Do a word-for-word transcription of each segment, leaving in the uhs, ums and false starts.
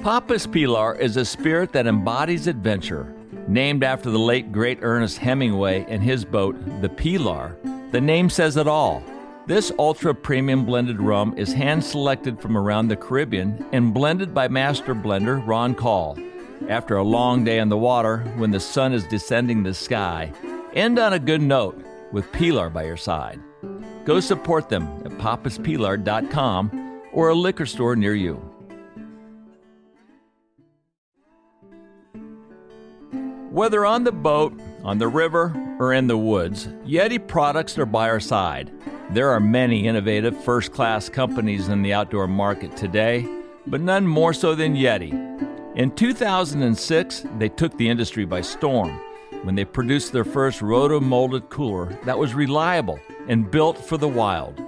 Papa's Pilar is a spirit that embodies adventure. Named after the late, great Ernest Hemingway and his boat, the Pilar, the name says it all. This ultra-premium blended rum is hand-selected from around the Caribbean and blended by master blender Ron Call. After a long day on the water, when the sun is descending the sky, end on a good note with Pilar by your side. Go support them at papas pilar dot com or a liquor store near you. Whether on the boat, on the river, or in the woods, Yeti products are by our side. There are many innovative first-class companies in the outdoor market today, but none more so than Yeti. In two thousand six, they took the industry by storm when they produced their first roto-molded cooler that was reliable and built for the wild.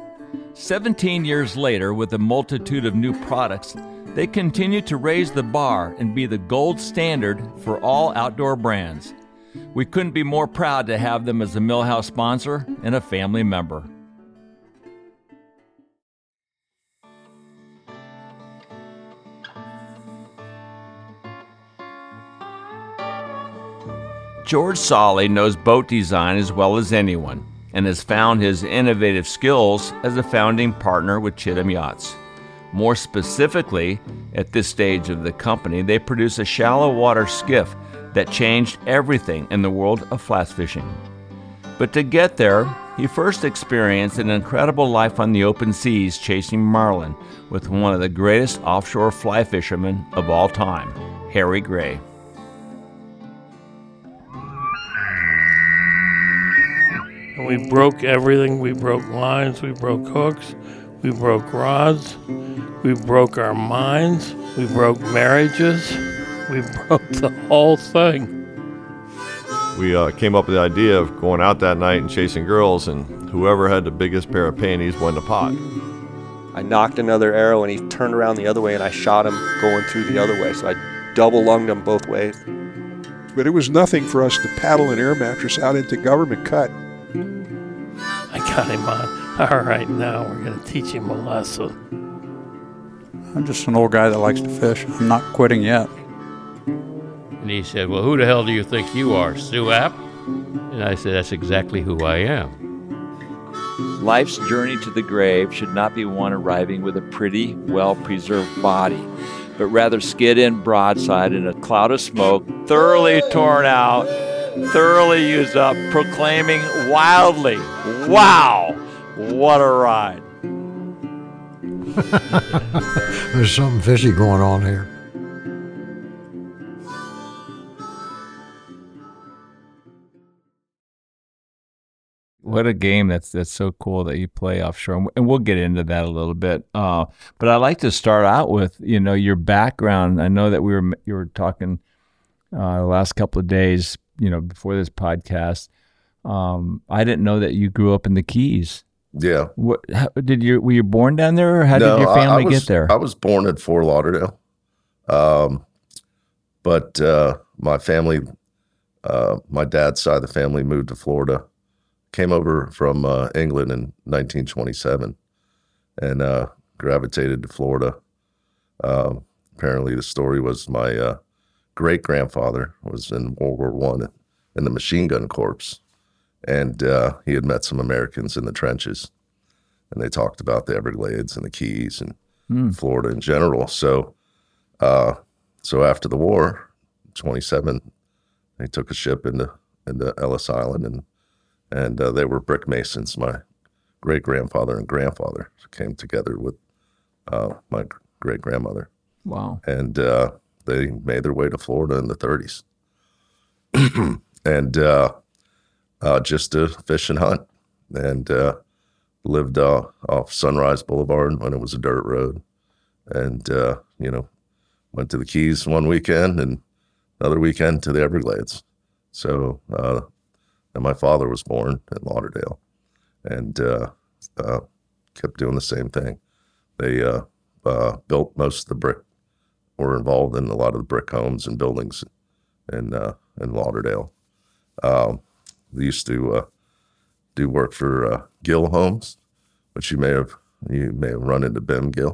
seventeen years later, with a multitude of new products, they continue to raise the bar and be the gold standard for all outdoor brands. We couldn't be more proud to have them as a Millhouse sponsor and a family member. George Solly knows boat design as well as anyone and has found his innovative skills as a founding partner with Chittum Yachts. More specifically, at this stage of the company, they produce a shallow water skiff that changed everything in the world of flats fishing. But to get there, he first experienced an incredible life on the open seas chasing marlin with one of the greatest offshore fly fishermen of all time, Harry Gray. We broke everything. We broke lines, we broke hooks. We broke rods, we broke our minds, we broke marriages, we broke the whole thing. We uh, came up with the idea of going out that night and chasing girls, and whoever had the biggest pair of panties won the pot. I knocked another arrow and he turned around the other way and I shot him going through the other way, so I double-lunged him both ways. But it was nothing for us to paddle an air mattress out into Government Cut. I got him on. All right, now we're going to teach him a lesson. I'm just an old guy that likes to fish. I'm not quitting yet. And he said, well, who the hell do you think you are, Sue App? And I said, that's exactly who I am. Life's journey to the grave should not be one arriving with a pretty, well-preserved body, but rather skid in broadside in a cloud of smoke, thoroughly torn out, thoroughly used up, proclaiming wildly, wow! What a ride. There's something fishy going on here. What a game. That's that's so cool that you play offshore. And we'll get into that a little bit. Uh, but I'd like to start out with, you know, your background. I know that we were you were talking uh, the last couple of days, you know, before this podcast. Um, I didn't know that you grew up in the Keys. Yeah. What how, did you were you born down there, or how no, did your family I, I was, get there? I was born at Fort Lauderdale, um, but uh, my family, uh, my dad's side of the family moved to Florida, came over from uh, England in nineteen twenty-seven, and uh, gravitated to Florida. Um, apparently, the story was my uh, great grandfather was in World War One in the Machine Gun Corps. And uh, he had met some Americans in the trenches, and they talked about the Everglades and the Keys and mm. Florida in general. So, uh, so after the war, twenty-seven, they took a ship into into Ellis Island, and and uh, they were brick masons. My great grandfather and grandfather came together with uh, my great grandmother. Wow! And uh, they made their way to Florida in the thirties, and. Uh, Uh, just to fish and hunt, and uh, lived uh, off Sunrise Boulevard when it was a dirt road, and uh, you know, went to the Keys one weekend and another weekend to the Everglades. So, uh, and my father was born in Lauderdale, and uh, uh, kept doing the same thing. They uh, uh, built most of the brick, were involved in a lot of the brick homes and buildings in uh, in Lauderdale. Um, They used to uh, do work for uh, Gill Homes, which you may have you may have run into Bim Gill.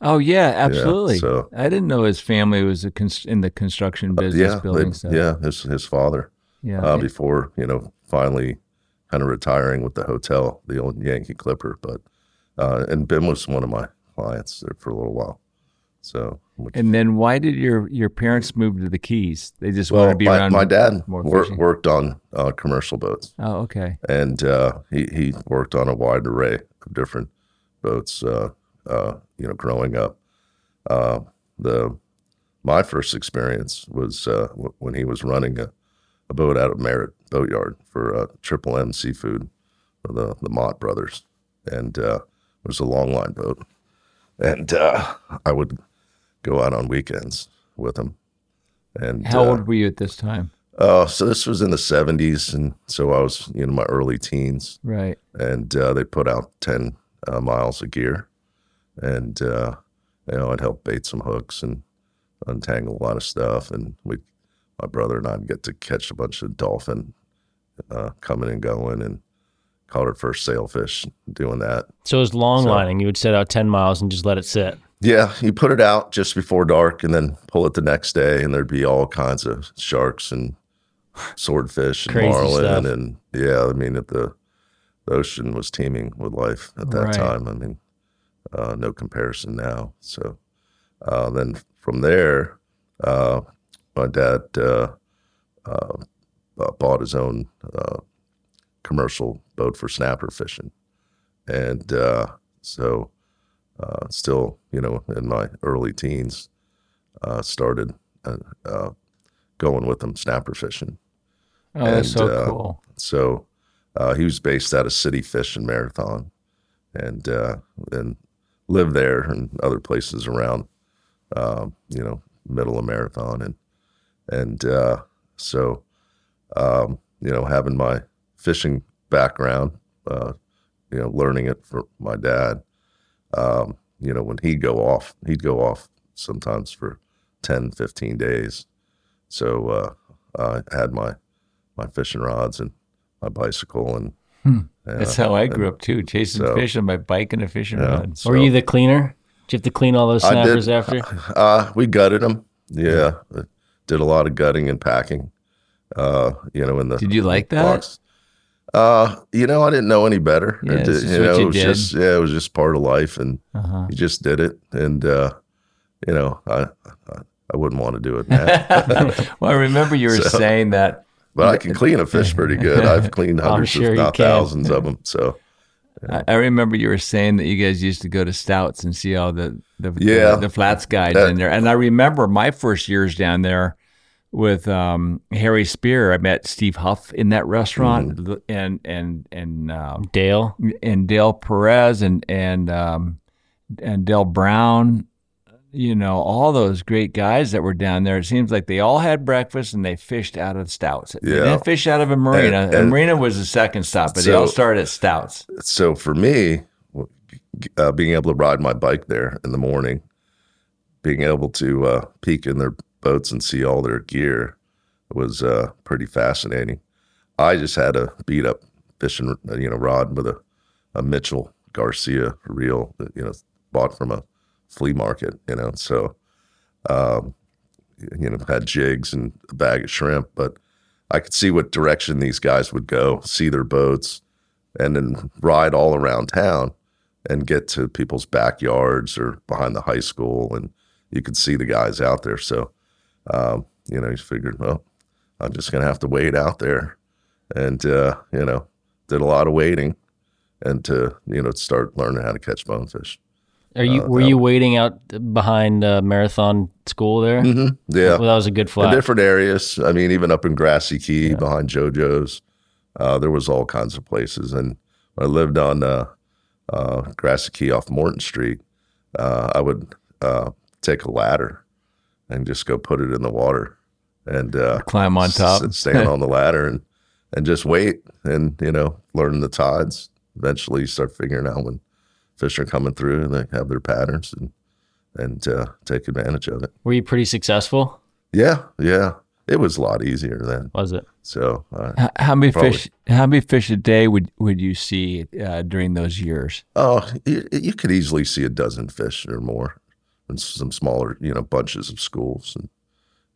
Oh yeah, absolutely. Yeah, so, I didn't know his family was a const in the construction business, uh, yeah, building they, stuff. Yeah, his his father. Yeah, uh, before you know, finally, kind of retiring with the hotel, the old Yankee Clipper. But uh, and Ben was one of my clients there for a little while. So. Which, and then, why did your your parents move to the Keys? They just well, wanted to be my, around. My dad more wor worked on uh, commercial boats. Oh, okay. And uh, he he worked on a wide array of different boats. Uh, Uh, you know, growing up, uh, the my first experience was uh, w when he was running a, a boat out of Merritt Boatyard for uh, Triple M Seafood, for the the Mott Brothers, and uh, it was a longline boat, and uh, I would go out on weekends with him. And how uh, old were you at this time? Uh, so this was in the seventies, and so I was in my early teens, right? And uh, they put out ten uh, miles of gear. And, uh, you know, I'd help bait some hooks and untangle a lot of stuff. And we, my brother and I would get to catch a bunch of dolphin uh, coming and going, and caught our first sailfish doing that. So it was long so, lining. You would set out ten miles and just let it sit. Yeah. You put it out just before dark and then pull it the next day, and there'd be all kinds of sharks and swordfish and marlin. Stuff. And, yeah, I mean, at the, the ocean was teeming with life at that right. time. I mean. Uh, no comparison now. So uh, then from there, uh, my dad uh, uh, bought his own uh, commercial boat for snapper fishing. And uh, so uh, still, you know, in my early teens, uh, started uh, uh, going with him snapper fishing. Oh, and, that's so uh, cool. So uh, he was based out of City Fish in Marathon. And uh, then lived there and other places around, um, you know, middle of Marathon. And, and uh, so, um, you know, having my fishing background, uh, you know, learning it from my dad, um, you know, when he'd go off, he'd go off sometimes for ten, fifteen days. So uh, I had my, my fishing rods and my bicycle, and hmm. Yeah. That's how I grew up too, chasing so, fish on my bike and a fishing yeah, rod. So. Were you the cleaner? Did you have to clean all those snappers did, after? Uh, we gutted them. Yeah, yeah. Did a lot of gutting and packing. Uh, you know, in the did you like that? Box. Uh, you know, I didn't know any better. Yeah, did, you know, you it was did. just yeah, it was just part of life, and uh-huh. you just did it. And uh, you know, I, I I wouldn't want to do it now. Well, I remember you were so. saying that. But I can clean a fish pretty good. I've cleaned hundreds, sure if not thousands of them. So, yeah. I, I remember you were saying that you guys used to go to Stouts and see all the the, yeah. the, the flats guys that, in there. And I remember my first years down there with um, Harry Spear. I met Steve Huff in that restaurant, mm-hmm. and and and um, Dale and Dale Perez and and um, and Dale Brown. You know, all those great guys that were down there, it seems like they all had breakfast and they fished out of Stouts. They yeah. didn't fish out of a marina. And, and a marina was the second stop, but so, they all started at Stouts. So for me, uh, being able to ride my bike there in the morning, being able to uh, peek in their boats and see all their gear was uh, pretty fascinating. I just had a beat-up fishing you know, rod with a, a Mitchell Garcia reel that, you know, bought from a flea market, you know, so, um, you know, had jigs and a bag of shrimp, but I could see what direction these guys would go, see their boats, and then ride all around town and get to people's backyards or behind the high school. And you could see the guys out there. So, um, you know, you figured, well, I'm just going to have to wait out there. And, uh, you know, did a lot of waiting and to, you know, start learning how to catch bonefish. Are you uh, were you waiting out behind uh, Marathon School there? Mm-hmm. Yeah, well, that was a good flat. In different areas. I mean, even up in Grassy Key yeah. behind JoJo's, uh, there was all kinds of places. And when I lived on uh, uh, Grassy Key off Morton Street, uh, I would uh, take a ladder and just go put it in the water and uh, climb on top, and stand on the ladder, and and just wait, and you know, learn the tides. Eventually, you start figuring out when fish are coming through and they have their patterns, and and uh, take advantage of it. Were you pretty successful? Yeah, yeah. It was a lot easier then. Was it? So uh, how, how many probably, fish? How many fish a day would would you see uh, during those years? Oh, you, you could easily see a dozen fish or more. and some smaller, you know, bunches of schools. And,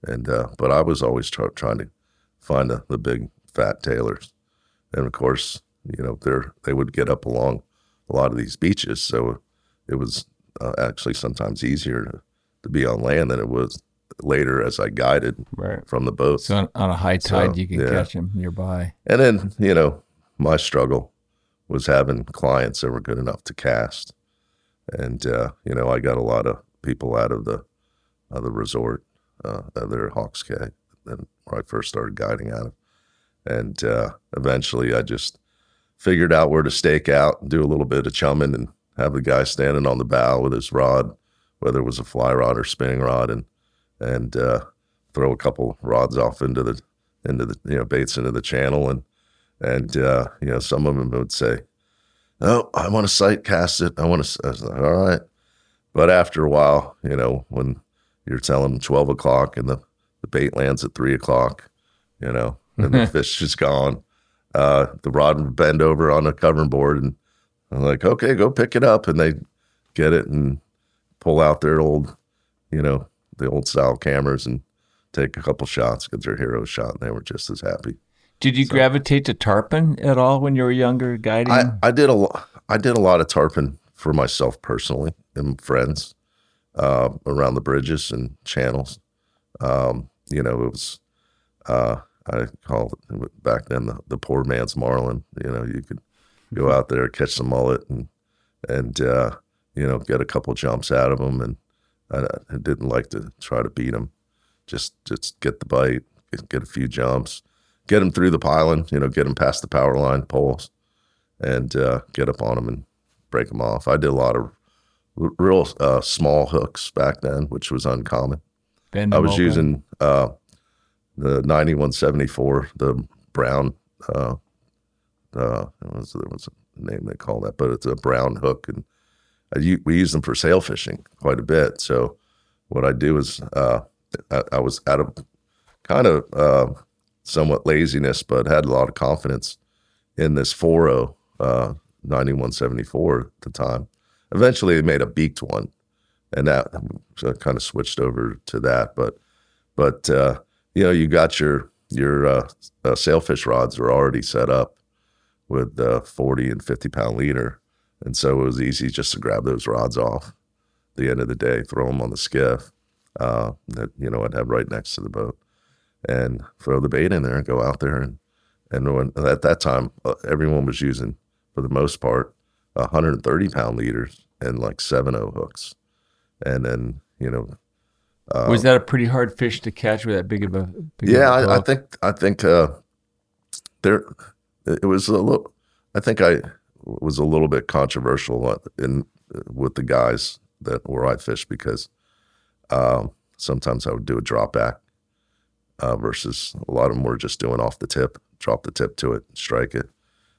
and uh, but I was always try, trying to find a, the big fat tailors. And of course, you know, they're, they would get up along a lot of these beaches. So it was uh, actually sometimes easier to, to be on land than it was later as I guided right. from the boat. So on, on a high tide, so, you can yeah. catch them nearby. And then, you know, my struggle was having clients that were good enough to cast. And, uh, you know, I got a lot of people out of the, uh, the resort uh, there at Hawk's Cay, where I first started guiding out of. And uh, eventually I just figured out where to stake out and do a little bit of chumming and have the guy standing on the bow with his rod, whether it was a fly rod or spinning rod, and and uh, throw a couple rods off into the, into the you know, baits into the channel. And, and uh, you know, some of them would say, oh, I want to sight cast it. I want to, I was like, all right. But after a while, you know, when you're telling them twelve o'clock and the, the bait lands at three o'clock, you know, and the fish is gone, uh, the rod would bend over on a covering board and I'm like, okay, go pick it up. And they get it and pull out their old, you know, the old style cameras and take a couple shots because their hero shot and they were just as happy. Did you so, gravitate to tarpon at all when you were younger guiding? I, I did a lot. I did a lot of tarpon for myself personally and friends uh, around the bridges and channels. Um, you know, it was, uh, I called it back then the, the poor man's marlin. You know, you could go out there, catch some mullet and, and uh, you know, get a couple jumps out of them. And I, I didn't like to try to beat them. Just, just get the bite, get a few jumps, get them through the pylon, you know, get them past the power line poles and uh, get up on them and break them off. I did a lot of real uh, small hooks back then, which was uncommon. Bend I was open. using uh, the ninety-one seventy-four, the brown, uh, uh, what was, there was a name they call that, but it's a brown hook. And I, we use them for sail fishing quite a bit. So what I do is uh, I, I was out of kind of uh, somewhat laziness, but had a lot of confidence in this four oh uh, ninety-one seventy-four at the time. Eventually they made a beaked one and that so I kind of switched over to that. But, but uh, you know, you got your, your uh, uh, sailfish rods were already set up with the uh, forty and fifty pound leader. And so it was easy just to grab those rods off at the end of the day, throw them on the skiff uh, that, you know, I'd have right next to the boat and throw the bait in there and go out there. And, and when, at that time, uh, everyone was using, for the most part, one hundred thirty pound leaders and like seven oh hooks. And then, you know. Uh, was that a pretty hard fish to catch with that big of a big Yeah, of a I, I think, I think uh, there, it was a little, I think I, was a little bit controversial in with the guys that where I fished because um, sometimes I would do a drop back uh, versus a lot of them were just doing off the tip, drop the tip to it, strike it.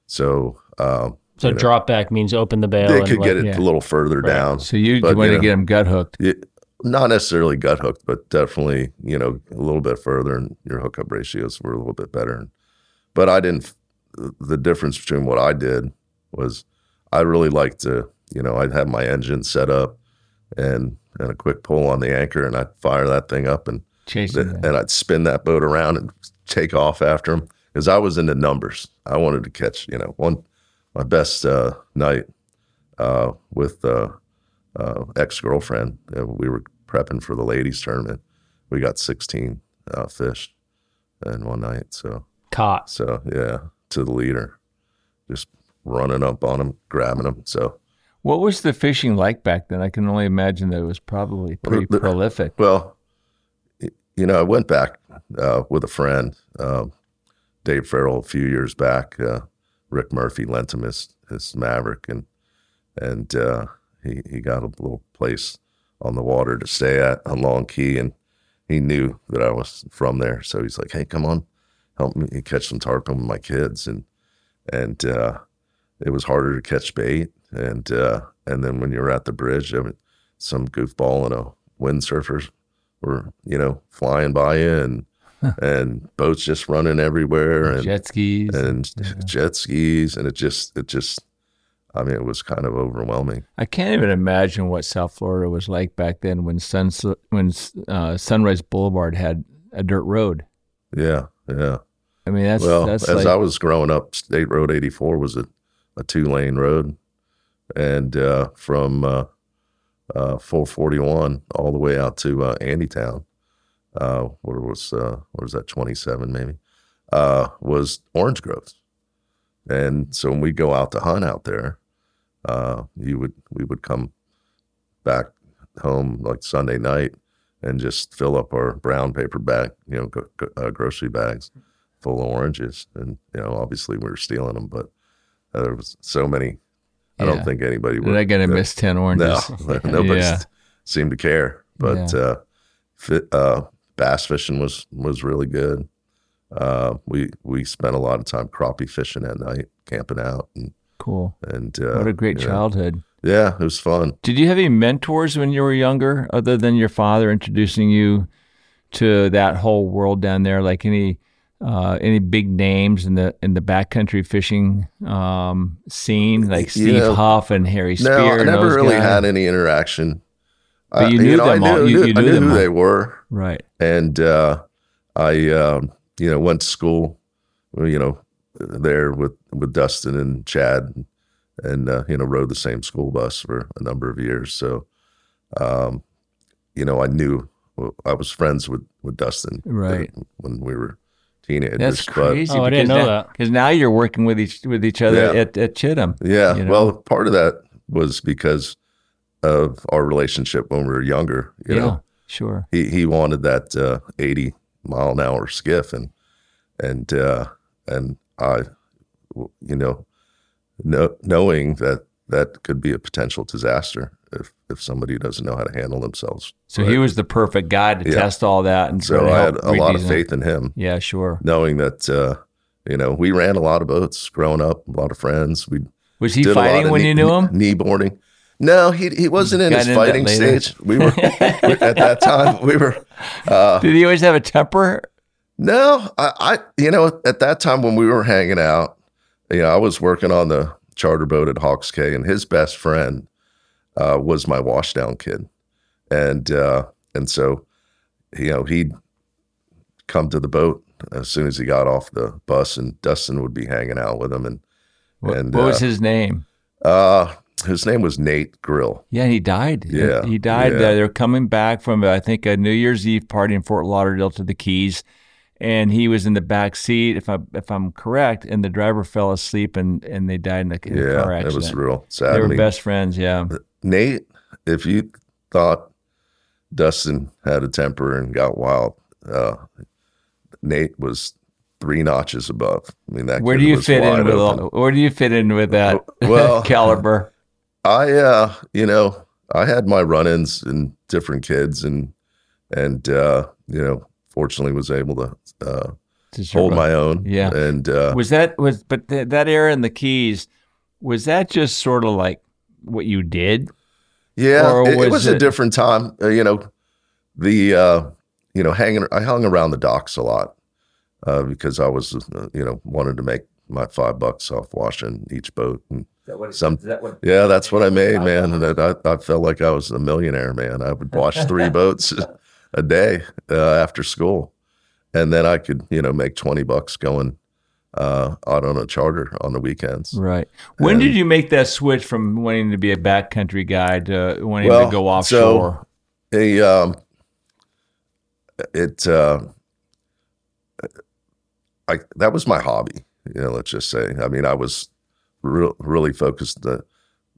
So, um, so you know, drop back means open the bail. They could and get let, it yeah. a little further right. down. So you, but, you wanted you know, to get them gut hooked? It, not necessarily gut hooked, but definitely you know a little bit further, and your hookup ratios were a little bit better. But I didn't. The difference between what I did. Was I really liked to, you know, I'd have my engine set up and, and a quick pull on the anchor and I'd fire that thing up and th- and I'd spin that boat around and take off after them because I was into numbers. I wanted to catch, you know, one, my best uh, night uh, with uh, uh, ex-girlfriend, uh, we were prepping for the ladies tournament. We got sixteen uh, fish in one night. So caught. So yeah, to the leader, just running up on them, grabbing them. So, what was the fishing like back then? I can only imagine that it was probably pretty the, prolific. Well, you know, I went back uh, with a friend, uh, Dave Farrell, a few years back. Uh, Rick Murphy lent him his, his Maverick, and and uh, he he got a little place on the water to stay at on Long Key, and he knew that I was from there, so he's like, "Hey, come on, help me catch some tarpon with my kids," and and. Uh, It was harder to catch bait, and uh, and then when you were at the bridge, I mean, some goofball and a windsurfer were, you know, flying by you, and and boats just running everywhere, and jet skis, and yeah. jet skis, and it just it just I mean, it was kind of overwhelming. I can't even imagine what South Florida was like back then when sun, when uh, Sunrise Boulevard had a dirt road. Yeah, yeah. I mean, that's well. That's as like... I was growing up, State Road eighty-four was a, a two-lane road, and uh, from uh, uh, four forty-one all the way out to uh, Andytown, uh, where was uh, where was that twenty-seven maybe, uh, was orange groves, and so when we go out to hunt out there. Uh, you would, we would come back home like Sunday night and just fill up our brown paper bag, you know, go, go, uh, grocery bags full of oranges. And, you know, obviously we were stealing them, but uh, there was so many, yeah. I don't think anybody would. Did I get to miss ten oranges? No, nobody yeah. seemed to care, but, yeah. uh, fit, uh, bass fishing was, was really good. Uh, we, we spent a lot of time crappie fishing at night, camping out and, cool. And uh, what a great yeah. childhood. Yeah, it was fun. Did you have any mentors when you were younger, other than your father introducing you to that whole world down there? Like any uh, any big names in the in the backcountry fishing um, scene, like Steve you know, Huff and Harry Spear? No, I never really guys? had any interaction. But you knew you know, them all. I knew, you, you knew, I knew them who all. they were. Right. And uh, I, um, you know, went to school, you know, there with, with Dustin and Chad and, and uh, you know, rode the same school bus for a number of years. So, um, you know, I knew well, I was friends with, with Dustin right. when we were teenagers. That's crazy. But, oh, I didn't know now, that. Because now you're working with each, with each other yeah. at, at Chittum. Yeah. You know? Well, part of that was because of our relationship when we were younger. You yeah, know? sure. He he wanted that uh, eighty mile an hour skiff and, and, uh, and, I, you know, know, knowing that that could be a potential disaster if, if somebody doesn't know how to handle themselves. So right? he was the perfect guy to yeah. test all that. And so I had a lot of faith in him. Yeah, sure. Knowing that, uh, you know, we ran a lot of boats growing up, a lot of friends. We Was he fighting when knee, you knew him? Knee boarding. No, he he wasn't in his fighting stage. We were, at that time, we were. Uh, Did he always have a temper? No, I, I, you know, at that time when we were hanging out, you know, I was working on the charter boat at Hawk's Cay, and his best friend uh, was my washdown kid, and uh, and so, you know, he'd come to the boat as soon as he got off the bus, and Dustin would be hanging out with him, and what, and what uh, was his name? Uh, his name was Nate Grill. Yeah, he died. Yeah, he, he died. Yeah. Uh, They're coming back from I think a New Year's Eve party in Fort Lauderdale to the Keys. And he was in the back seat, if I if I'm correct, and the driver fell asleep, and, and they died in the, in yeah, the car accident. Yeah, it was real sad. They were best friends, yeah. Nate, if you thought Dustin had a temper and got wild, uh, Nate was three notches above. I mean, that where do you fit in with all, Where do you fit in with that well, caliber? I uh, you know, I had my run-ins and different kids, and and uh, you know. Fortunately, was able to uh, hold my own. Yeah, and uh, was that was but th that era in the Keys was that just sort of like what you did? Yeah, was it, it was it... a different time. Uh, you know, the uh, you know hanging I hung around the docks a lot uh, because I was uh, you know wanted to make my five bucks off washing each boat and is that what it, some. Is that what, yeah, that's what I made, I, man. And I I felt like I was a millionaire, man. I would wash three boats. A day uh, after school, and then I could, you know, make twenty bucks going uh, out on a charter on the weekends. Right. When and, did you make that switch from wanting to be a backcountry guy to wanting well, to go offshore? So a, um, it, uh, I that was my hobby. You know, let's just say. I mean, I was re really focused. The,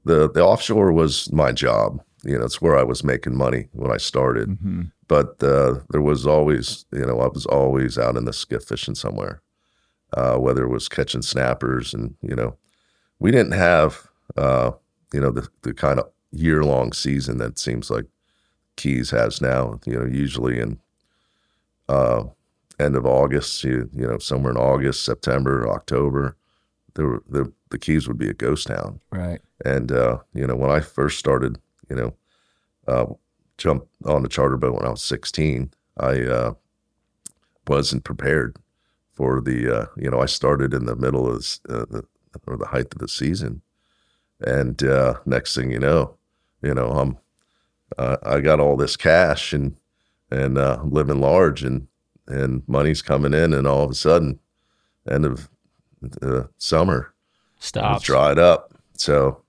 the the offshore was my job. You know, it's where I was making money when I started. Mm-hmm. But uh, there was always, you know, I was always out in the skiff fishing somewhere, uh, whether it was catching snappers. And, you know, we didn't have, uh, you know, the, the kind of year-long season that seems like Keys has now. You know, usually in uh, end of August, you, you know, somewhere in August, September, October, there were, the, the Keys would be a ghost town. Right. And, uh, you know, when I first started, you know, uh, jumped on the charter boat when I was sixteen. I uh, wasn't prepared for the, uh, you know, I started in the middle of the, uh, the, or the height of the season. And uh, next thing you know, you know, I'm uh, I got all this cash and and uh, living large and and money's coming in, and all of a sudden, end of uh, summer, stops, dried up. So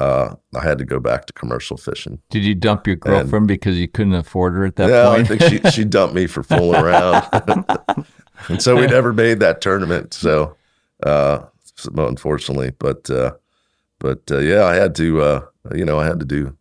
uh, I had to go back to commercial fishing. Did you dump your girlfriend and, because you couldn't afford her at that yeah, point? No, I think she she dumped me for fooling around. And so we never made that tournament. So, uh, unfortunately, but, uh, but, uh, yeah, I had to, uh, you know, I had to do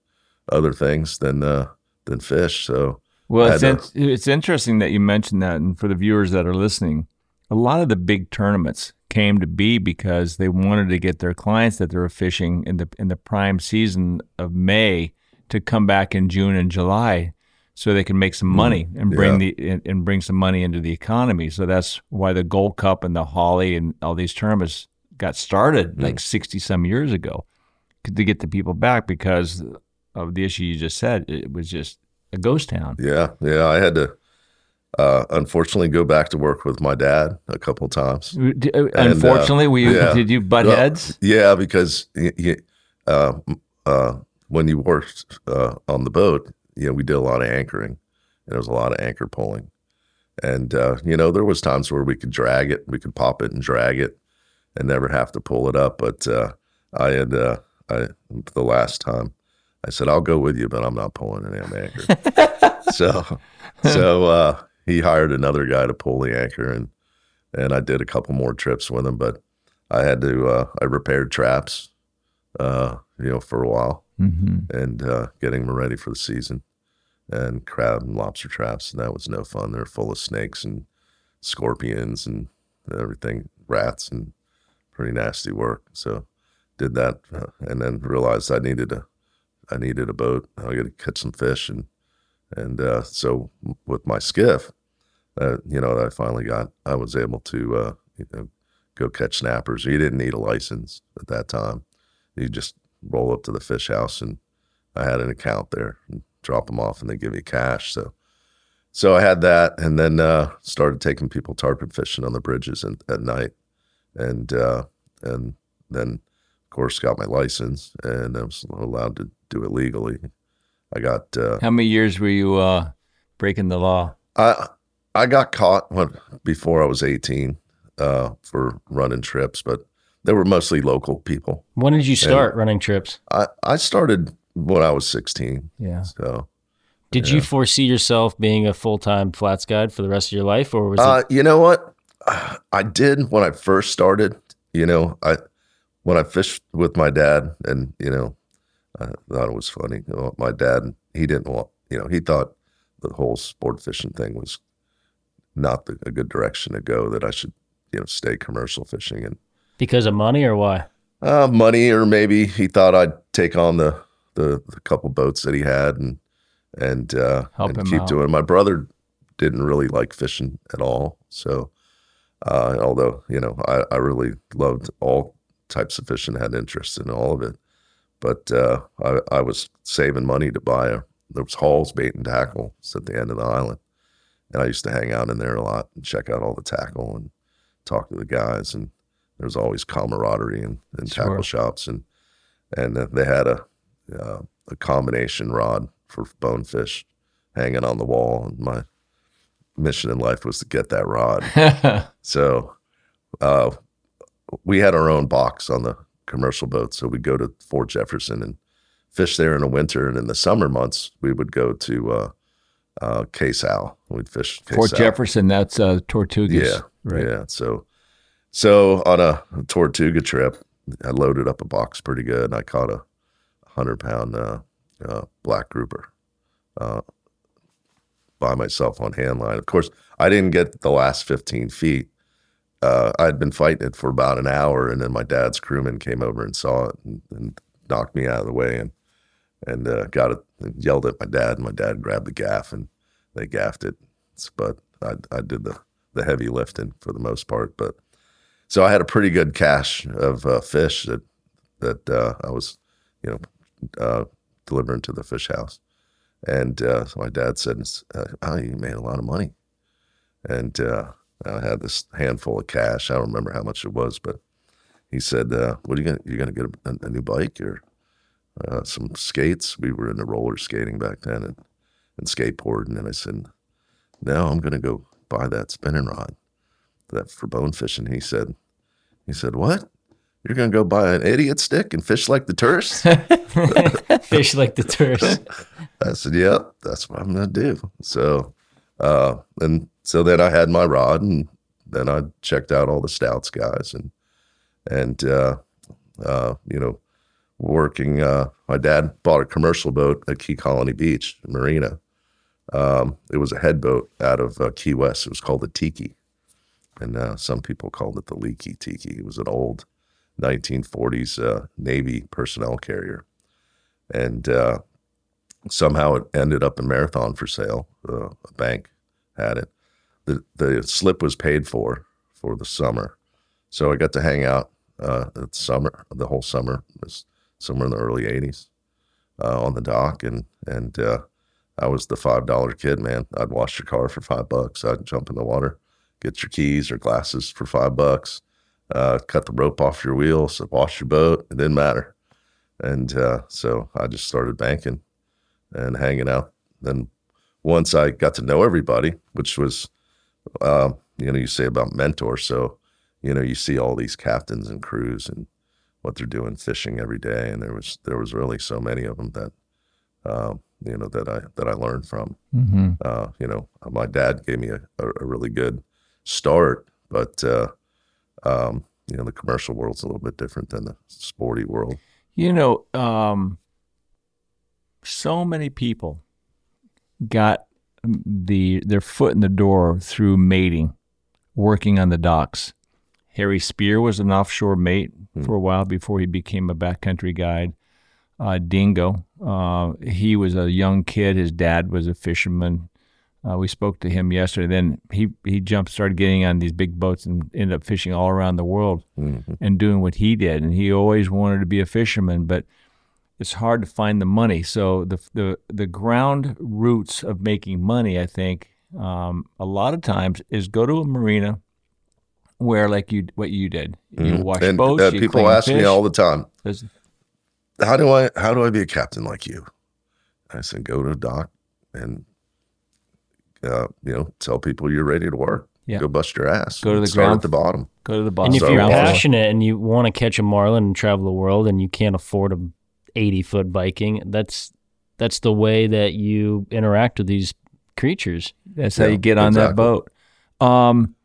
other things than, uh, than fish. So, well, it's, in, to, it's interesting that you mentioned that. And for the viewers that are listening, a lot of the big tournaments came to be because they wanted to get their clients that they were fishing in the, in the prime season of May to come back in June and July, so they can make some money and bring yeah. the and, and bring some money into the economy. So that's why the Gold Cup and the Holly and all these tournaments got started mm. like sixty some years ago, to get the people back, because of the issue you just said. It was just a ghost town. Yeah, yeah. I had to uh, unfortunately go back to work with my dad a couple of times. D- and, unfortunately, uh, were you, yeah. did you butt well, heads? Yeah, because uh, uh, when you worked uh, on the boat, you know, we did a lot of anchoring, and there was a lot of anchor pulling. And, uh, you know, there was times where we could drag it, we could pop it and drag it and never have to pull it up. But uh, I had, uh, I the last time, I said, I'll go with you, but I'm not pulling an anchor. so so uh, he hired another guy to pull the anchor, and and I did a couple more trips with him. But I had to, uh, I repaired traps, uh, you know, for a while. Mm-hmm. And uh, getting them ready for the season, and crab and lobster traps, and that was no fun. They're full of snakes and scorpions and everything, rats, and pretty nasty work. So did that, uh, and then realized I needed a, I needed a boat. I got to catch some fish, and and uh, so with my skiff, uh, you know, I finally got. I was able to, uh, you know, go catch snappers. You didn't need a license at that time. You just roll up to the fish house, and I had an account there, and drop them off, and they give you cash. So, so I had that, and then uh, started taking people tarpon fishing on the bridges and, at night, and uh, and then of course got my license, and I was allowed to do it legally. I got uh, how many years were you uh, breaking the law? I I got caught when before I was eighteen uh, for running trips, but they were mostly local people. When did you start and running trips? I, I started when I was sixteen. Yeah. So, did yeah. you foresee yourself being a full-time flats guide for the rest of your life, or was uh, it? You know what, I did when I first started. You know, I when I fished with my dad, and you know, I thought it was funny. You know, my dad, he didn't want. You know, he thought the whole sport fishing thing was not the, a good direction to go. That I should, you know, stay commercial fishing. And because of money, or why? Uh, money, or maybe he thought I'd take on the the, the couple boats that he had and and, uh, and keep out. doing it. My brother didn't really like fishing at all. So uh, although, you know, I, I really loved all types of fishing, had interest in all of it. But uh, I, I was saving money to buy a, there was Hall's Bait and Tackle at the end of the island. And I used to hang out in there a lot and check out all the tackle and talk to the guys, and there's always camaraderie and, and sure. tackle shops, and and they had a uh, a combination rod for bonefish hanging on the wall, and my mission in life was to get that rod. So uh, we had our own box on the commercial boat, so we'd go to Fort Jefferson and fish there in the winter, and in the summer months we would go to uh, uh, Cay Sal. We'd fish Cay Fort Sal. Jefferson. That's uh, Tortugas, yeah, right? Yeah, so. So on a Tortuga trip, I loaded up a box pretty good, and I caught a hundred-pound uh, uh, black grouper uh, by myself on hand line. Of course, I didn't get the last fifteen feet. Uh, I'd been fighting it for about an hour, and then my dad's crewman came over and saw it and, and knocked me out of the way, and and uh, got it, and yelled at my dad, and my dad grabbed the gaff, and they gaffed it. But I, I did the, the heavy lifting for the most part, but. So I had a pretty good cache of uh, fish that that uh, I was, you know, uh, delivering to the fish house, and uh, so my dad said, "Oh, you made a lot of money," and uh, I had this handful of cash. I don't remember how much it was, but he said, uh, what are you going to, you're going to get a, a new bike or uh, some skates? We were into roller skating back then and, and skateboarding. And I said, no, I'm going to go buy that spinning rod that for bone fishing. He said, he said, what? You're going to go buy an idiot stick and fish like the tourists? Fish like the tourists. I said, yeah, that's what I'm going to do. So, uh, and so then I had my rod, and then I checked out all the Stouts guys, and, and, uh, uh, you know, working, uh, my dad bought a commercial boat at Key Colony Beach Marina. Um, it was a head boat out of uh, Key West. It was called the Tiki. And, uh, some people called it the Leaky Tiki. It was an old nineteen forties uh, Navy personnel carrier, and uh, somehow it ended up in Marathon for sale. Uh, a bank had it. The the slip was paid for for the summer, so I got to hang out uh, at summer the whole summer. It was somewhere in the early eighties uh, on the dock, and and uh, I was the five dollar kid, man. I'd wash your car for five bucks. I'd jump in the water, get your keys or glasses for five bucks. Uh, cut the rope off your wheels, wash your boat. It didn't matter. And uh, so I just started banking and hanging out. Then once I got to know everybody, which was, uh, you know, you say about mentor. So, you know, you see all these captains and crews and what they're doing fishing every day. And there was there was really so many of them that, uh, you know, that I that I learned from. Mm-hmm. Uh, you know, my dad gave me a, a really good start, but uh Um, you know, the commercial world's a little bit different than the sporty world. You know, um, so many people got the their foot in the door through mating, working on the docks. Harry Spear was an offshore mate mm. for a while before he became a backcountry guide. Uh, Dingo, uh, he was a young kid. His dad was a fisherman. Uh, we spoke to him yesterday. Then he, he jumped, started getting on these big boats and ended up fishing all around the world mm-hmm. and doing what he did. And he always wanted to be a fisherman, but it's hard to find the money. So the the, the ground roots of making money, I think, um, a lot of times is go to a marina where, like you what you did, you mm-hmm. wash and, boats, uh, you people ask fish. Me all the time, There's, how do I how do I be a captain like you? I said, go to a dock and Uh, you know, tell people you're ready to work. Yeah. Go bust your ass. Go to the Start ground. At the bottom. Go to the bottom. And if so, you're passionate and you want to catch a marlin and travel the world, and you can't afford a eighty foot Viking, that's that's the way that you interact with these creatures. That's yeah, how you get on exactly. that boat. Um,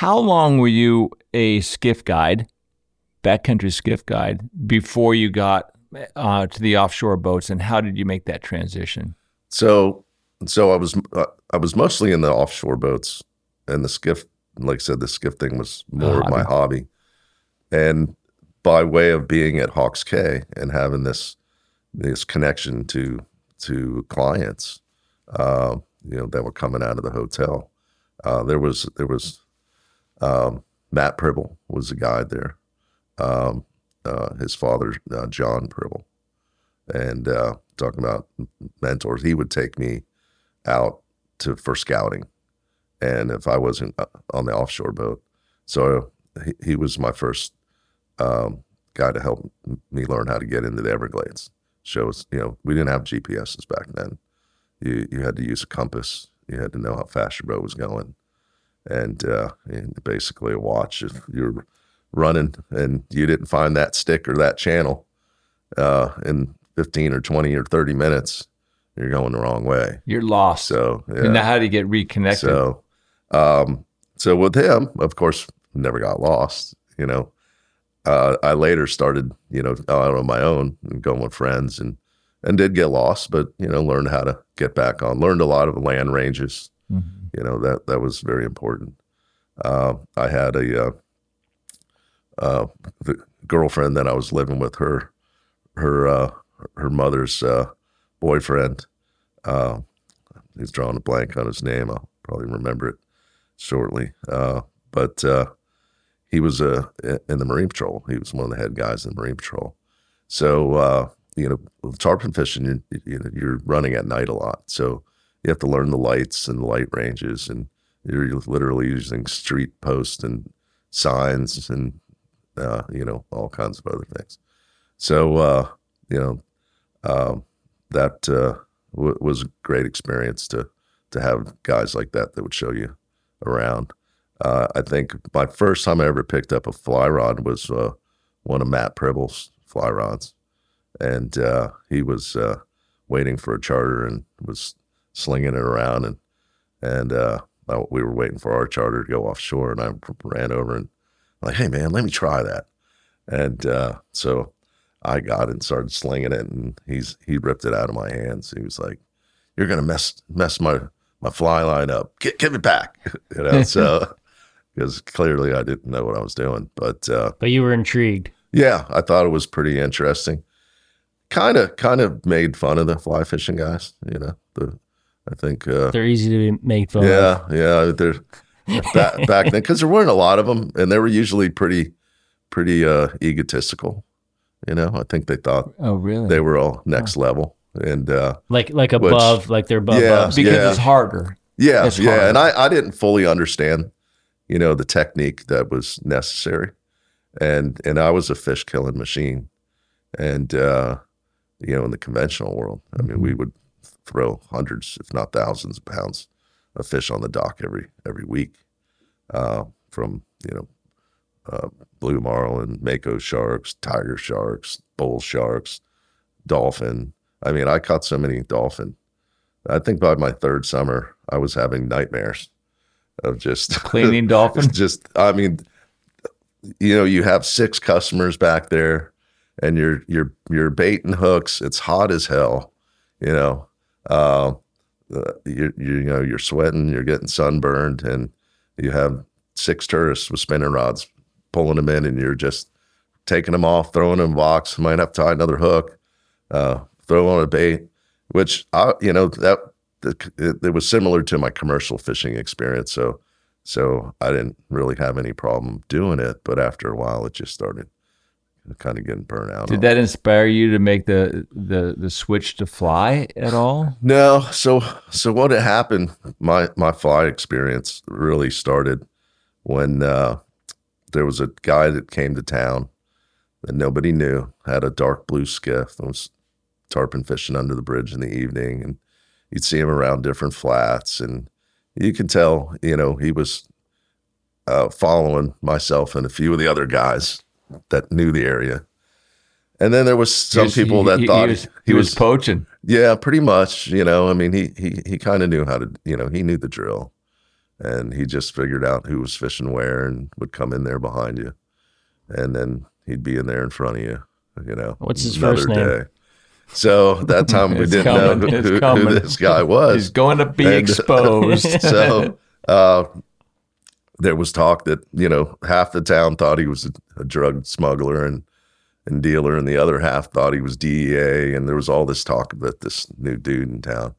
how long were you a skiff guide, backcountry skiff guide, before you got uh, to the offshore boats, and how did you make that transition? So. And so I was uh, I was mostly in the offshore boats, and the skiff, like I said, the skiff thing was more of my hobby. And by way of being at Hawk's Cay and having this this connection to to clients, uh, you know, that were coming out of the hotel, uh, there was there was um, Matt Pribble was a guide there, um, uh, his father uh, John Pribble, and uh, talking about mentors, he would take me out to for scouting, and if I wasn't on the offshore boat, so he, he was my first um, guy to help me learn how to get into the Everglades. Shows, you know, we didn't have G P S's back then. You you had to use a compass. You had to know how fast your boat was going, and, uh, and basically a watch. If you're running and you didn't find that stick or that channel uh, in fifteen or twenty or thirty minutes, you're going the wrong way. You're lost. So yeah. And now how do you get reconnected? So, um, so with him, of course, never got lost. You know, uh, I later started, you know, out on my own and going with friends, and and did get lost, but you know, learned how to get back on. Learned a lot of land ranges. Mm-hmm. You know, that that was very important. Uh, I had a uh, uh, the girlfriend that I was living with. Her her uh, her mother's. Uh, boyfriend, uh, he's drawing a blank on his name. I'll probably remember it shortly. Uh, but uh, he was uh, in the Marine Patrol. He was one of the head guys in the Marine Patrol. So, uh, you know, with tarpon fishing, you, you know, you're running at night a lot. So you have to learn the lights and the light ranges, and you're literally using street posts and signs and uh, you know, all kinds of other things. So, uh, you know, um, that uh, w- was a great experience to to have guys like that that would show you around. Uh, I think my first time I ever picked up a fly rod was uh, one of Matt Pribble's fly rods. And uh, he was uh, waiting for a charter and was slinging it around. And and uh, I, we were waiting for our charter to go offshore. And I ran over and like, hey, man, let me try that. And uh, so I got it and started slinging it. And he's he ripped it out of my hands. He was like, you're going to mess mess my, my fly line up. Get, give it back. You know, so... Because clearly I didn't know what I was doing, but uh, but you were intrigued. Yeah, I thought it was pretty interesting. Kind of, kind of made fun of the fly fishing guys. You know, the, I think uh, they're easy to make fun yeah, of. Yeah, yeah, they're back, back then because there weren't a lot of them, and they were usually pretty, pretty uh, egotistical. You know, I think they thought, oh really? They were all next oh. level and uh, like like above, which, like they're above yeah, us because yeah. it's harder. Yeah, it's yeah, harder. And I, I didn't fully understand. You know, the technique that was necessary. And and I was a fish killing machine. And, uh, you know, in the conventional world, I mean, we would throw hundreds, if not thousands of pounds of fish on the dock every every week uh, from, you know, uh, blue marlin, mako sharks, tiger sharks, bull sharks, dolphin. I mean, I caught so many dolphin. I think by my third summer, I was having nightmares. Of just cleaning dolphins. Just, I mean, you know, you have six customers back there, and you're you're you're baiting hooks. It's hot as hell, you know. Uh, you you know you're sweating, you're getting sunburned, and you have six tourists with spinning rods pulling them in, and you're just taking them off, throwing them in a box. Might have to tie another hook, uh, throw on a bait, which I you know that. It, it was similar to my commercial fishing experience, so so I didn't really have any problem doing it. But after a while, it just started kind of getting burnt out. Did that inspire you to make the the the switch to fly at all? No. So so what had happened? My my fly experience really started when uh, there was a guy that came to town that nobody knew, had a dark blue skiff, and was tarpon fishing under the bridge in the evening, and you'd see him around different flats, and you can tell, you know, he was uh, following myself and a few of the other guys that knew the area. And then there was some was, people that he, thought he was, he, he was, was poaching. Yeah, pretty much. You know, I mean, he he he kind of knew how to, you know, he knew the drill, and he just figured out who was fishing where and would come in there behind you, and then he'd be in there in front of you. You know, what's his first name? Day. So that time we it's didn't coming, know who, who, who this guy was. He's going to be and, exposed. So uh, there was talk that, you know, half the town thought he was a, a drug smuggler and, and dealer, and the other half thought he was D E A. And there was all this talk about this new dude in town.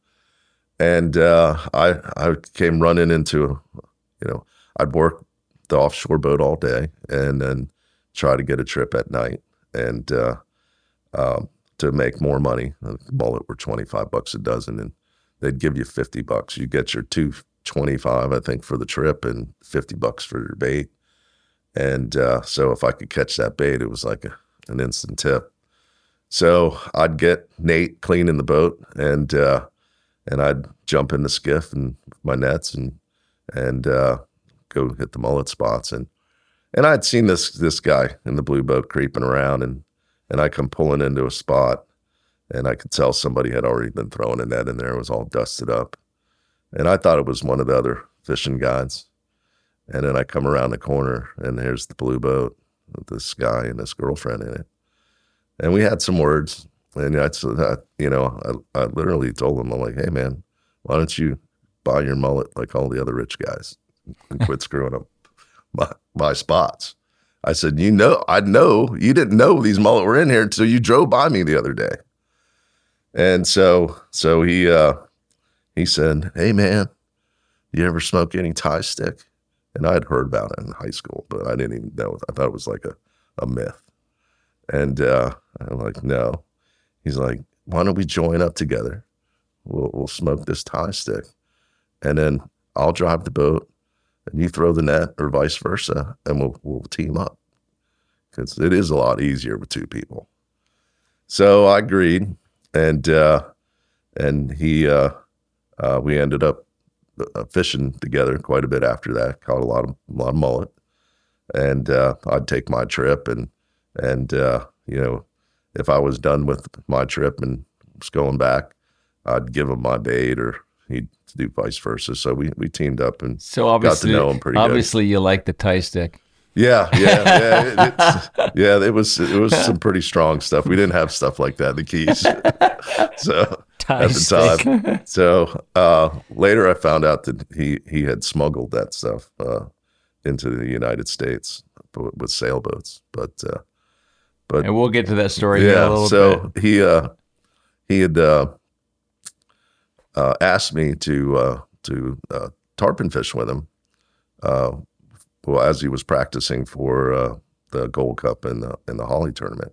And uh, I I came running into, you know, I'd work the offshore boat all day and then try to get a trip at night. And, uh, um, to make more money. The mullet were twenty-five bucks a dozen, and they'd give you fifty bucks. You get your two twenty-five, I think, for the trip and fifty bucks for your bait. And uh, so if I could catch that bait, it was like a, an instant tip. So I'd get Nate cleaning the boat, and uh, and I'd jump in the skiff and my nets and and uh, go hit the mullet spots. And and I'd seen this this guy in the blue boat creeping around, and And I come pulling into a spot, and I could tell somebody had already been throwing a net in there. It was all dusted up. And I thought it was one of the other fishing guides. And then I come around the corner, and here's the blue boat with this guy and his girlfriend in it. And we had some words. And I, you know, I, I literally told him, I'm like, hey, man, why don't you buy your mullet like all the other rich guys and quit screwing up my, my spots? I said, you know, I know you didn't know these mullet were in here until you drove by me the other day. And so, so he, uh, he said, hey man, you ever smoke any Thai stick? And I had heard about it in high school, but I didn't even know. I thought it was like a, a myth. And, uh, I'm like, no. He's like, why don't we join up together? We'll, we'll smoke this Thai stick, and then I'll drive the boat, and you throw the net, or vice versa, and we'll, we'll team up. It's, it is a lot easier with two people. So I agreed, and uh, and he uh, uh, we ended up uh, fishing together quite a bit after that. Caught a lot of a lot of mullet, and uh, I'd take my trip, and and uh, you know, if I was done with my trip and was going back, I'd give him my bait, or he'd do vice versa. So we we teamed up and so obviously, got to know him pretty obviously good. Obviously, you like the tie stick. Yeah, yeah, yeah. It, yeah, it was it was some pretty strong stuff. We didn't have stuff like that, the Keys. So tie at the stick. Time. So uh, later I found out that he, he had smuggled that stuff uh, into the United States with sailboats. But uh, but and we'll get to that story yeah, here a little so bit. So he uh, he had uh, uh, asked me to uh, to uh, tarpon fish with him. Uh, Well, as he was practicing for uh, the Gold Cup and the and the Holly tournament,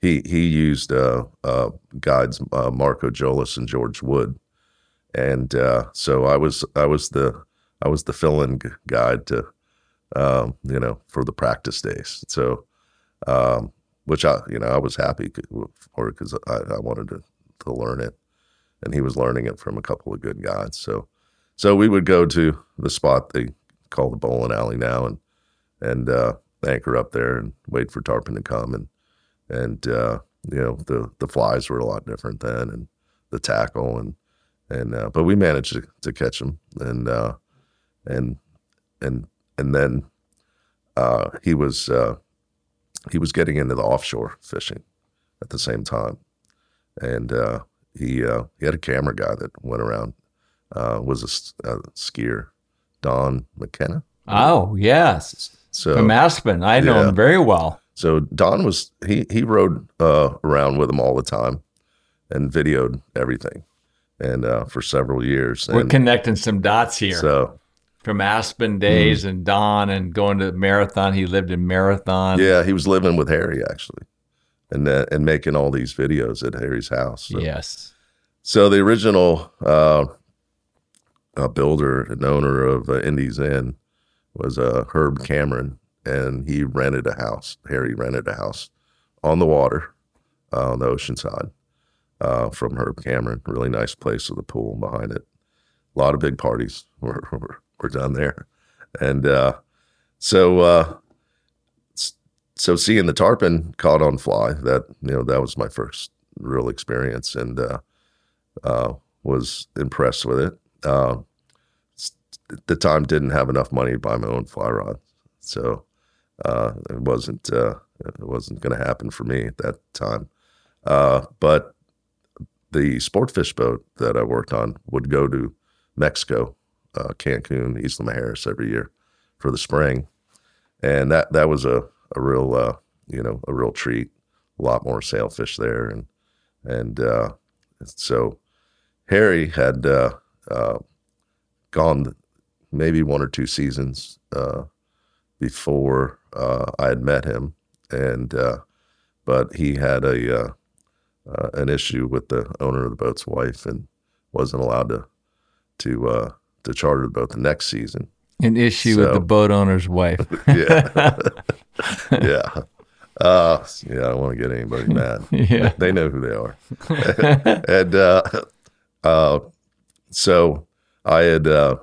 he he used uh, uh, guides uh, Marco Jolis and George Wood, and uh, so I was I was the I was the fill-in guide to um, you know for the practice days. So, um, which I you know I was happy for because I, I wanted to, to learn it, and he was learning it from a couple of good guides. So, so we would go to the spot they call the bowling alley now, and and uh, anchor up there and wait for tarpon to come, and and uh, you know the the flies were a lot different then, and the tackle, and and uh, but we managed to, to catch them, and uh, and and and then uh, he was uh, he was getting into the offshore fishing at the same time, and uh, he uh, he had a camera guy that went around, uh, was a, a skier. Don McKinnon. Oh, yes. So, from Aspen. I know yeah. him very well. So Don was, he he rode uh, around with him all the time and videoed everything and uh, for several years. We're and, connecting some dots here. So from Aspen days mm-hmm. and Don and going to Marathon. He lived in Marathon. Yeah, he was living with Harry, actually, and uh, and making all these videos at Harry's house. So, yes. So the original... Uh, a builder and owner of uh, Indies Inn was uh, Herb Cameron, and he rented a house. Harry rented a house on the water uh, on the ocean side uh, from Herb Cameron. Really nice place with a pool behind it. A lot of big parties were, were, were done there. And uh, so uh, so seeing the tarpon caught on fly, that you know that was my first real experience, and uh, uh, was impressed with it. Uh, at the time didn't have enough money to buy my own fly rod, so uh, it wasn't uh, it wasn't going to happen for me at that time. Uh, but the sport fish boat that I worked on would go to Mexico, uh, Cancun, Isla Mujeres every year for the spring, and that that was a a real uh, you know a real treat. A lot more sailfish there, and and uh, so Harry had. Uh, Uh, gone maybe one or two seasons uh, before uh, I had met him, and uh, but he had a uh, uh, an issue with the owner of the boat's wife and wasn't allowed to to uh, to charter the boat the next season. An issue so, with the boat owner's wife. yeah, yeah. Uh, yeah, I don't want to get anybody mad. yeah, they know who they are, and. Uh, uh, So I had, uh,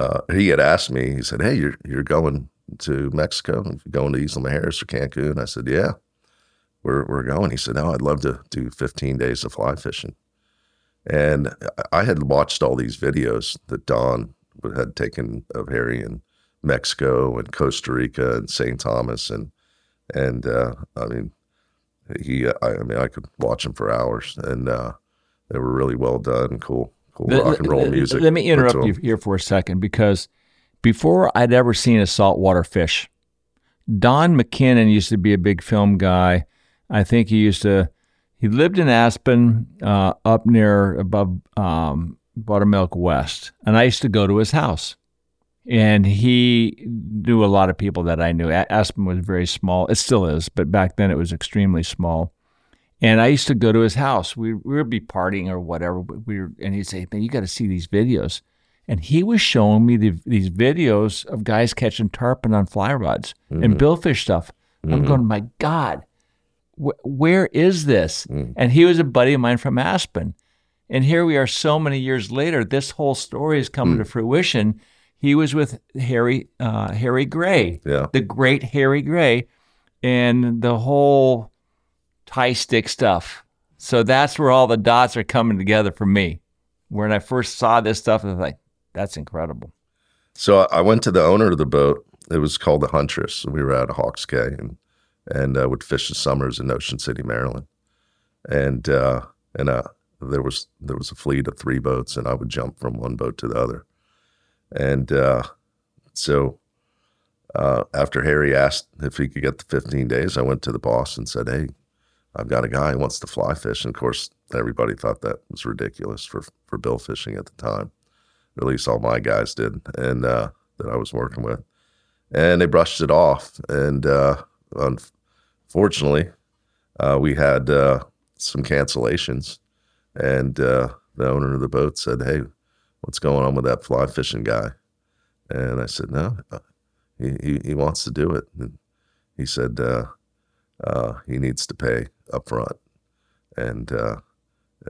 uh, he had asked me, he said, hey, you're, you're going to Mexico, you're going to Isla Mujeres or Cancun? I said, yeah, we're, we're going. He said, no, I'd love to do fifteen days of fly fishing. And I had watched all these videos that Don had taken of Harry in Mexico and Costa Rica and Saint Thomas. And, and, uh, I mean, he, I, I mean, I could watch him for hours, and, uh, they were really well done, cool, cool rock and roll music. Let me interrupt you here for a second, because before I'd ever seen a saltwater fish, Don McKinnon used to be a big film guy. I think he used to, he lived in Aspen uh, up near above um, Buttermilk West, and I used to go to his house. And he knew a lot of people that I knew. Aspen was very small. It still is, but back then it was extremely small. And I used to go to his house. We, we would be partying or whatever. But we were, and he'd say, man, you got to see these videos. And he was showing me the, these videos of guys catching tarpon on fly rods mm-hmm. and billfish stuff. Mm-hmm. I'm going, my God, wh- where is this? Mm-hmm. And he was a buddy of mine from Aspen. And here we are so many years later, this whole story is coming mm-hmm. to fruition. He was with Harry uh, Harry Gray, yeah. the great Harry Gray, and the whole tie stick stuff. So that's where all the dots are coming together for me. When I first saw this stuff, I was like, that's incredible. So I went to the owner of the boat. It was called the Huntress. We were out of Hawk's Cay and and uh, would fish the summers in Ocean City, Maryland. And uh, and uh, there was there was a fleet of three boats, and I would jump from one boat to the other. And uh, so uh, after Harry asked if he could get the fifteen days, I went to the boss and said, hey, I've got a guy who wants to fly fish. And, of course, everybody thought that was ridiculous for, for bill fishing at the time. At least all my guys did and uh, that I was working with. And they brushed it off. And uh, unfortunately, uh, we had uh, some cancellations. And uh, the owner of the boat said, hey, what's going on with that fly fishing guy? And I said, no, he he, he wants to do it. And he said, uh, uh, he needs to pay up front, and uh,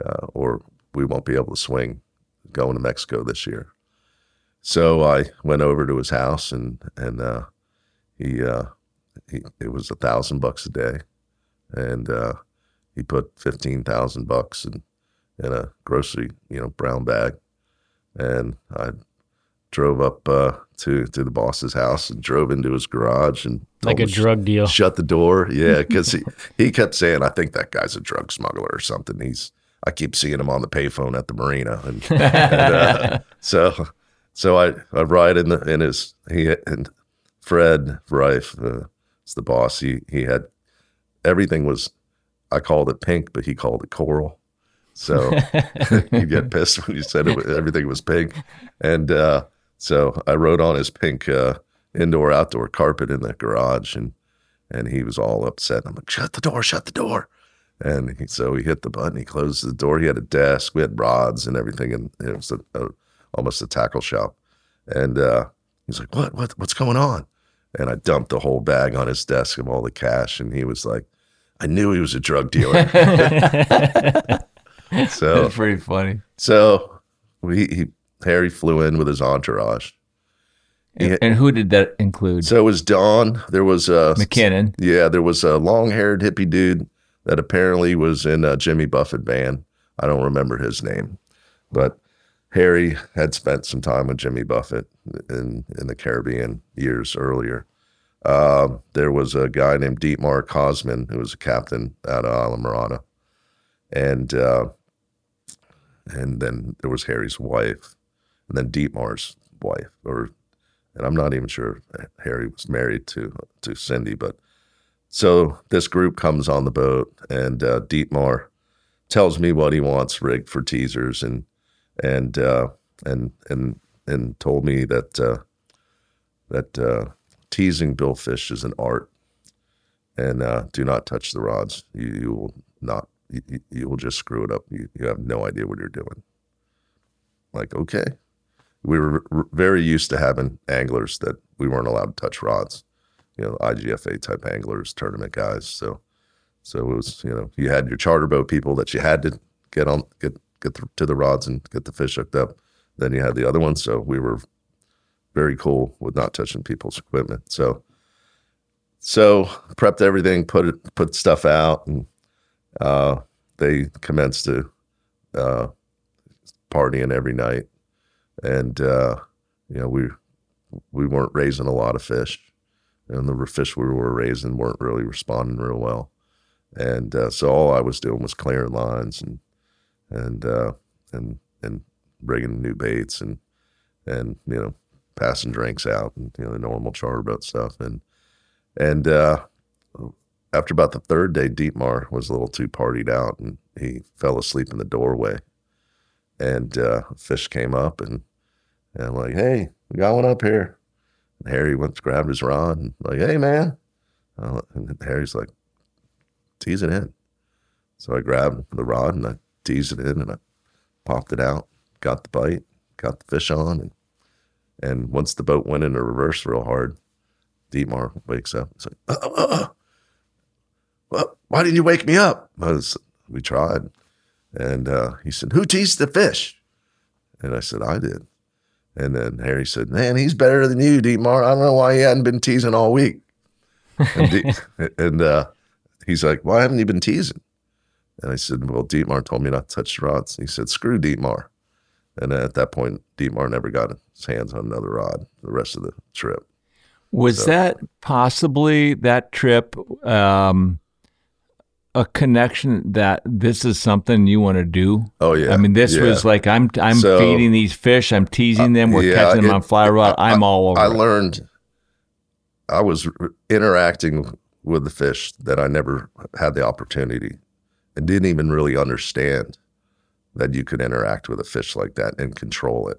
uh, or we won't be able to swing going to Mexico this year. So I went over to his house, and and uh, he, uh, he it was a thousand bucks a day, and uh, he put fifteen thousand bucks in in a grocery you know brown bag. And I drove up uh, to to the boss's house and drove into his garage and like a drug deal. Shut the door, yeah, because he, he kept saying, "I think that guy's a drug smuggler or something." He's I keep seeing him on the payphone at the marina, and, and uh, so so I I ride in the in his he and Fred Reif uh, is the boss. He he had everything was I called it pink, but he called it coral. So you get pissed when you said it was, everything was pink. And uh, so I rode on his pink uh, indoor-outdoor carpet in the garage, and and he was all upset. I'm like, shut the door, shut the door. And he, so he hit the button. He closed the door. He had a desk. We had rods and everything, and it was a, a, almost a tackle shop. And uh, he's like, what, what, what's going on? And I dumped the whole bag on his desk of all the cash, and he was like, I knew he was a drug dealer. So that's pretty funny. So we, he, Harry flew in with his entourage. He, and, and who did that include? So it was Don. There was a McKinnon. Yeah, there was a long-haired hippie dude that apparently was in a Jimmy Buffett band. I don't remember his name, but Harry had spent some time with Jimmy Buffett in in the Caribbean years earlier. Uh, there was a guy named Dietmar Cosman who was a captain out of Isla Mirada, and. Uh, And then there was Harry's wife, and then Dietmar's wife, or, and I'm not even sure Harry was married to to Cindy. But so this group comes on the boat, and uh, Dietmar tells me what he wants rigged for teasers, and and uh, and and and told me that uh, that uh, teasing billfish is an art, and uh, do not touch the rods. You, you will not. You, you will just screw it up. You, you have no idea what you're doing. Like, okay. We were r- very used to having anglers that we weren't allowed to touch rods. You know, I G F A type anglers, tournament guys. So so it was, you know, you had your charter boat people that you had to get on, get get th- to the rods and get the fish hooked up. Then you had the other one. So we were very cool with not touching people's equipment. So so prepped everything, put it, put stuff out, and Uh, they commenced to uh, partying every night, and uh, you know we we weren't raising a lot of fish, and the fish we were raising weren't really responding real well, and uh, so all I was doing was clearing lines and and uh, and and bringing new baits and and you know passing drinks out and you know the normal charter boat stuff and and. Uh, After about the third day, Dietmar was a little too partied out, and he fell asleep in the doorway. And uh, fish came up, and and I'm like, hey, we got one up here. And Harry went to grab his rod, and like, hey, man. Uh, and Harry's like, tease it in. So I grabbed the rod, and I teased it in, and I popped it out, got the bite, got the fish on. And, and once the boat went into reverse real hard, Dietmar wakes up. He's like, oh, oh, oh. well, why didn't you wake me up? I was, we tried. And uh, he said, who teased the fish? And I said, I did. And then Harry said, man, he's better than you, Dietmar. I don't know why he hadn't been teasing all week. And, De- and uh, he's like, why haven't you been teasing? And I said, well, Dietmar told me not to touch the rods. He said, screw Dietmar. And at that point, Dietmar never got his hands on another rod the rest of the trip. Was so. that possibly that trip um, a connection that this is something you want to do? Oh, yeah. I mean, this yeah. was like, I'm I'm so, feeding these fish. I'm teasing them. We're yeah, catching them it, on fly rod. I, I'm all over I learned it. I was re- interacting with the fish that I never had the opportunity and didn't even really understand that you could interact with a fish like that and control it.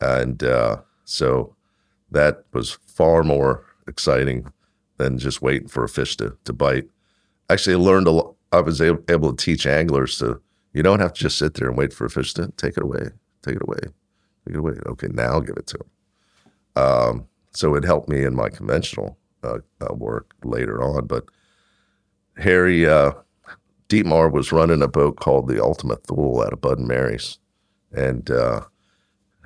And uh, so that was far more exciting than just waiting for a fish to, to bite. Actually, I learned a lot. I was able, able to teach anglers to, you don't have to just sit there and wait for a fish to take it away, take it away, take it away. Okay, now give it to them. Um, so it helped me in my conventional uh, uh, work later on. But Harry, uh, Dietmar was running a boat called the Ultimate Thule out of Bud and Mary's. And uh,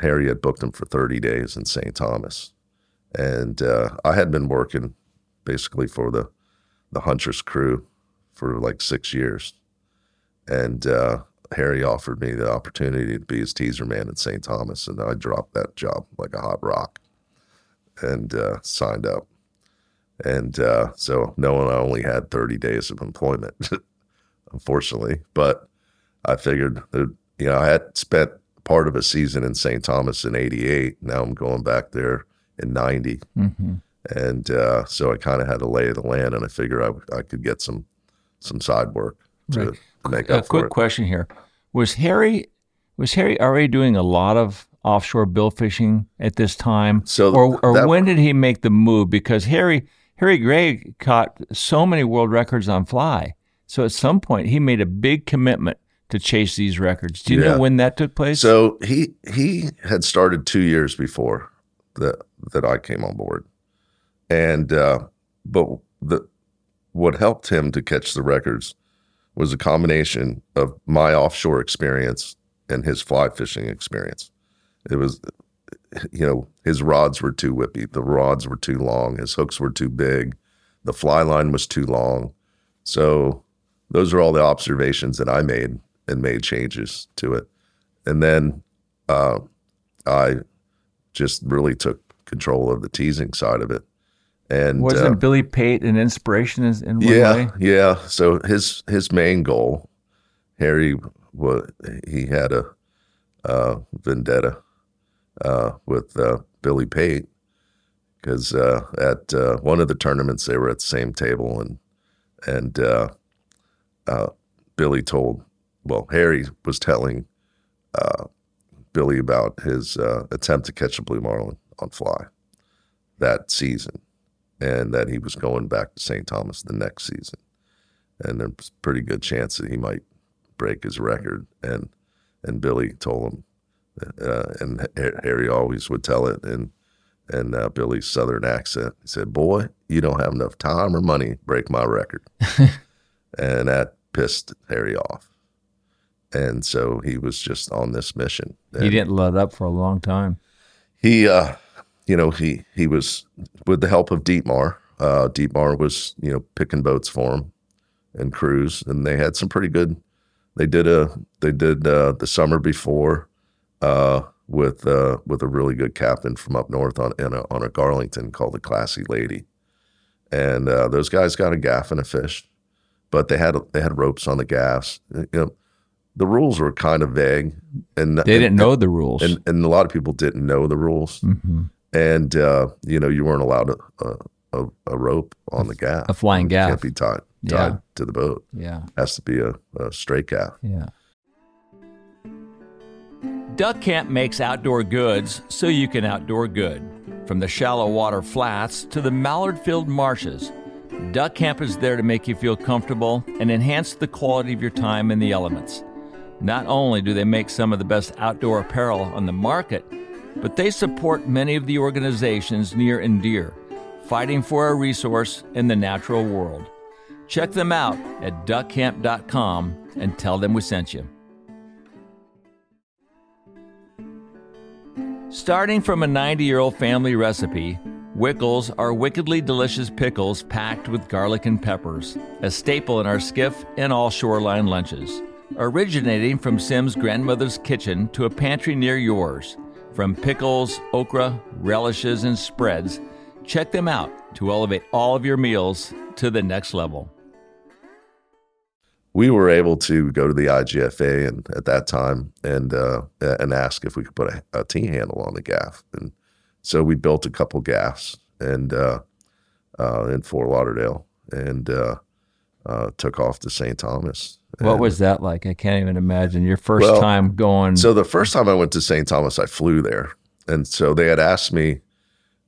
Harry had booked him for thirty days in Saint Thomas. And uh, I had been working basically for the, the Huntress crew for like six years. And uh, Harry offered me the opportunity to be his teaser man at Saint Thomas. And I dropped that job like a hot rock and uh, signed up. And uh, so knowing I only had thirty days of employment, unfortunately, but I figured that, you know, I had spent part of a season in Saint Thomas in eighty-eight. Now I'm going back there in ninety. Mm-hmm. And uh, so I kind of had to lay the land, and I figured I, I could get some some side work to, right. to make up a for it. A quick question here. Was Harry, was Harry already doing a lot of offshore bill fishing at this time? So or or that, when did he make the move? Because Harry, Harry Gray caught so many world records on fly. So at some point, he made a big commitment to chase these records. Do you yeah. know when that took place? So he he had started two years before the, that I came on board. And uh, but the what helped him to catch the records was a combination of my offshore experience and his fly fishing experience. It was, you know, his rods were too whippy. The rods were too long. His hooks were too big. The fly line was too long. So those are all the observations that I made and made changes to it. And then uh, I just really took control of the teasing side of it. And wasn't uh, Billy Pate an inspiration in, in one yeah, way? Yeah. So his his main goal, Harry, was, he had a uh, vendetta uh, with uh, Billy Pate because uh, at uh, one of the tournaments they were at the same table and and. Uh, Uh, Billy told, well, Harry was telling uh, Billy about his uh, attempt to catch a blue marlin on fly that season, and that he was going back to Saint Thomas the next season, and there's a pretty good chance that he might break his record. And and Billy told him, uh, and Harry always would tell it in and uh, Billy's southern accent. He said, "Boy, you don't have enough time or money to break my record." And that pissed Harry off. And so he was just on this mission. And he didn't let up for a long time. He, uh, you know, he he was, with the help of Dietmar, uh, Dietmar was, you know, picking boats for him and crews. And they had some pretty good, they did a they did uh, the summer before uh, with uh, with a really good captain from up north on in a, on a Garlington called the Classy Lady. And uh, those guys got a gaff and a fish. But they had they had ropes on the gaffs. You know, the rules were kind of vague, and they didn't and, know the rules. And, and a lot of people didn't know the rules. Mm-hmm. And uh, you know, you weren't allowed a a, a rope on the gaff. A flying gaff can't be tied tied yeah. to the boat. Yeah, has to be a, a straight gaff. Yeah. Duck Camp makes outdoor goods so you can outdoor good. From the shallow water flats to the mallard-filled marshes. Duck Camp is there to make you feel comfortable and enhance the quality of your time in the elements. Not only do they make some of the best outdoor apparel on the market, but they support many of the organizations near and dear, fighting for a resource in the natural world. Check them out at duck camp dot com and tell them we sent you. Starting from a ninety-year-old family recipe, wickles are wickedly delicious pickles packed with garlic and peppers, a staple in our skiff and all shoreline lunches. Originating from Sim's grandmother's kitchen to a pantry near yours, from pickles, okra, relishes, and spreads, check them out to elevate all of your meals to the next level. We were able to go to the I G F A and at that time and uh, and ask if we could put a, a T handle on the gaff. And so we built a couple gaffs and uh, uh, in Fort Lauderdale and uh, uh, took off to Saint Thomas. What and, was that like? I can't even imagine your first well, time going. So the first time I went to Saint Thomas, I flew there. And so they had asked me,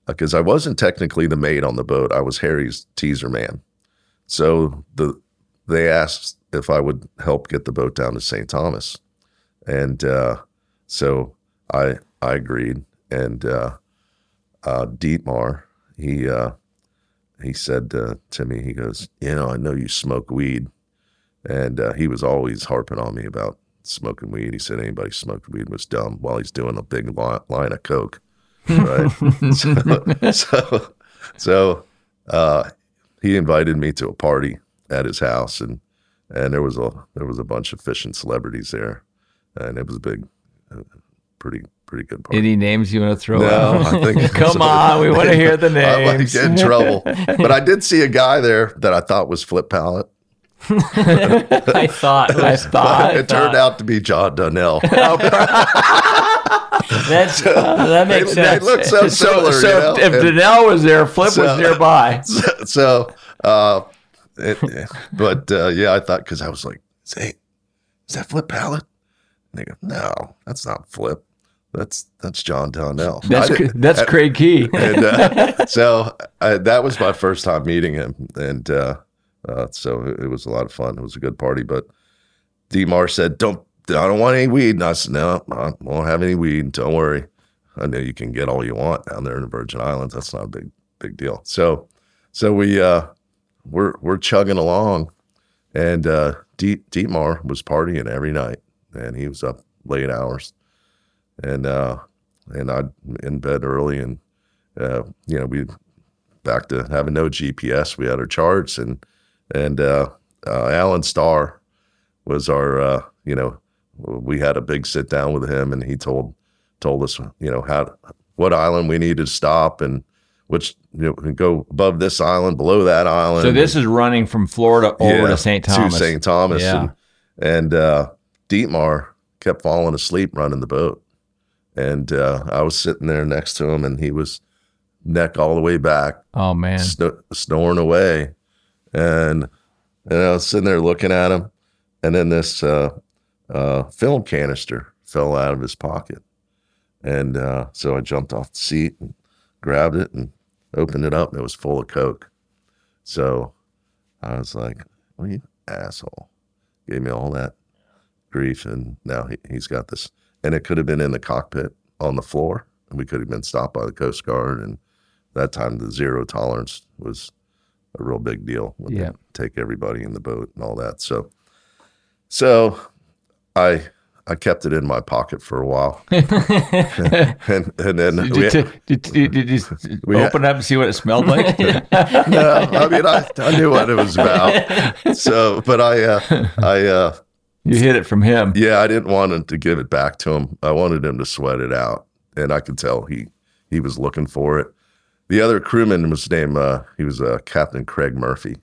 because I wasn't technically the mate on the boat. I was Harry's teaser man. So the they asked if I would help get the boat down to Saint Thomas. And uh, so I I agreed. And uh, uh, Dietmar, he, uh, he said uh, to me, he goes, you know, I know you smoke weed. And uh, he was always harping on me about smoking weed. He said anybody smoked weed was dumb while he's doing a big li- line of coke, right? so so, so uh, he invited me to a party at his house, and and there was a there was a bunch of fishing celebrities there, and it was a big, uh, pretty pretty good party. Any names you want to throw no, out? I think Come on, we want to hear the names. I might get in trouble. But I did see a guy there that I thought was Flip Palette. I thought, I thought. It I turned thought. out to be John Donnell. That's, so uh, that makes they, sense. They look so similar. So, so you know? If and Donnell was there, Flip so, was nearby. So, so uh, it, but uh, yeah, I thought, because I was like, hey, is that Flip Palette? And they go, no, that's not Flip. That's that's John Donnell. That's that's Craig Key. And, uh, so I, that was my first time meeting him, and. Uh, Uh, so it, it was a lot of fun. It was a good party. But Dietmar said, "Don't, I don't want any weed." And I said, "No, I won't have any weed. Don't worry. I know you can get all you want down there in the Virgin Islands. That's not a big, big deal." So, so we uh, we're we're chugging along, and uh, Dietmar was partying every night, and he was up late hours, and uh, and I'd in bed early, and uh, you know we back to having no G P S. We had our charts and. And uh, uh, Alan Starr was our, uh, you know, we had a big sit down with him, and he told told us, you know, how what island we needed to stop and which you know, go above this island, below that island. So this and, is running from Florida over yeah, to Saint Thomas. To Saint Thomas, yeah. and, and uh, Dietmar kept falling asleep running the boat, and uh, I was sitting there next to him, and he was neck all the way back. Oh man, sn- snoring away. And, and I was sitting there looking at him, and then this uh, uh, film canister fell out of his pocket. And uh, so I jumped off the seat and grabbed it and opened it up, and it was full of coke. So I was like, well, you asshole. Gave me all that grief, and now he, he's got this. And it could have been in the cockpit on the floor, and we could have been stopped by the Coast Guard. And that time the zero tolerance was a real big deal when yeah. they take everybody in the boat and all that. So, so I I kept it in my pocket for a while, and and then did, we you, had, did, you, did you we open had, up and see what it smelled like? No, I mean I, I knew what it was about. So, but I uh, I uh, you hid it from him. Yeah, I didn't want him to give it back to him. I wanted him to sweat it out, and I could tell he he was looking for it. The other crewman was named, uh, he was uh, Captain Craig Murphy,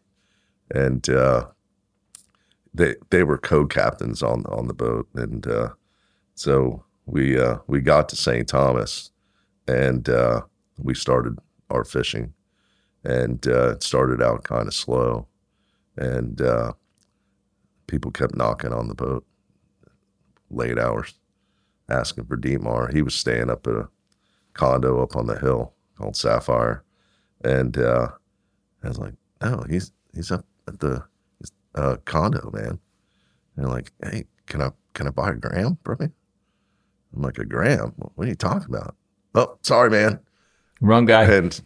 and uh, they they were co-captains on on the boat. And uh, so we uh, we got to Saint Thomas, and uh, we started our fishing, and uh, it started out kind of slow, and uh, people kept knocking on the boat late hours, asking for Dietmar. He was staying up at a condo up on the hill called Sapphire, and uh, I was like, "Oh, he's he's up at the uh, condo, man." And they're like, "Hey, can I can I buy a gram from you?" I'm like, "A gram? What are you talking about?" Oh, sorry, man, wrong guy. And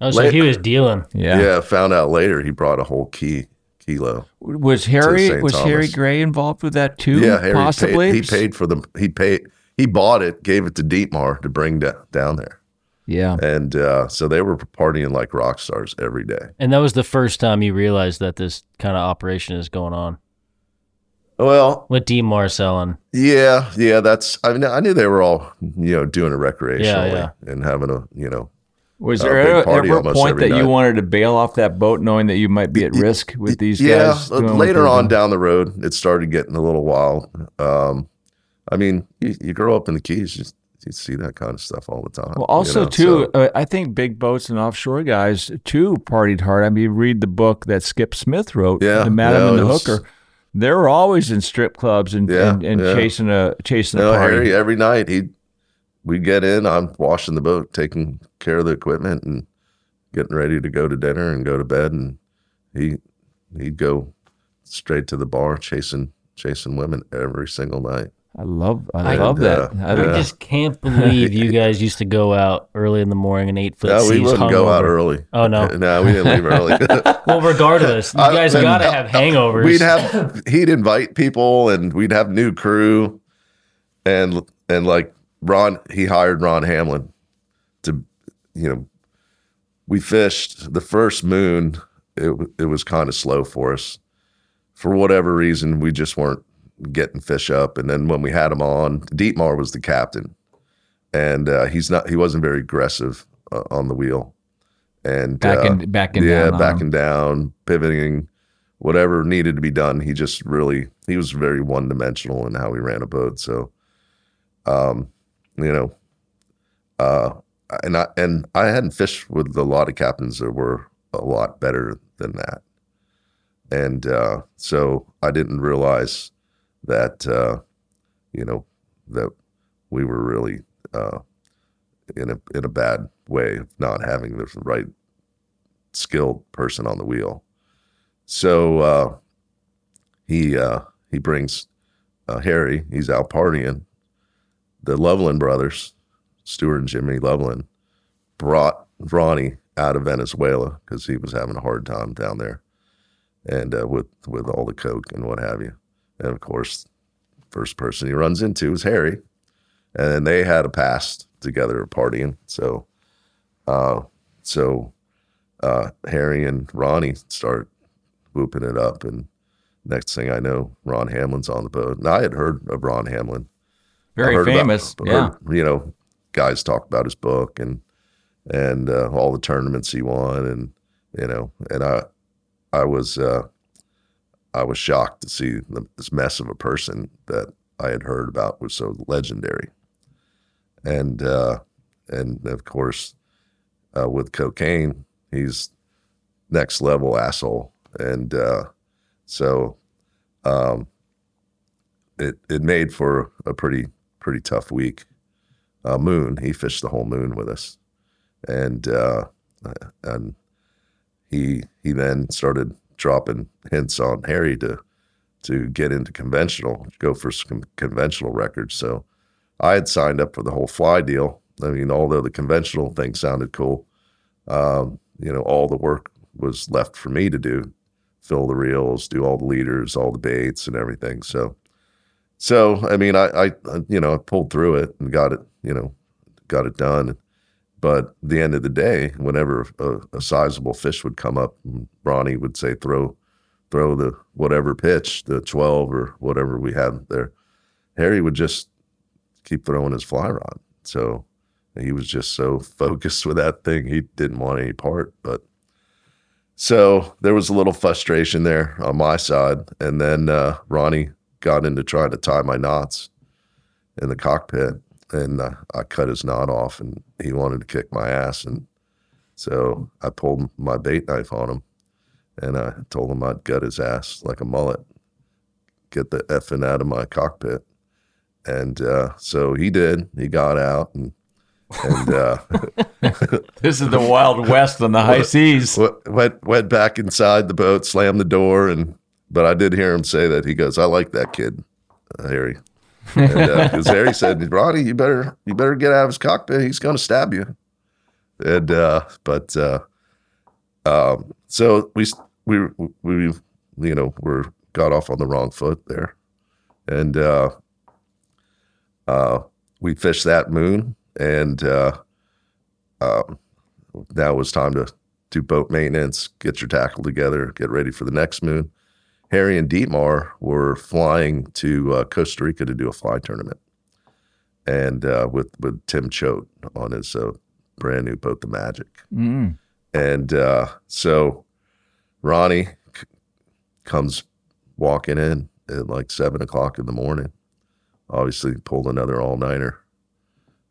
oh, so later, he was dealing. Yeah, yeah. Found out later he brought a whole key kilo. Was Harry was Thomas. Harry Gray involved with that too? Yeah, Harry possibly. Paid, he paid for the he paid he bought it, gave it to Dietmar to bring da- down there. Yeah, and uh, so they were partying like rock stars every day. And that was the first time you realized that this kind of operation is going on. Well, with Dietmar selling. Yeah, yeah, that's. I mean, I knew they were all you know doing it recreationally yeah, yeah. and having a you know. Was there uh, ever, ever a point that night. you wanted to bail off that boat knowing that you might be at risk with these yeah, guys? Yeah, later on down the road, it started getting a little wild. Um, I mean, you, you grow up in the Keys, you, you see that kind of stuff all the time. Well, also, you know, too, so. uh, I think big boats and offshore guys, too, partied hard. I mean, you read the book that Skip Smith wrote, yeah, The Madam yeah, and the was, Hooker. They were always in strip clubs and, yeah, and, and yeah. chasing a chasing you know, a party. Harry, every night, he'd... We'd get in, I'm washing the boat, taking care of the equipment and getting ready to go to dinner and go to bed. And he, he'd go straight to the bar chasing chasing women every single night. I love I and, love that. Uh, I yeah. just can't believe you guys used to go out early in the morning and eight foot seas. No, we wouldn't hungover. go out early. Oh, no. No, we didn't leave early. Well, regardless, you guys got to have hangovers. We'd have, he'd invite people and we'd have new crew and and like, Ron, he hired Ron Hamlin to, you know, we fished the first moon. It it was kind of slow for us. For whatever reason, we just weren't getting fish up. And then when we had him on, Dietmar was the captain. And uh, he's not, he wasn't very aggressive uh, on the wheel. And backing, uh, backing yeah, down. Yeah, backing down, pivoting, whatever needed to be done. He just really, he was very one-dimensional in how he ran a boat. So, um, You know, uh, and I and I hadn't fished with a lot of captains that were a lot better than that, and uh, so I didn't realize that uh, you know that we were really uh, in a in a bad way of not having the right skilled person on the wheel. So uh, he uh, he brings uh, Harry. He's out partying. The Loveland brothers, Stuart and Jimmy Loveland, brought Ronnie out of Venezuela because he was having a hard time down there, and uh, with with all the coke and what have you. And of course, first person he runs into is Harry, and they had a past together partying. So, uh, so uh, Harry and Ronnie start whooping it up, and next thing I know, Ron Hamlin's on the boat, and I had heard of Ron Hamlin. Very famous, about, yeah. Heard, you know, guys talk about his book and and uh, all the tournaments he won, and you know, and I, I was, uh, I was shocked to see the, this mess of a person that I had heard about was so legendary, and uh, and of course, uh, with cocaine, he's next level asshole, and uh, so, um, it it made for a pretty. pretty tough week. Uh, moon, he fished the whole moon with us, and uh, and he he then started dropping hints on Harry to to get into conventional, go for some conventional records. So I had signed up for the whole fly deal. I mean, although the conventional thing sounded cool, um, you know, all the work was left for me to do: fill the reels, do all the leaders, all the baits, and everything. So. So, I mean, I, I, you know, I pulled through it and got it, you know, got it done. But at the end of the day, whenever a, a sizable fish would come up, Ronnie would say, throw, throw the whatever pitch, the twelve or whatever we had there. Harry would just keep throwing his fly rod. So he was just so focused with that thing. He didn't want any part. But so there was a little frustration there on my side. And then uh, Ronnie got into trying to tie my knots in the cockpit, and uh, I cut his knot off, and he wanted to kick my ass, and so I pulled my bait knife on him, and I told him I'd gut his ass like a mullet, get the effing out of my cockpit, and uh, so he did. He got out, and, and uh, this is the Wild West on the high seas. Went went back inside the boat, slammed the door, and. But I did hear him say that. He goes, "I like that kid, uh, Harry." Because uh, Harry said, "Ronnie, you better you better get out of his cockpit. He's going to stab you." And uh, but uh, um, so we we we you know, were got off on the wrong foot there. And uh, uh, we fished that moon, and uh, uh, now it was time to do boat maintenance, get your tackle together, get ready for the next moon. Harry and Dietmar were flying to uh, Costa Rica to do a fly tournament, and uh, with with Tim Choate on his uh, brand new boat, the Magic. Mm. And uh, so Ronnie c- comes walking in at like seven o'clock in the morning. Obviously, pulled another all nighter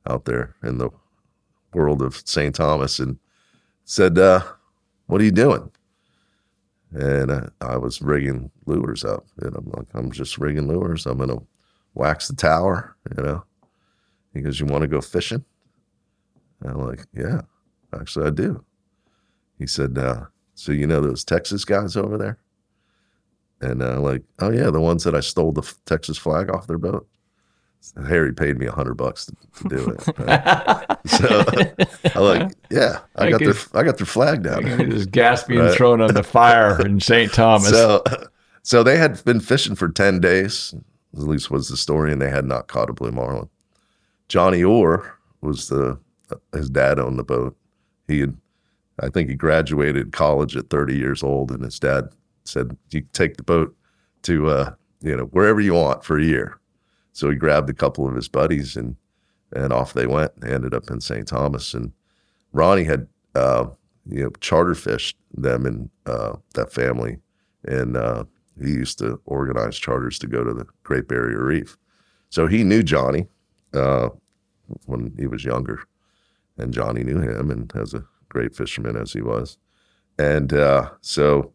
out there in the world of Saint Thomas, and said, uh, "What are you doing?" And I, I was rigging lures up, and I'm like, I'm just rigging lures. I'm going to wax the tower, you know. He goes, "You want to go fishing?" And I'm like, "Yeah, actually I do." He said, uh, "So you know those Texas guys over there?" And I'm uh, like, "Oh, yeah, the ones that I stole the f- Texas flag off their boat." So Harry paid me a hundred bucks to, to do it. Right? So I like, yeah, I, I got could, their I got their flag down there. Just gas being right? thrown on the fire in Saint Thomas. So, so they had been fishing for ten days, at least was the story, and they had not caught a blue marlin. Johnny Orr was the his dad owned the boat. He had, I think, he graduated college at thirty years old, and his dad said, "You take the boat to uh, you know wherever you want for a year." So he grabbed a couple of his buddies, and and off they went. They ended up in Saint Thomas, and Ronnie had uh, you know charter fished them and uh, that family, and uh, he used to organize charters to go to the Great Barrier Reef. So he knew Johnny uh, when he was younger, and Johnny knew him, and as a great fisherman as he was, and uh, so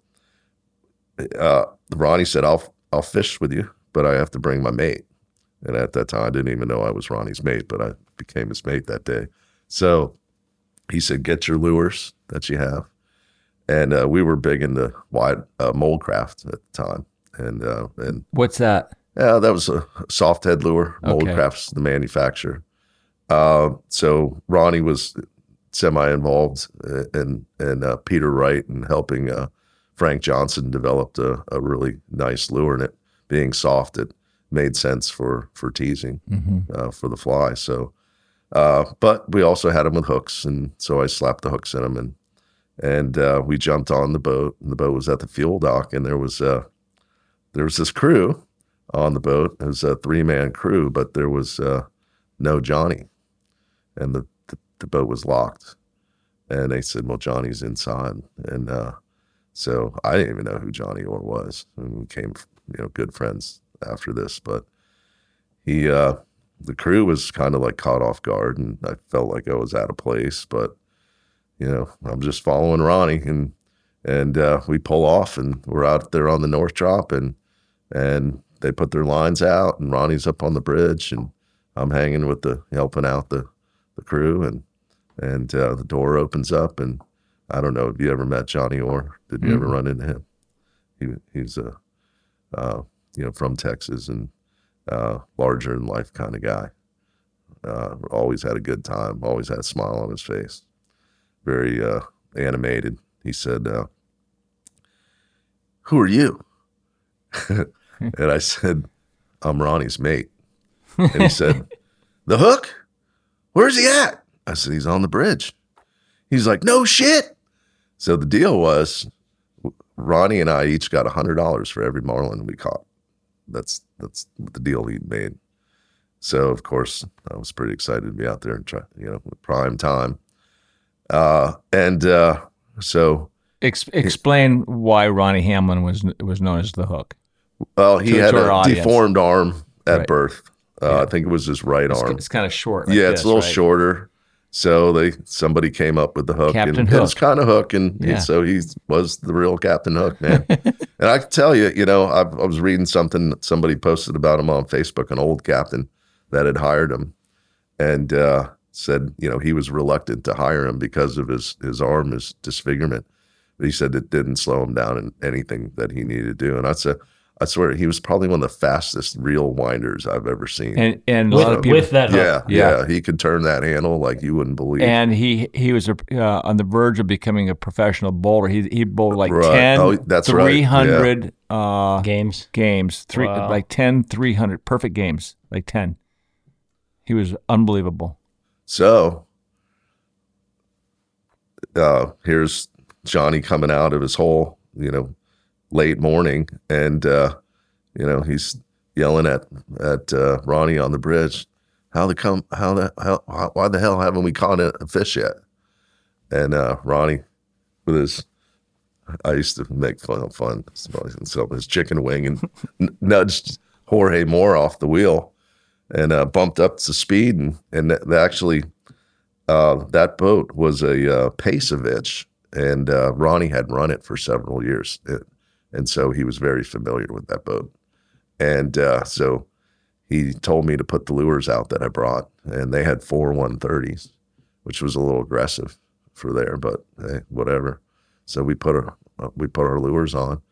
uh, Ronnie said, "I'll I'll fish with you, but I have to bring my mate." And at that time, I didn't even know I was Ronnie's mate, but I became his mate that day. So he said, "Get your lures that you have." And uh, we were big into wide uh, mole craft at the time. And uh, and what's that? Yeah, that was a soft head lure. Mole okay. Craft's the manufacturer. Uh, so Ronnie was semi-involved, and and uh, Peter Wright, and helping uh, Frank Johnson developed a, a really nice lure, and it being soft, it made sense for for teasing mm-hmm. uh, for the fly. So, uh, but we also had them with hooks, and so I slapped the hooks in them, and and uh, we jumped on the boat. And the boat was at the fuel dock, and there was uh, there was this crew on the boat. It was a three man crew, but there was uh, no Johnny, and the, the the boat was locked. And they said, "Well, Johnny's inside," and uh, so I didn't even know who Johnny Orr was. And we became you know good friends after this, but he uh the crew was kind of like caught off guard, and I felt like I was out of place, but you know I'm just following Ronnie, and and uh we pull off, and we're out there on the north drop, and and they put their lines out, and Ronnie's up on the bridge, and I'm hanging with the helping out the the crew, and and uh the door opens up, and I don't know if you ever met Johnny Orr. Did you mm-hmm. ever run into him? He he's a uh you know, from Texas, and uh, larger than life kind of guy. Uh, always had a good time, always had a smile on his face. Very uh, animated. He said, uh, "Who are you?" And I said, "I'm Ronnie's mate." And he said, "The hook? Where's he at?" I said, "He's on the bridge." He's like, "No shit." So the deal was, Ronnie and I each got one hundred dollars for every marlin we caught. That's that's the deal he'd made. So of course I was pretty excited to be out there and try, you know, prime time. Uh, and uh, so Ex- explain it, why Ronnie Hamlin was was known as the Hook. Well, he to, had to a audience. Deformed arm at right. birth. Uh, yeah. I think it was his right it's, arm. It's kind of short. Like yeah, this, it's a little right? shorter. So they somebody came up with the hook, Captain and Hook. It was kind of Hook, and yeah. he, so he was the real Captain Hook, man. And I can tell you, you know, I, I was reading something somebody posted about him on Facebook, an old captain that had hired him, and uh, said, you know, he was reluctant to hire him because of his his arm, his disfigurement. But he said it didn't slow him down in anything that he needed to do. And I said, I swear he was probably one of the fastest reel winders I've ever seen. And, and with, um, with that, yeah, yeah, yeah, he could turn that handle like you wouldn't believe. And he he was a, uh, on the verge of becoming a professional bowler. He he bowled like right. ten, oh, that's three hundred right. yeah. uh, games, games, three wow. like ten, three hundred perfect games, like ten. He was unbelievable. So, uh, here's Johnny coming out of his hole, you know. Late morning, and uh, you know, he's yelling at at uh, Ronnie on the bridge, "How the come? How the hell? Why the hell haven't we caught a fish yet?" And uh, Ronnie, with his, I used to make fun of fun himself, his chicken wing, and nudged Jorge Moore off the wheel, and uh, bumped up to speed, and and th actually, uh, that boat was a uh, Pesevich, and uh, Ronnie had run it for several years. It, And so he was very familiar with that boat. And uh, so he told me to put the lures out that I brought. And they had four one thirties, which was a little aggressive for there, but hey, whatever. So we put, our, we put our lures on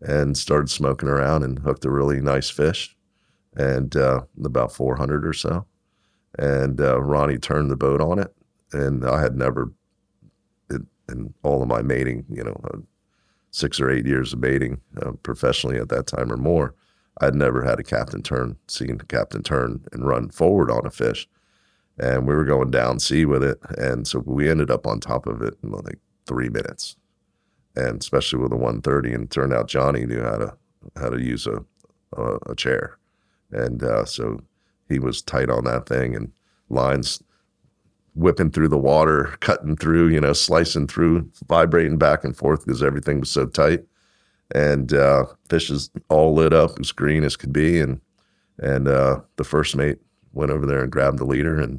and started smoking around and hooked a really nice fish, and uh, about four hundred or so. And uh, Ronnie turned the boat on it. And I had never, in, in all of my mating, you know, six or eight years of baiting uh, professionally at that time or more, I'd never had a captain turn, seen a captain turn and run forward on a fish. And we were going down sea with it. And so we ended up on top of it in like three minutes. And especially with a one thirty, and it turned out Johnny knew how to, how to use a, a, a chair. And uh, so he was tight on that thing, and lines whipping through the water, cutting through, you know, slicing through, vibrating back and forth because everything was so tight. And uh, fish is all lit up as green as could be. And and uh, the first mate went over there and grabbed the leader, and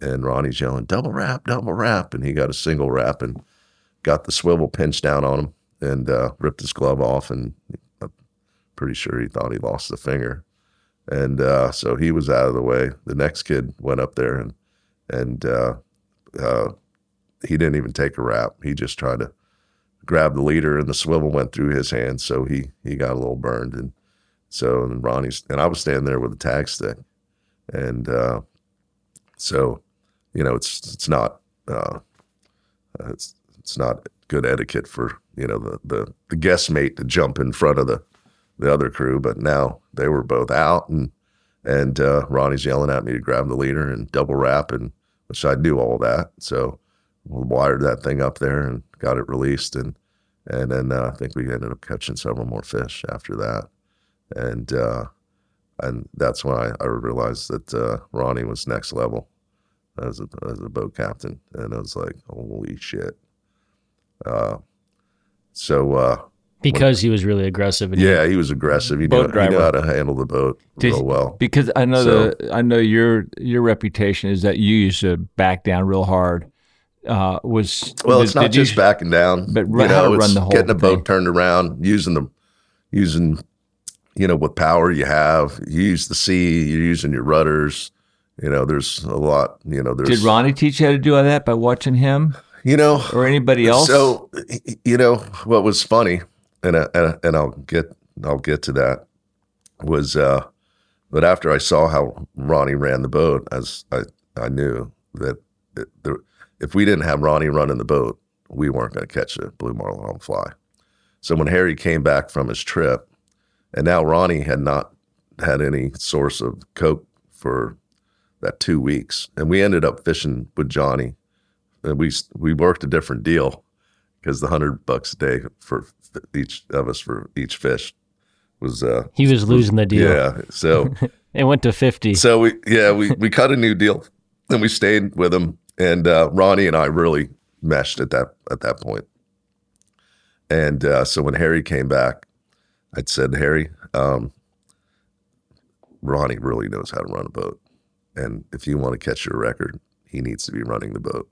and Ronnie's yelling, "Double wrap, double wrap." And he got a single wrap and got the swivel pinched down on him, and uh, ripped his glove off. And I'm pretty sure he thought he lost the finger. And uh, so he was out of the way. The next kid went up there, and And uh, uh, he didn't even take a wrap. He just tried to grab the leader, and the swivel went through his hand, so he he got a little burned. And so and Ronnie's and I was standing there with a tag stick, and uh, so you know it's it's not uh, it's it's not good etiquette for you know the, the the guest mate to jump in front of the the other crew, but now they were both out, and and uh, Ronnie's yelling at me to grab the leader and double wrap, and which I knew all that. So we wired that thing up there and got it released. And and then uh, I think we ended up catching several more fish after that. And uh, and that's when I, I realized that uh, Ronnie was next level as a, as a boat captain. And I was like, holy shit. Uh, so... Uh, Because he was really aggressive. And yeah, he was aggressive. He knew, he knew how to handle the boat Did, real well. Because I know so, the, I know your your reputation is that you used to back down real hard. Uh, was well, was, it's not just you, backing down, but you know, it's run the whole getting the boat turned around, using the using you know what power you have. You use the sea. You're using your rudders. You know, there's a lot. You know, there's. Did Ronnie teach you how to do all that by watching him? You know, or anybody else? So you know what was funny. And, and and I'll get I'll get to that was uh, but after I saw how Ronnie ran the boat, as I I knew that it, there, if we didn't have Ronnie running the boat, we weren't going to catch a blue marlin on fly. So when Harry came back from his trip, and now Ronnie had not had any source of coke for that two weeks, and we ended up fishing with Johnny, and we we worked a different deal because the hundred bucks a day for each of us for each fish was uh he was losing the deal, yeah, so it went to fifty, so we yeah we we cut a new deal, and we stayed with him, and uh Ronnie and I really meshed at that at that point. And uh so when Harry came back, I'd said, Harry, um Ronnie really knows how to run a boat, and if you want to catch your record, he needs to be running the boat.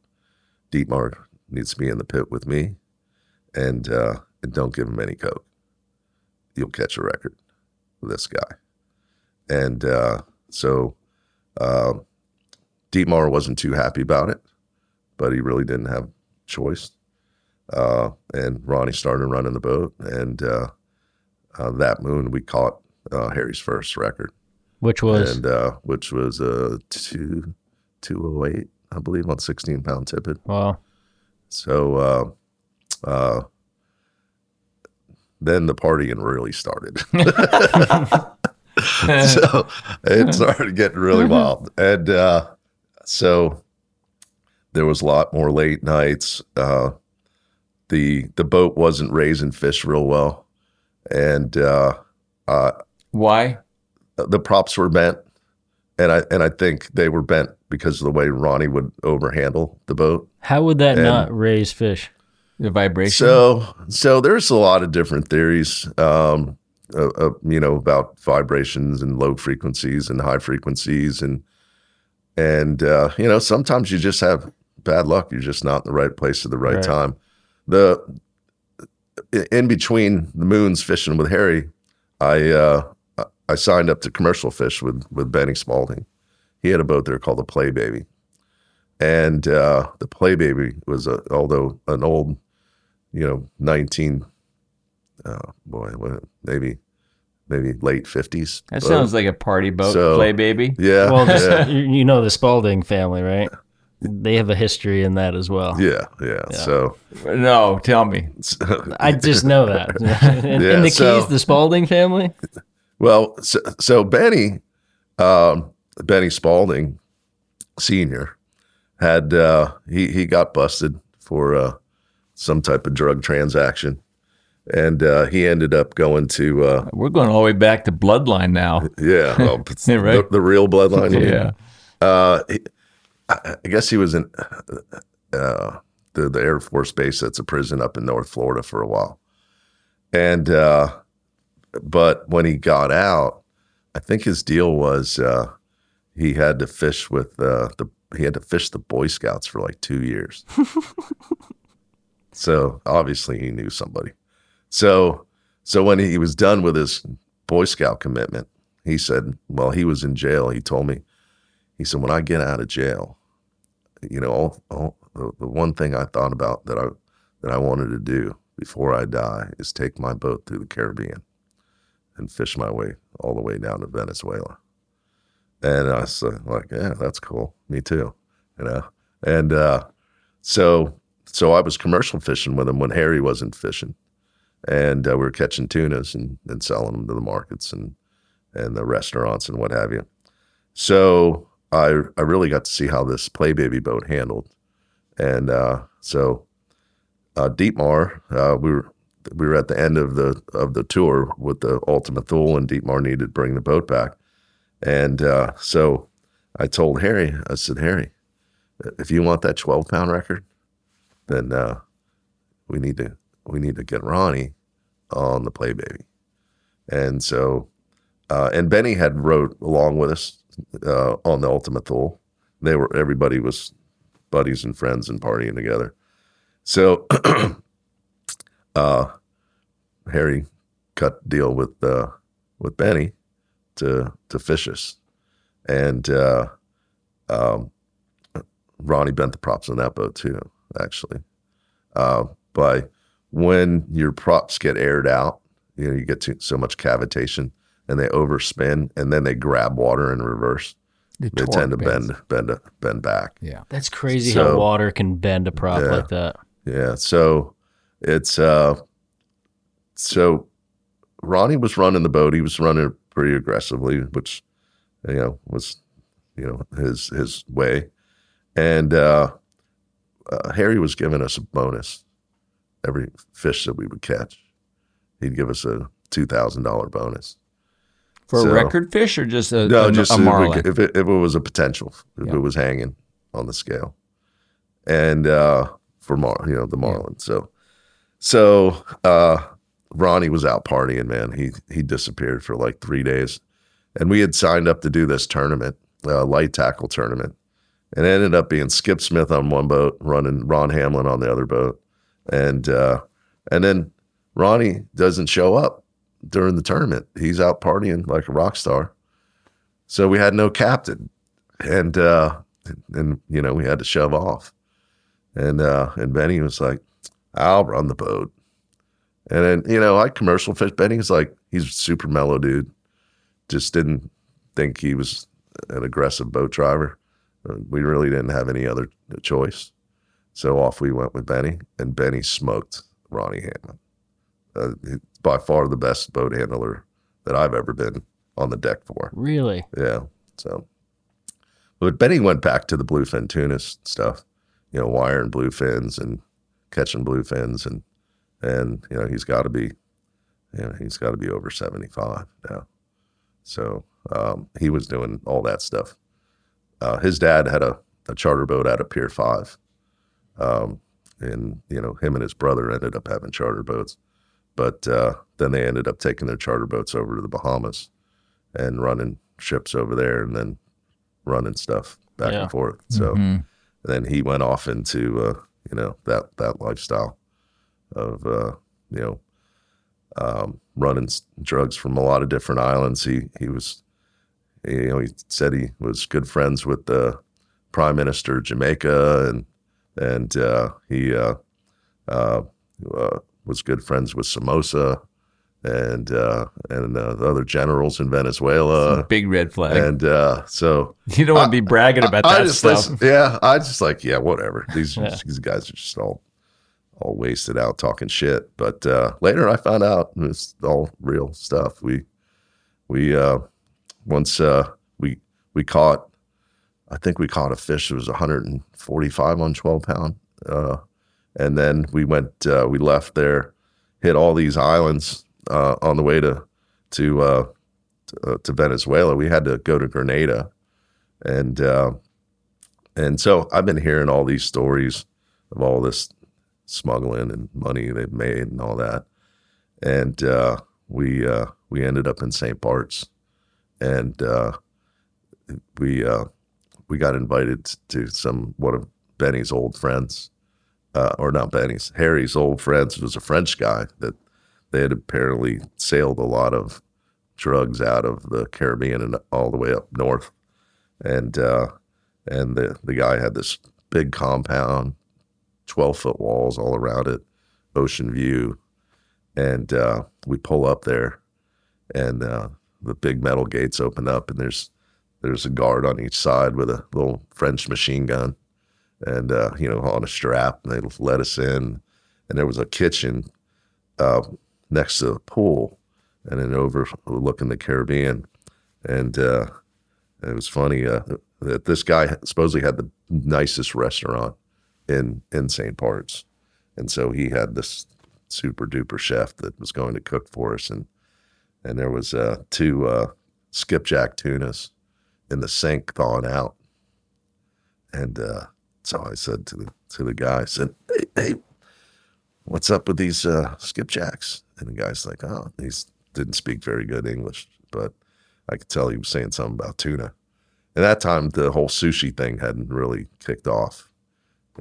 Dietmar needs to be in the pit with me, and uh and don't give him any coke. You'll catch a record with this guy. And uh, so uh, Dietmar wasn't too happy about it, but he really didn't have choice. Uh, and Ronnie started running the boat, and uh, uh, that moon, we caught uh, Harry's first record, which was and uh, which was a two two oh eight, I believe, on sixteen pound tippet. Wow! So uh, uh, then the partying really started. So it started getting really wild, and uh, so there was a lot more late nights. Uh, the The boat wasn't raising fish real well, and uh, uh, why? The props were bent, and I and I think they were bent because of the way Ronnie would overhandle the boat. How would that and not raise fish? The vibration. So so there's a lot of different theories. Um, Uh, uh, you know, about vibrations and low frequencies and high frequencies. And, and uh, you know, sometimes you just have bad luck. You're just not in the right place at the right, right. time. The in between the moons fishing with Harry, I uh, I signed up to commercial fish with, with Benny Spaulding. He had a boat there called the Play Baby. And uh, the Play Baby was, a, although an old, you know, nineteen oh boy, maybe maybe late fifties. That boat. Sounds like a party boat, so, Play Baby. Yeah. Well, just, yeah. You know the Spaulding family, right? They have a history in that as well. Yeah, yeah. yeah. So no, tell me. So, I just know that. in, yeah, in the so, Keys, the Spaulding family? Well, so, so Benny, um, Benny Spaulding, senior, had uh, he he got busted for uh, some type of drug transaction. And uh, he ended up going to... Uh, We're going all the way back to bloodline now. Yeah. Well, right? the, the real bloodline. Yeah. Uh, he, I guess he was in uh, the, the Air Force Base that's a prison up in North Florida for a while. And uh, but when he got out, I think his deal was uh, he had to fish with uh, the... He had to fish the Boy Scouts for like two years. So obviously he knew somebody. So so when he was done with his Boy Scout commitment, he said, well, he was in jail. He told me, he said, when I get out of jail, you know, all, all, the, the one thing I thought about that I that I wanted to do before I die is take my boat through the Caribbean and fish my way all the way down to Venezuela. And I said, like, yeah, that's cool. Me too, you know. And uh, so so I was commercial fishing with him when Harry wasn't fishing. And uh, we were catching tunas and, and selling them to the markets and, and the restaurants and what have you. So I I really got to see how this Play Baby boat handled. And uh, so uh, Dietmar, uh, we were we were at the end of the of the tour with the Ultima Thule, and Dietmar needed to bring the boat back. And uh, so I told Harry, I said, Harry, if you want that twelve pound record, then uh, we need to. We need to get Ronnie on the Play Baby. And so, uh, and Benny had rode along with us uh, on the Ultima Thule. They were, everybody was buddies and friends and partying together. So uh, Harry cut a deal with uh, with Benny to to fish us. And uh, um, Ronnie bent the props on that boat too, actually. Uh, by... When your props get aired out, you know, you get too, so much cavitation and they overspin and then they grab water in reverse. The they tend to bends. bend bend bend back. Yeah. That's crazy so, how water can bend a prop yeah, like that. Yeah. So it's uh so Ronnie was running the boat. He was running pretty aggressively, which you know was you know his his way. And uh, uh Harry was giving us a bonus. Every fish that we would catch, he'd give us a two thousand dollar bonus for so, a record fish, or just a no, a, just a marlin. If it, if it was a potential, if yeah. it was hanging on the scale, and uh, for mar, you know, the marlin. Yeah. So, so uh, Ronnie was out partying, man. He he disappeared for like three days, and we had signed up to do this tournament, uh, light tackle tournament, and it ended up being Skip Smith on one boat, running Ron Hamlin on the other boat. And uh, and then Ronnie doesn't show up during the tournament. He's out partying like a rock star. So we had no captain, and uh, and you know we had to shove off. And uh, and Benny was like, "I'll run the boat." And then you know I commercial fish. Benny's like, he's a super mellow dude. Just didn't think he was an aggressive boat driver. We really didn't have any other choice. So off we went with Benny, and Benny smoked Ronnie Hamlin. Uh, by far the best boat handler that I've ever been on the deck for. Really? Yeah. So, but Benny went back to the bluefin tuna stuff, you know, wiring bluefins and catching bluefins, and and you know he's got to be, you know, he's got to be over seventy-five now. So um, he was doing all that stuff. Uh, his dad had a, a charter boat out of Pier Five, um, and you know him and his brother ended up having charter boats, but uh, then they ended up taking their charter boats over to the Bahamas and running ships over there, and then running stuff back yeah. and forth. So mm-hmm. then he went off into uh, you know that that lifestyle of uh, you know um, running drugs from a lot of different islands. He he was. You know, he said he was good friends with the Prime Minister of Jamaica, and and uh, he uh, uh, uh, was good friends with Somoza, and uh, and uh, the other generals in Venezuela. Big red flag. And uh, so you don't want to be bragging about I, that I just stuff. Listen, yeah, I just like yeah, whatever. These yeah. these guys are just all all wasted out talking shit. But uh, later, I found out it was all real stuff. We we. Uh, Once uh, we we caught, I think we caught a fish that was one forty-five on twelve pound, uh, and then we went, uh, we left there, hit all these islands uh, on the way to to, uh, to, uh, to Venezuela. We had to go to Grenada, and uh, and so I've been hearing all these stories of all this smuggling and money they've made and all that, and uh, we uh, we ended up in Saint Bart's. And uh, we uh, we got invited to some one of Benny's old friends, uh, or not Benny's, Harry's old friends. It was a French guy that they had apparently sailed a lot of drugs out of the Caribbean and all the way up north. And uh, and the, the guy had this big compound, twelve foot walls all around it, ocean view. And uh, we pull up there and uh, the big metal gates open up, and there's there's a guard on each side with a little French machine gun, and uh, you know on a strap. And they let us in, and there was a kitchen uh, next to the pool, and then overlooking the Caribbean. And uh, it was funny uh, that this guy supposedly had the nicest restaurant in in Saint Bart's, and so he had this super duper chef that was going to cook for us. And And there was uh, two uh, skipjack tunas in the sink thawing out, and uh, so I said to the to the guy, I said, "Hey, hey what's up with these uh, skipjacks?" And the guy's like, "Oh, he didn't speak very good English, but I could tell he was saying something about tuna." At that time, the whole sushi thing hadn't really kicked off,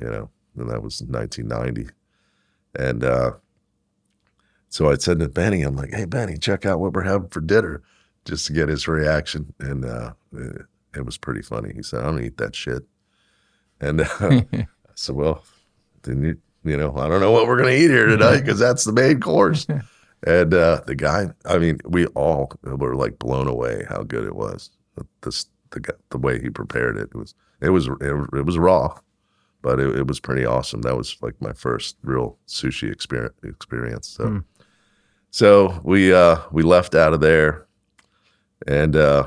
you know, and that was nineteen ninety, and. Uh, So I said to Benny, I'm like, "Hey, Benny, check out what we're having for dinner," just to get his reaction. And uh, it, it was pretty funny. He said, "I'm going to eat that shit." And uh, I said, "Well, then you, you know, I don't know what we're going to eat here tonight because that's the main course." And uh, the guy, I mean, we all were like blown away how good it was. This, the, the way he prepared it, it was, it was, it, it was raw, but it, it was pretty awesome. That was like my first real sushi experience. experience so. Mm. So we uh, we left out of there, and uh,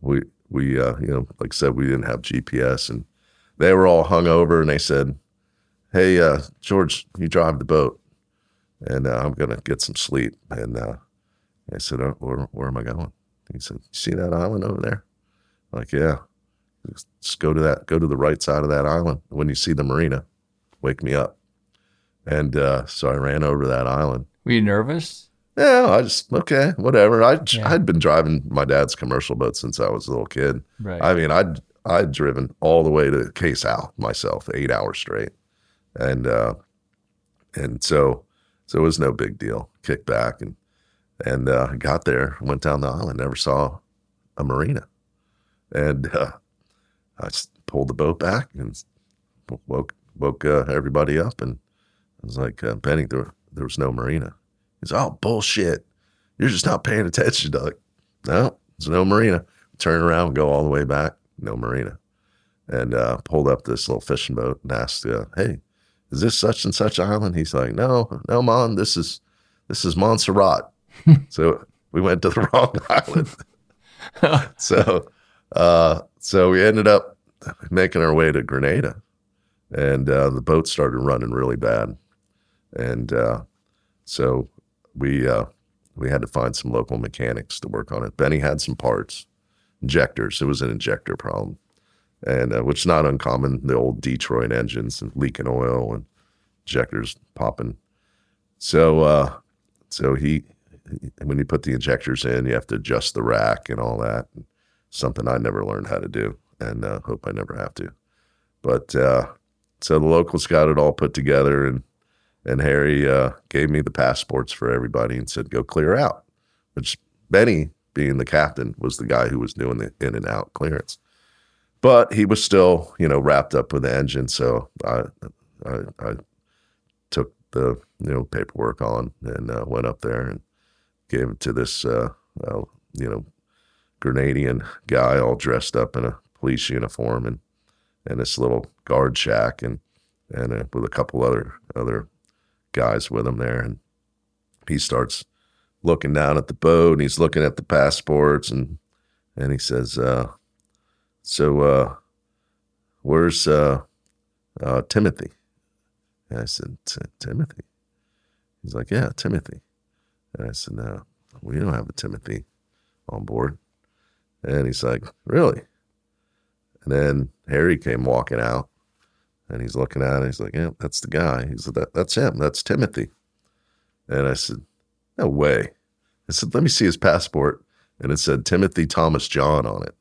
we we uh, you know like I said, we didn't have G P S, and they were all hungover, and they said, "Hey uh, George, you drive the boat, and uh, I'm gonna get some sleep." And uh, I said, oh, where, "Where am I going?" He said, "You see that island over there?" I'm like, "Yeah, just go to that, go to the right side of that island. When you see the marina, wake me up." And uh, so I ran over that island. Were you nervous? Yeah, I just, okay, whatever. I, yeah. I'd been driving my dad's commercial boat since I was a little kid. Right. I mean, I'd, I'd driven all the way to Cay Sal myself, eight hours straight. And uh, and so so it was no big deal. Kicked back and and uh, got there, went down the island, never saw a marina. And uh, I just pulled the boat back and woke, woke uh, everybody up. And I was like, uh, Benny, there, there was no marina. He's, "Oh, bullshit. You're just not paying attention, Doug. No, there's no marina. Turn around, go all the way back. No marina. And uh, pulled up this little fishing boat and asked, uh, hey, is this such and such island? He's like, no, no, Mon, this is this is Montserrat. So we went to the wrong island. so uh, so we ended up making our way to Grenada. And uh, the boat started running really bad. And uh, so we uh, we had to find some local mechanics to work on it. Benny had some parts, injectors. It was an injector problem, and uh, which is not uncommon. The old Detroit engines and leaking oil and injectors popping. So uh, so he, when you put the injectors in, you have to adjust the rack and all that. Something I never learned how to do, and uh, hope I never have to. But uh, so the locals got it all put together, and and Harry uh, gave me the passports for everybody and said, go clear out, which Benny, being the captain, was the guy who was doing the in and out clearance. But he was still, you know, wrapped up with the engine. So I I, I took the, you know, paperwork on and uh, went up there and gave it to this, uh, uh, you know, Grenadian guy all dressed up in a police uniform and, and this little guard shack and, and uh, with a couple other other guys with him there. And he starts looking down at the boat and he's looking at the passports and and he says, uh, so uh, where's uh, uh, Timothy? And I said, Timothy? He's like, yeah, Timothy. And I said, no, we don't have a Timothy on board. And he's like, really? And then Harry came walking out. And he's looking at it. He's like, yeah, that's the guy. He's like, that, that's him. That's Timothy. And I said, no way. I said, let me see his passport. And it said Timothy Thomas John on it.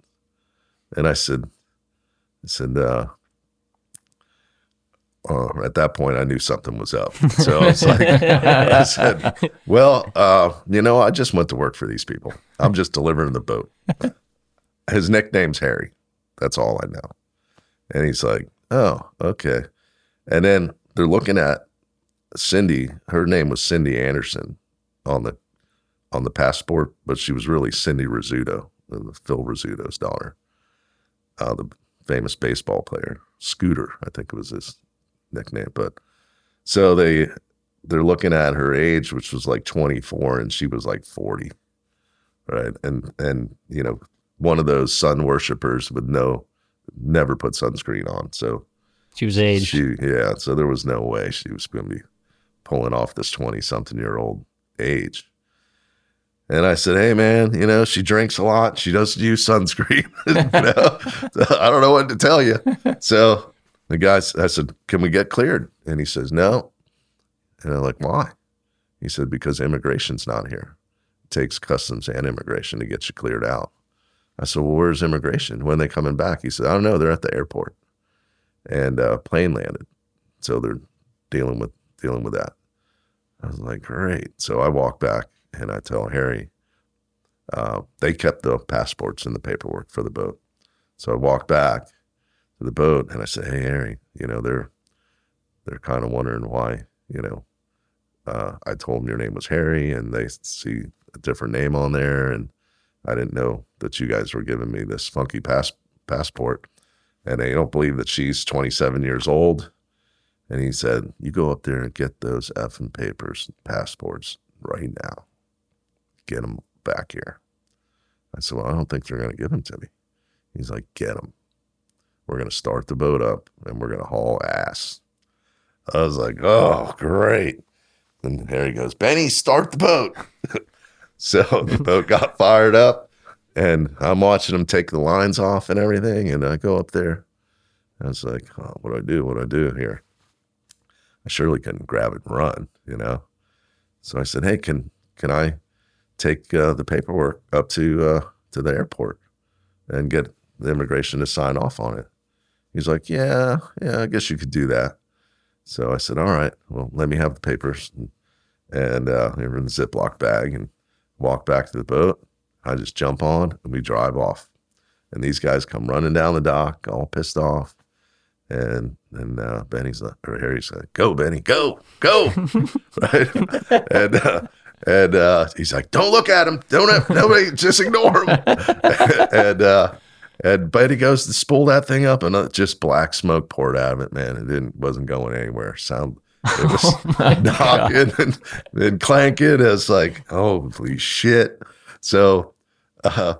And I said, I said, uh, uh, at that point, I knew something was up. So I was like, I said, well, uh, you know, I just went to work for these people. I'm just delivering the boat. His nickname's Harry. That's all I know. And he's like, oh, okay. And then they're looking at Cindy. Her name was Cindy Anderson on the on the passport, but she was really Cindy Rizzuto, Phil Rizzuto's daughter, uh, the famous baseball player. Scooter, I think was his nickname. But so they they're looking at her age, which was like twenty-four, and she was like forty, right? And and you know, one of those sun worshipers with no. Never put sunscreen on, so she was aged. She, yeah, so there was no way she was going to be pulling off this twenty-something-year-old age. And I said, "Hey, man, you know she drinks a lot. She doesn't use sunscreen. You know? So I don't know what to tell you." So the guy, I said, "Can we get cleared?" And he says, "No." And I'm like, "Why?" He said, "Because immigration's not here. It takes customs and immigration to get you cleared out." I said, well, where's immigration? When are they coming back? He said, I don't know. They're at the airport. And uh, plane landed. So they're dealing with dealing with that. I was like, great. So I walk back and I tell Harry, uh, they kept the passports and the paperwork for the boat. So I walk back to the boat and I say, hey, Harry, you know, they're they're kind of wondering why, you know, uh, I told them your name was Harry and they see a different name on there and I didn't know that you guys were giving me this funky pass passport. And they don't believe that she's twenty-seven years old. And he said, you go up there and get those effing papers and passports right now. Get them back here. I said, well, I don't think they're going to give them to me. He's like, get them. We're going to start the boat up and we're going to haul ass. I was like, oh, great. And Harry goes, Benny, start the boat. So the boat got fired up, and I'm watching them take the lines off and everything, and I go up there. I was like, oh, what do I do? What do I do here? I surely couldn't grab it and run, you know? So I said, hey, can can I take uh, the paperwork up to uh, to the airport and get the immigration to sign off on it? He's like, yeah, yeah, I guess you could do that. So I said, all right, well, let me have the papers. And, and uh, they were in the Ziploc bag, and walk back to the boat. I just jump on and we drive off. And these guys come running down the dock, all pissed off. And and uh, Benny's like, or Harry's like, go, Benny, go, go. Right? And uh, And uh, he's like, don't look at him. Don't have, nobody, just ignore him. and uh, and Betty goes to spool that thing up, and just black smoke poured out of it, man. It didn't wasn't going anywhere. Sound it was oh knocking and, and clanking. It's like, holy shit. So uh,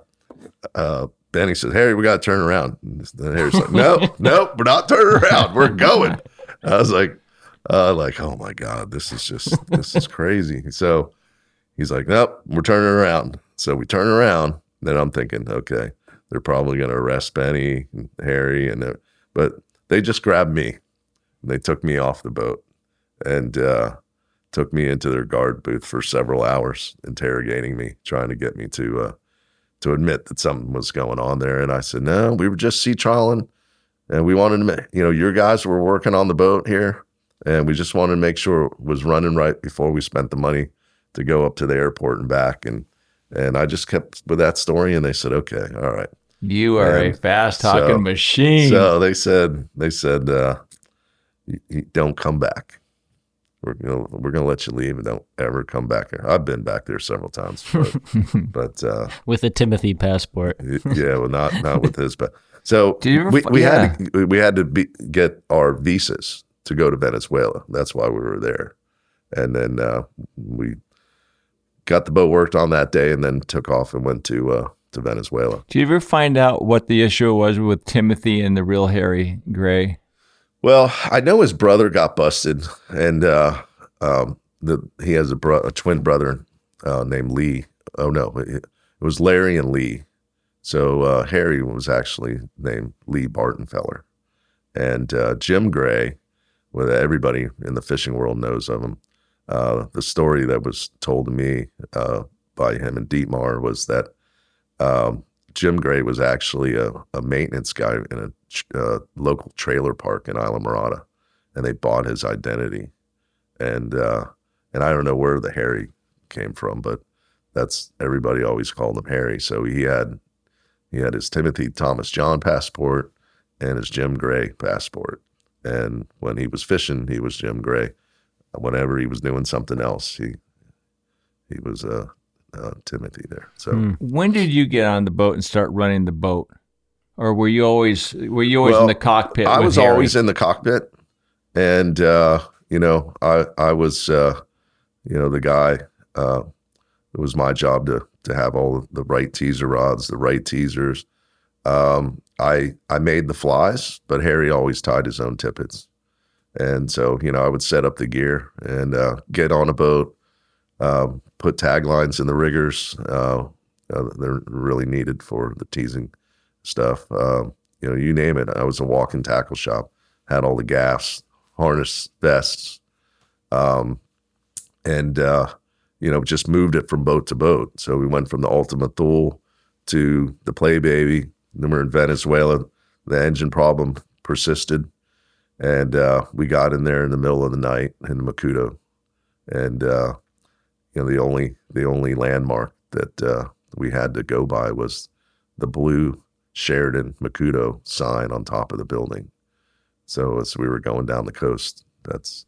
uh, Benny says, Harry, we got to turn around. And Harry's like, nope, nope, we're not turning around. We're going. I was like, uh, like, oh my God, this is just, this is crazy. So he's like, nope, we're turning around. So we turn around. Then I'm thinking, okay, they're probably going to arrest Benny and Harry. and But they just grabbed me. And they took me off the boat and uh, took me into their guard booth for several hours, interrogating me, trying to get me to uh, to admit that something was going on there. And I said, no, we were just sea trawling. And we wanted to make, you know, your guys were working on the boat here. And we just wanted to make sure it was running right before we spent the money to go up to the airport and back. And and I just kept with that story, and they said, okay, all right. You are and a fast-talking so, machine. So they said, they said, uh, you, you don't come back. We're gonna, we're gonna let you leave and don't ever come back here. I've been back there several times. But, but uh, with a Timothy passport. Yeah, well, not not with his. But so Do you ever, we, we, yeah. had to, we had to be, get our visas to go to Venezuela. That's why we were there. And then uh, we... got the boat worked on that day, and then took off and went to uh, to Venezuela. Did you ever find out what the issue was with Timothy and the real Harry Gray? Well, I know his brother got busted, and uh, um, the, he has a, bro- a twin brother uh, named Lee. Oh no, it, it was Larry and Lee. So uh, Harry was actually named Lee Bartenfeller, and uh, Jim Gray, well, everybody in the fishing world knows of him. Uh, the story that was told to me uh, by him and Dietmar was that um, Jim Gray was actually a, a maintenance guy in a ch- uh, local trailer park in Isla Mirada, and they bought his identity. And uh, and I don't know where the Harry came from, but that's everybody always called him Harry. So he had he had his Timothy Thomas John passport and his Jim Gray passport. And when he was fishing, he was Jim Gray. Whenever he was doing something else, he he was uh, uh, Timothy there. So when did you get on the boat and start running the boat, or were you always were you always well, in the cockpit? I was Harry? always in the cockpit, and uh, you know I I was uh, you know the guy. Uh, it was my job to to have all the right teaser rods, the right teasers. Um, I I made the flies, but Harry always tied his own tippets. And so, you know, I would set up the gear and uh, get on a boat, uh, put taglines in the riggers. Uh, uh, they're really needed for the teasing stuff. Uh, you know, you name it. I was a walk-in tackle shop, had all the gaffs, harness vests, um, and, uh, you know, just moved it from boat to boat. So we went from the Ultima Thule to the Play Baby. Then we're in Venezuela. The engine problem persisted. And uh, we got in there in the middle of the night in Macuto, and uh, you know the only the only landmark that uh, we had to go by was the blue Sheridan Macuto sign on top of the building. So as we were going down the coast, that's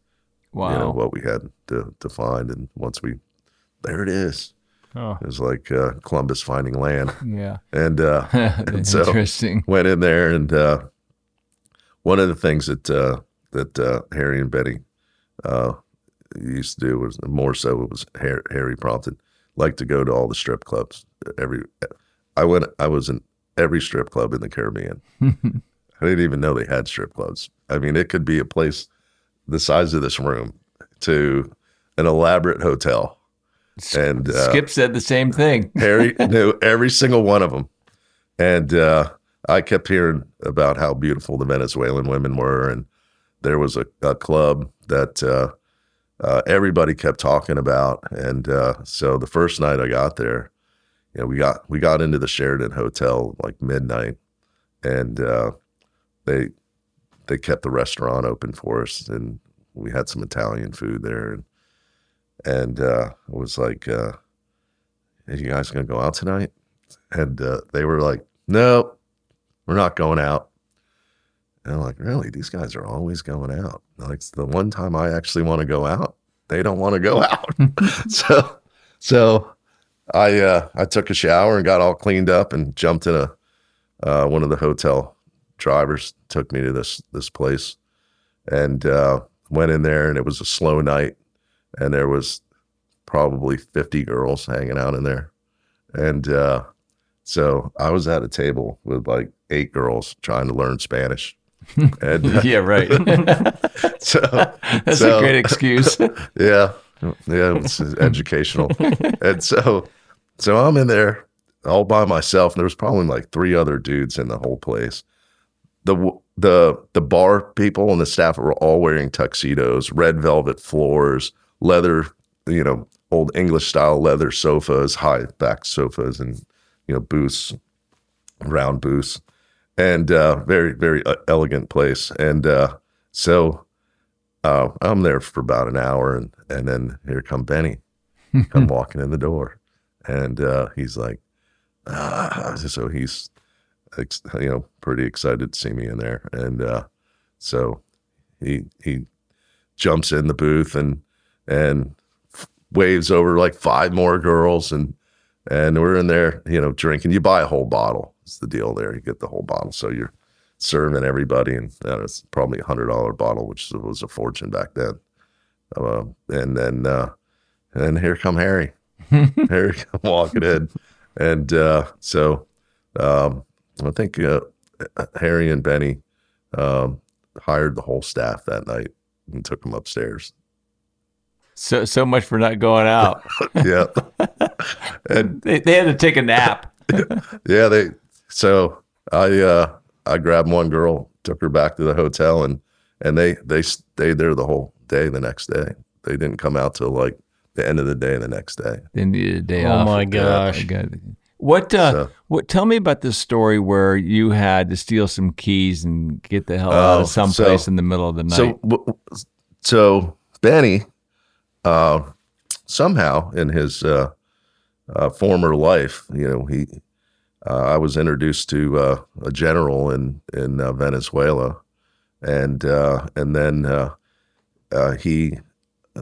wow. you know, what we had to, to find. And once we, there it is. Oh. It was like uh, Columbus finding land. Yeah, and uh, and so interesting. Went in there and. Uh, One of the things that uh, that uh, Harry and Betty uh, used to do was more so it was Harry, Harry prompted, like to go to all the strip clubs. Every I went, I was in every strip club in the Caribbean. I didn't even know they had strip clubs. I mean, it could be a place the size of this room to an elaborate hotel. And uh, Skip said the same thing. Harry knew every single one of them, and. Uh, I kept hearing about how beautiful the Venezuelan women were, and there was a, a club that uh, uh, everybody kept talking about. And uh, so the first night I got there, you know, we got we got into the Sheridan Hotel like midnight, and uh, they they kept the restaurant open for us, and we had some Italian food there, and and uh, it was like, uh, "Are you guys gonna go out tonight?" And uh, they were like, "No. We're not going out." And I'm like, really? These guys are always going out. Like, the one time I actually want to go out, they don't want to go out. so So I uh, I took a shower and got all cleaned up and jumped in a uh, one of the hotel drivers took me to this this place and uh, went in there, and it was a slow night, and there was probably fifty girls hanging out in there, and uh, so I was at a table with like eight girls trying to learn Spanish. And, uh, yeah, right. so that's so, a great excuse. Yeah. Yeah, it's educational. And so so I'm in there all by myself, and there was probably like three other dudes in the whole place. The the the bar people and the staff were all wearing tuxedos, red velvet floors, leather, you know, old English style leather sofas, high back sofas, and you know, booths, round booths, and uh, very very elegant place. And uh, so. Uh, I'm there for about an hour, and, and then here come Benny, come walking in the door, and uh, he's like, ah. So he's, ex- you know, pretty excited to see me in there, and uh, so he he jumps in the booth and and f- waves over like five more girls, and and we're in there, you know, drinking. You buy a whole bottle. It's the deal there. You get the whole bottle, so you're serving everybody, and that was probably a hundred dollar bottle, which was a fortune back then. Uh, and then, uh, and here come Harry, Harry come walking in, and uh, so um, I think uh, Harry and Benny um, hired the whole staff that night and took them upstairs. So so much for not going out. Yeah, and they, they had to take a nap. Yeah, they. So I. Uh, I grabbed one girl, took her back to the hotel, and and they they stayed there the whole day. The next day, they didn't come out till like the end of the day. The next day, they needed a day oh off. Oh my gosh! What? Uh, so, what? Tell me about this story where you had to steal some keys and get the hell out of someplace so, in the middle of the night. So, so Benny, uh, somehow in his uh, uh, former life, you know he. Uh, I was introduced to uh, a general in in uh, Venezuela, and uh, and then uh, uh, he.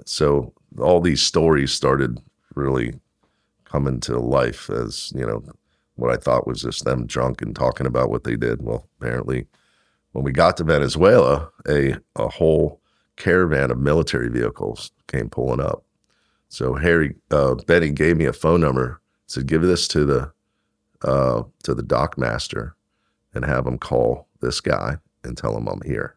So all these stories started really coming to life as you know what I thought was just them drunk and talking about what they did. Well, apparently, when we got to Venezuela, a a whole caravan of military vehicles came pulling up. So Harry uh, Benny gave me a phone number. Said, "Give this to the." Uh, to the dock master and have him call this guy and tell him I'm here.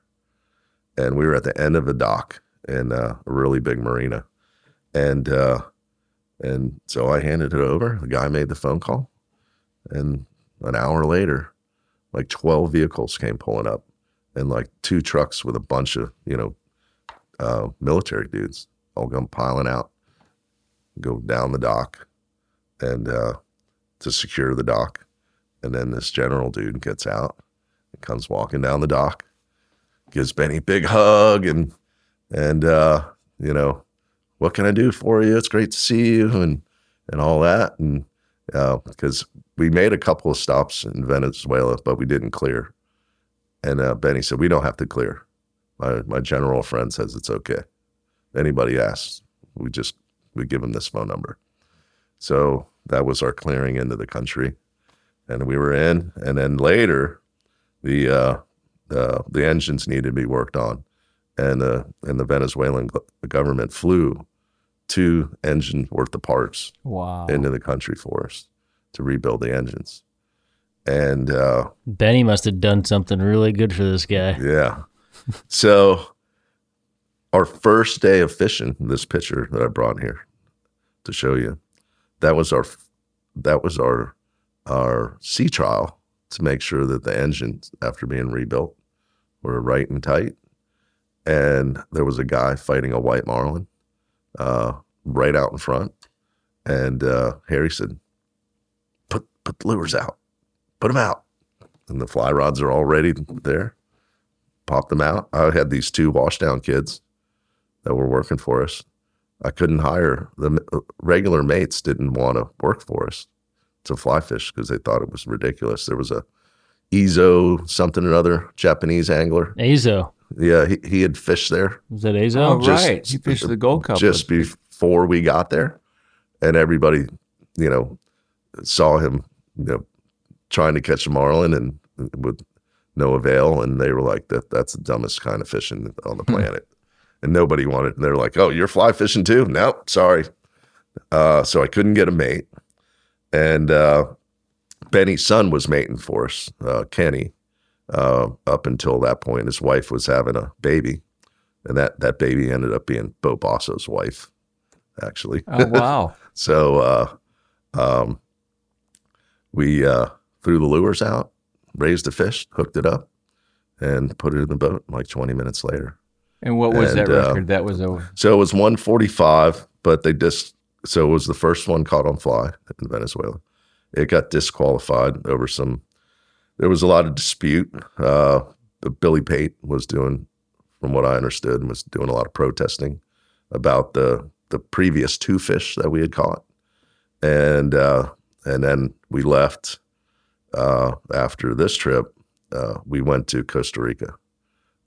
And we were at the end of the dock in uh, a really big marina. And uh, and so I handed it over. The guy made the phone call. And an hour later, like twelve vehicles came pulling up and like two trucks with a bunch of, you know, uh, military dudes all come piling out, go down the dock. And, uh, to secure the dock. And then this general dude gets out and comes walking down the dock, gives Benny a big hug and, and, uh, you know, what can I do for you? It's great to see you and, and all that. And, uh, because we made a couple of stops in Venezuela, but we didn't clear. And, uh, Benny said, we don't have to clear. My, my general friend says it's okay. If anybody asks, we just, we give him this phone number. So that was our clearing into the country, and we were in. And then later, the uh, uh, the engines needed to be worked on, and uh, and the Venezuelan government flew two engine worth of parts wow. into the country for us to rebuild the engines. And uh, Benny must have done something really good for this guy. Yeah. So our first day of fishing, this picture that I brought here to show you. That was our, that was our, our sea trial to make sure that the engines, after being rebuilt, were right and tight. And there was a guy fighting a white marlin, uh, right out in front. And uh, Harry said, "Put put the lures out, put them out." And the fly rods are already there. Popped them out. I had these two washdown kids that were working for us. I couldn't hire, the regular mates didn't want to work for us to fly fish because they thought it was ridiculous. There was a Izo something or other, Japanese angler. Izo. Yeah, he, he had fished there. Was that Izo? Oh, just, right. He fished the Gold Cup. Just before we got there. and everybody, you know, saw him, you know, trying to catch a marlin and with no avail. And they were like, that that's the dumbest kind of fishing on the planet. And nobody wanted, and they're like, oh, you're fly fishing too? Nope, sorry. Uh, so I couldn't get a mate. And uh, Benny's son was mating for us, uh, Kenny, uh, up until that point. His wife was having a baby, and that, that baby ended up being Bo Bosso's wife, actually. Oh, wow. So uh, um, we uh, threw the lures out, raised the fish, hooked it up, and put it in the boat like twenty minutes later. And what was and, that record? Uh, that was over. So it was one forty-five, but they dis. So it was the first one caught on fly in Venezuela. It got disqualified over some. There was a lot of dispute. Uh, Billy Pate was doing, from what I understood, was doing a lot of protesting about the the previous two fish that we had caught, and uh, and then we left uh, after this trip. Uh, we went to Costa Rica.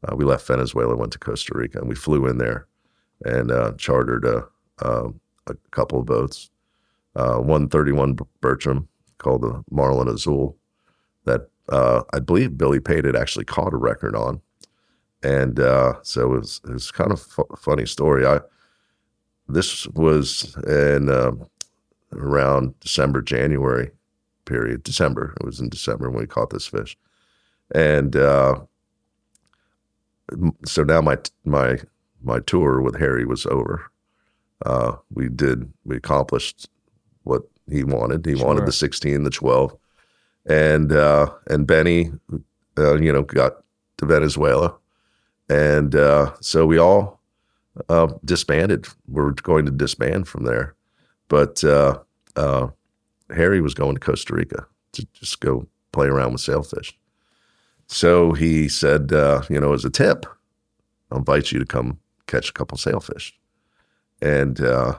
Uh, we left Venezuela, went to Costa Rica, and we flew in there and uh, chartered a, a, a couple of boats. Uh, one thirty-one Bertram, called the Marlin Azul, that uh, I believe Billy Pate had actually caught a record on. And uh, so it was, it was kind of a funny story. I This was in uh, around December, January period. December. It was in December when we caught this fish. And... Uh, So now my my my tour with Harry was over. Uh, we did we accomplished what he wanted. He sure. wanted the sixteen, the twelve, and uh, and Benny, uh, you know, got to Venezuela, and uh, so we all uh, disbanded. We were going to disband from there, but uh, uh, Harry was going to Costa Rica to just go play around with sailfish. So he said, uh, you know, as a tip, I'll invite you to come catch a couple sailfish. And uh,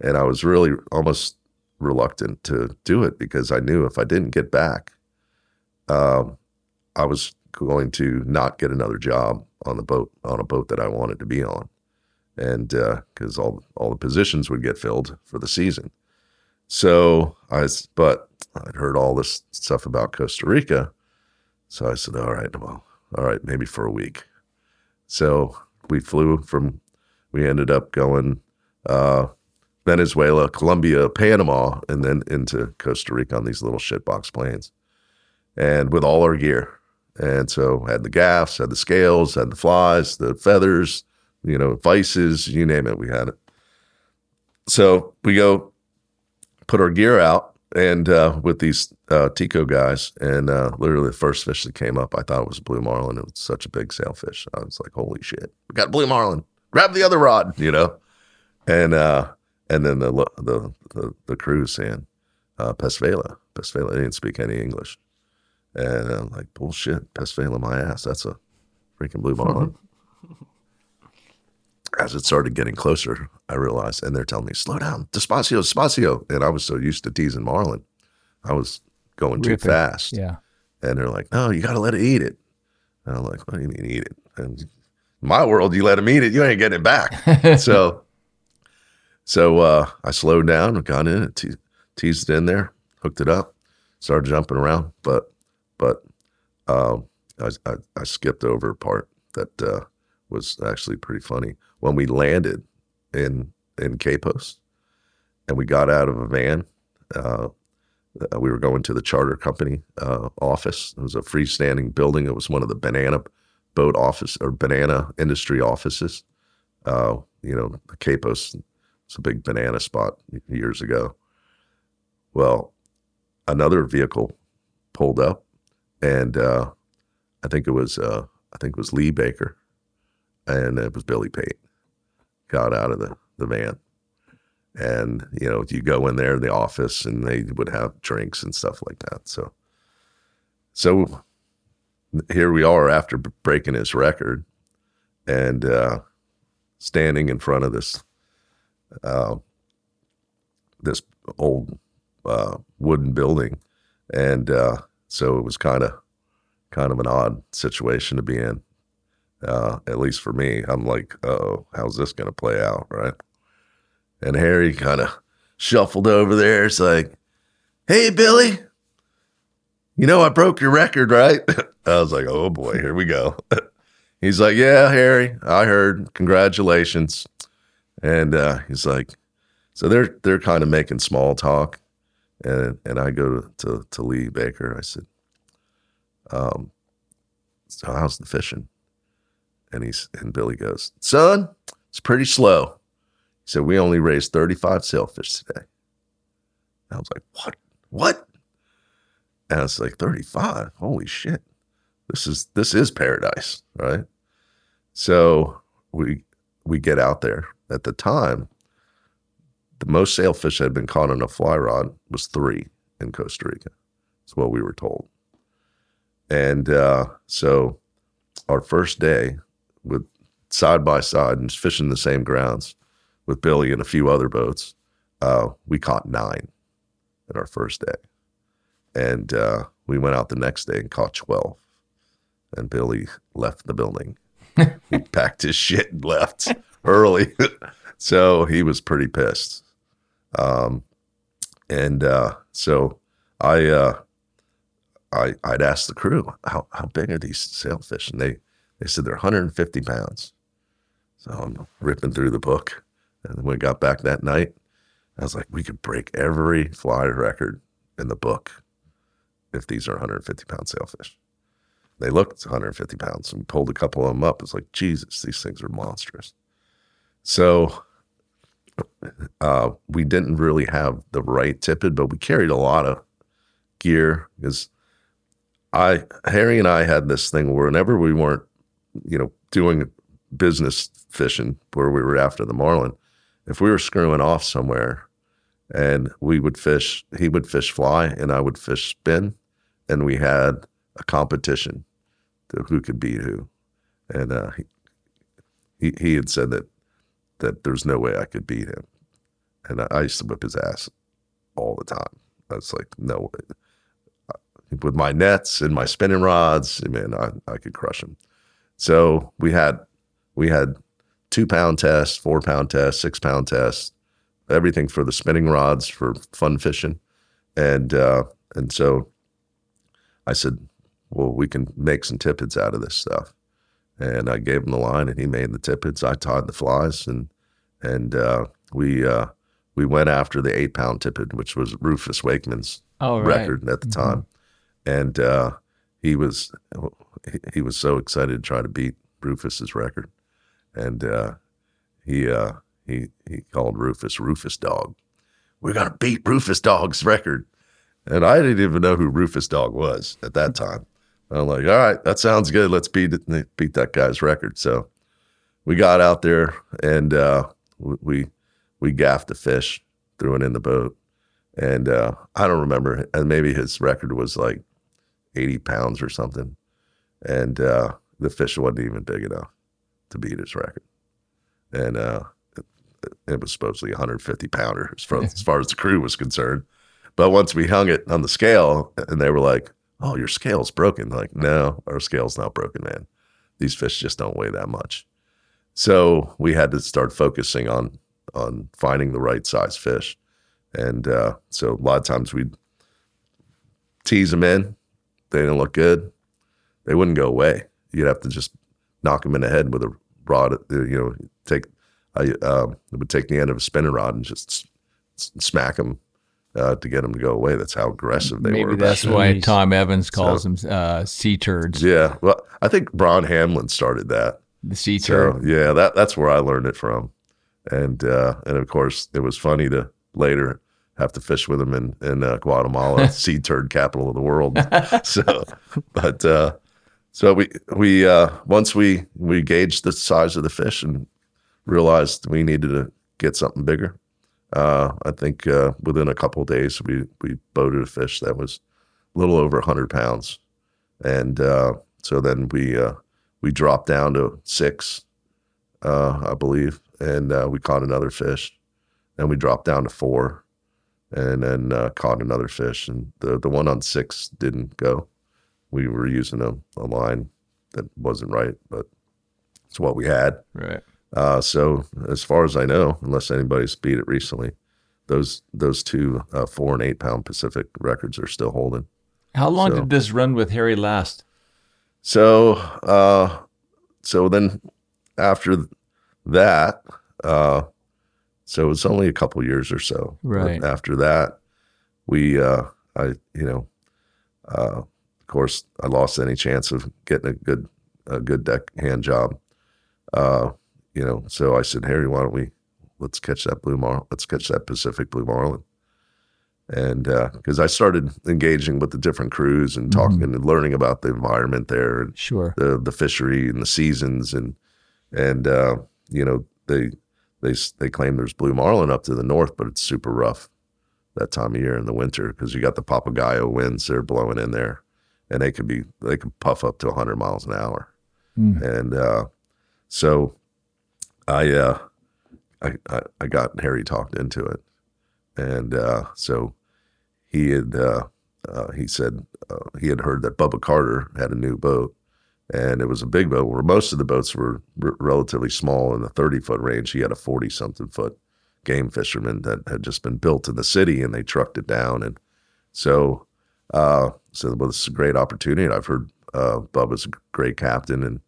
and I was really almost reluctant to do it because I knew if I didn't get back, um, I was going to not get another job on the boat, on a boat that I wanted to be on. And because uh, all, all the positions would get filled for the season. So I, but I'd heard all this stuff about Costa Rica. So I said, all right, well, all right, maybe for a week. So we flew from, we ended up going uh, Venezuela, Colombia, Panama, and then into Costa Rica on these little shitbox planes. And with all our gear. And so had the gaffs, had the scales, had the flies, the feathers, you know, vices, you name it, we had it. So we go put our gear out. And uh, with these uh, Tico guys, and uh, literally the first fish that came up, I thought it was blue marlin. It was such a big sailfish. I was like, holy shit, we got blue marlin. Grab the other rod, you know? And uh, and then the the the, the crew saying, uh, Pesvela. Pesvela, they didn't speak any English. And I'm like, bullshit, Pesvela my ass. That's a freaking blue marlin. As it started getting closer, I realized, and they're telling me, slow down, despacio, despacio. And I was so used to teasing marlin. I was going Ripping. too fast. Yeah. And they're like, no, you got to let it eat it. And I'm like, what do you mean eat it? And in my world, you let him eat it, you ain't getting it back. so so uh, I slowed down, got in, te- teased it in there, hooked it up, started jumping around. But but uh, I, I, I skipped over a part that uh, was actually pretty funny. When we landed in in Capos, and we got out of a van, uh, we were going to the charter company uh, office. It was a freestanding building. It was one of the banana boat office or banana industry offices. Uh, you know, Capos, it's a big banana spot years ago. Well, another vehicle pulled up, and uh, I think it was uh, I think it was Lee Baker, and it was Billy Pate. Got out of the, the van, and you know, you go in there, the office, and they would have drinks and stuff like that. So, so here we are after breaking his record, and uh, standing in front of this uh, this old uh, wooden building, and uh, so it was kind of kind of an odd situation to be in. Uh, at least for me, I'm like, oh, how's this going to play out, right? And Harry kind of shuffled over there. It's like, hey, Billy, you know, I broke your record, right? I was like, oh boy, here we go. He's like, yeah, Harry, I heard. Congratulations. And uh, he's like, so they're they're kind of making small talk. And and I go to, to, to Lee Baker. I said, um, so how's the fishing? And he's and Billy goes, son, it's pretty slow. He said, we only raised thirty-five sailfish today. And I was like, what? What? And I was like, thirty-five? Holy shit. This is this is paradise, right? So we we get out there. At the time, the most sailfish that had been caught on a fly rod was three in Costa Rica. That's what we were told. And uh, so our first day, with side by side and fishing the same grounds with Billy and a few other boats, uh, we caught nine in our first day. And uh, we went out the next day and caught twelve. And Billy left the building. He packed his shit and left early. So he was pretty pissed. Um, and uh, so I, uh, I, I'd asked the crew, how, how big are these sailfish? And they, they said they're one hundred fifty pounds. So I'm ripping through the book. And when we got back that night, I was like, we could break every fly record in the book if these are one hundred fifty pound sailfish. They looked one hundred fifty pounds and pulled a couple of them up. It's like, Jesus, these things are monstrous. So uh, we didn't really have the right tippet, but we carried a lot of gear because I, Harry and I had this thing where whenever we weren't, you know, doing business fishing where we were after the marlin, if we were screwing off somewhere and we would fish, he would fish fly and I would fish spin, and we had a competition to who could beat who. And uh, he, he he had said that that there's no way I could beat him. And I, I used to whip his ass all the time. I was like, no way. With my nets and my spinning rods, man, I, I could crush him. So we had we had two pound tests, four pound tests, six pound tests, everything for the spinning rods for fun fishing. And uh, and so I said, well, we can make some tippets out of this stuff. And I gave him the line, and he made the tippets. I tied the flies, and and uh, we uh, we went after the eight-pound tippet, which was Rufus Wakeman's oh, right. record at the mm-hmm. time. And uh, he was he was so excited to try to beat Rufus's record, and uh, he uh, he he called Rufus Rufus Dog. We're gonna beat Rufus Dog's record, and I didn't even know who Rufus Dog was at that time. I'm like, all right, that sounds good. Let's beat it, beat that guy's record. So we got out there and uh, we we gaffed the fish, threw it in the boat, and uh, I don't remember. And maybe his record was like eighty pounds or something, and uh, the fish wasn't even big enough to beat his record. And uh, it, it was supposedly a one hundred fifty pounder as far, as far as the crew was concerned. But once we hung it on the scale, and they were like, oh, your scale's broken. Like, no, our scale's not broken, man. These fish just don't weigh that much. So we had to start focusing on on finding the right size fish. And uh, so a lot of times we'd tease them in. They didn't look good. They wouldn't go away. You'd have to just knock them in the head with a rod. You know, take I um, would take the end of a spinning rod and just s- smack them. Uh, to get them to go away. That's how aggressive they Maybe were. Maybe that's why days. Tom Evans calls so, them uh, sea turds. Yeah. Well, I think Ron Hamlin started that. The sea turd. So, yeah, that, that's where I learned it from. And, uh, and of course, it was funny to later have to fish with him in, in uh, Guatemala, sea turd capital of the world. So, but uh, so we, we uh, once we, we gauged the size of the fish and realized we needed to get something bigger. Uh, I think uh, within a couple of days, we, we boated a fish that was a little over one hundred pounds. And uh, so then we uh, we dropped down to six, uh, I believe, and uh, we caught another fish. Then we dropped down to four and then uh, caught another fish. And the, the one on six didn't go. We were using a, a line that wasn't right, but it's what we had. Right. Uh, so as far as I know, unless anybody's beat it recently, those those two uh, four and eight pound Pacific records are still holding. How long so, did this run with Harry last? So, uh, so then after that, uh, so it was only a couple of years or so. Right. But after that, we, uh, I, you know, uh, of course, I lost any chance of getting a good, a good deck hand job. Uh, you know, so I said, Harry, why don't we, let's catch that blue marlin, let's catch that Pacific blue marlin. And uh, because I started engaging with the different crews and talking mm-hmm. and learning about the environment there, and sure, the the fishery and the seasons, and and uh, you know they they they claim there's blue marlin up to the north, but it's super rough that time of year in the winter because you got the Papagayo winds that are blowing in there, and they could be they can puff up to one hundred miles an hour, mm. and uh, so I, uh, I I I got Harry talked into it. And uh, so he had uh, uh, he said uh, he had heard that Bubba Carter had a new boat, and it was a big boat where most of the boats were r- relatively small in the thirty-foot range. He had a forty-something-foot game fisherman that had just been built in the city, and they trucked it down. And so uh, so well, this is a great opportunity, and I've heard uh, Bubba's a great captain and,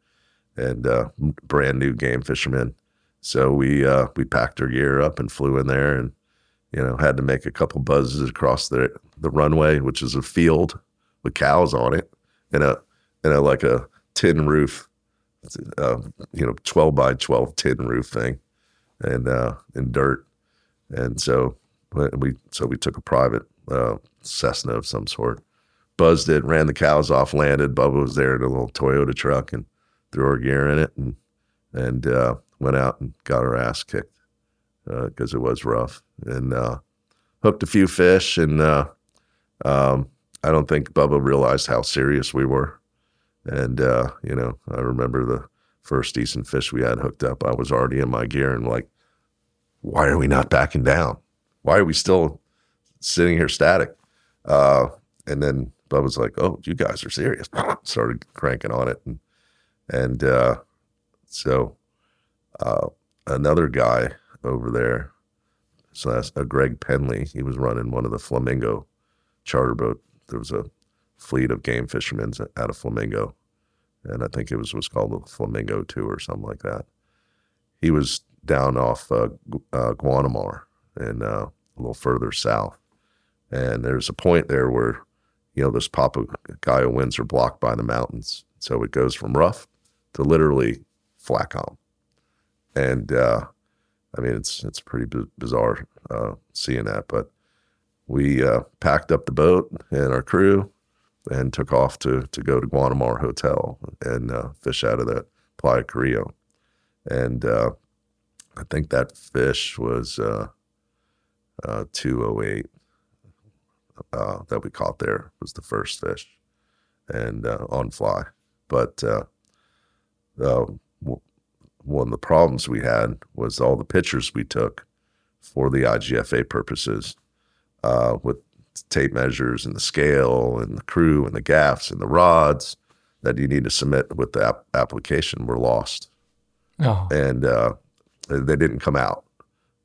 and uh, brand-new game fisherman. So we, uh, we packed our gear up and flew in there and, you know, had to make a couple buzzes across the the runway, which is a field with cows on it, and a and a like a tin roof, uh, you know, twelve by twelve tin roof thing, and uh, and dirt, and so we so we took a private uh, Cessna of some sort, buzzed it, ran the cows off, landed. Bubba was there in a little Toyota truck and threw our gear in it, and and uh, went out and got our ass kicked. Because uh, it was rough, and uh, hooked a few fish, and uh, um, I don't think Bubba realized how serious we were. And uh, you know, I remember the first decent fish we had hooked up. I was already in my gear and like, why are we not backing down? Why are we still sitting here static? Uh, and then Bubba's like, "Oh, you guys are serious." Started cranking on it, and and uh, so uh, another guy over there, so that's uh, Greg Penley. He was running one of the Flamingo charter boat. There was a fleet of game fishermen out of Flamingo, and I think it was was called the Flamingo Two or something like that. He was down off uh, uh, Guanamar and uh, a little further south, and there's a point there where, you know, those Papagayo winds are blocked by the mountains, so it goes from rough to literally flat calm, and uh, I mean, it's it's pretty b- bizarre uh, seeing that, but we uh, packed up the boat and our crew and took off to to go to Guanamar Hotel and uh, fish out of that Playa Carrillo. And uh, I think that fish was uh, uh, two oh eight uh, that we caught there was the first fish and uh, on fly. But uh, uh, one of the problems we had was all the pictures we took for the I G F A purposes uh, with tape measures and the scale and the crew and the gaffs and the rods that you need to submit with the ap- application were lost. Oh. And uh, they didn't come out.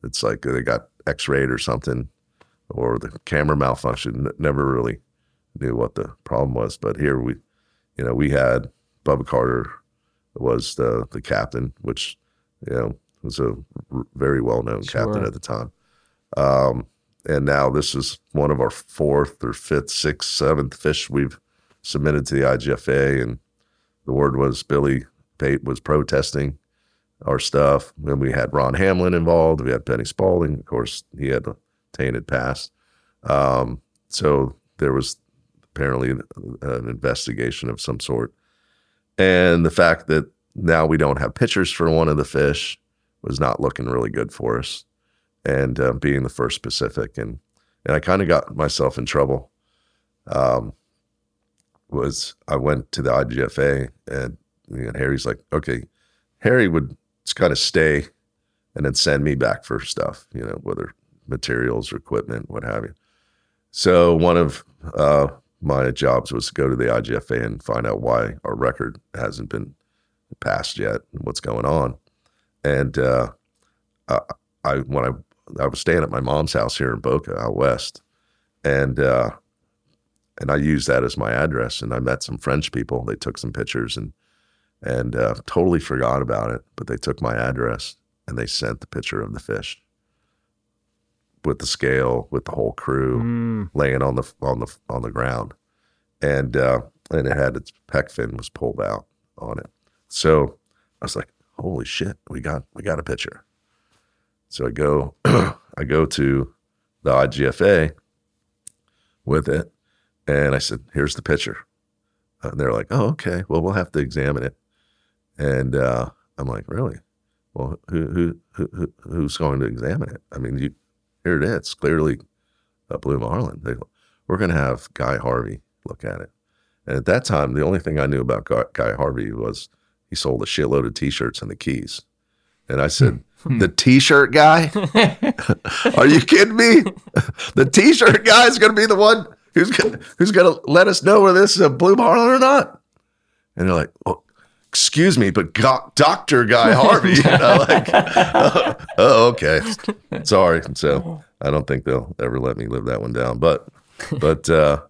It's like they got x-rayed or something, or the camera malfunctioned. Never really knew what the problem was. But here we, you know, we had Bubba Carter was the the captain, which, you know, was a r- very well-known sure. captain at the time. Um, and now this is one of our fourth or fifth, sixth, seventh fish we've submitted to the I G F A. And the word was Billy Pate was protesting our stuff. And we had Ron Hamlin involved. We had Benny Spaulding. Of course, he had a tainted past. Um, so there was apparently an, an investigation of some sort. And the fact that now we don't have pictures for one of the fish was not looking really good for us. And uh, being the first Pacific, and and I kind of got myself in trouble. Um, was I went to the I G F A, and, and Harry's like, okay, Harry would just kind of stay and then send me back for stuff, you know, whether materials or equipment, what have you. So one of uh, my jobs was to go to the I G F A and find out why our record hasn't been passed yet and what's going on. And uh, I, I when I I was staying at my mom's house here in Boca out west, and uh, and I used that as my address. And I met some French people. They took some pictures and and uh, totally forgot about it. But they took my address and they sent the picture of the fish with the scale, with the whole crew mm. laying on the on the on the ground, and uh, and it had its pec fin was pulled out on it. So I was like, holy shit, we got we got a picture. So I go, I go to the I G F A with it, and I said, "Here's the picture," and they're like, "Oh, okay. Well, we'll have to examine it." And uh, I'm like, "Really? Well, who, who who who's going to examine it? I mean, you, here it is. It's clearly a blue marlin. They, we're going to have Guy Harvey look at it." And at that time, the only thing I knew about Guy Harvey was he sold a shitload of T-shirts in the Keys. And I said, the T-shirt guy? Are you kidding me? The T-shirt guy is going to be the one who's gonna, who's going to let us know whether this is a blue marlin or not. And they're like, well, excuse me, but go- Doctor Guy Harvey. You know, like, oh, oh, okay. Sorry. So I don't think they'll ever let me live that one down. But but uh,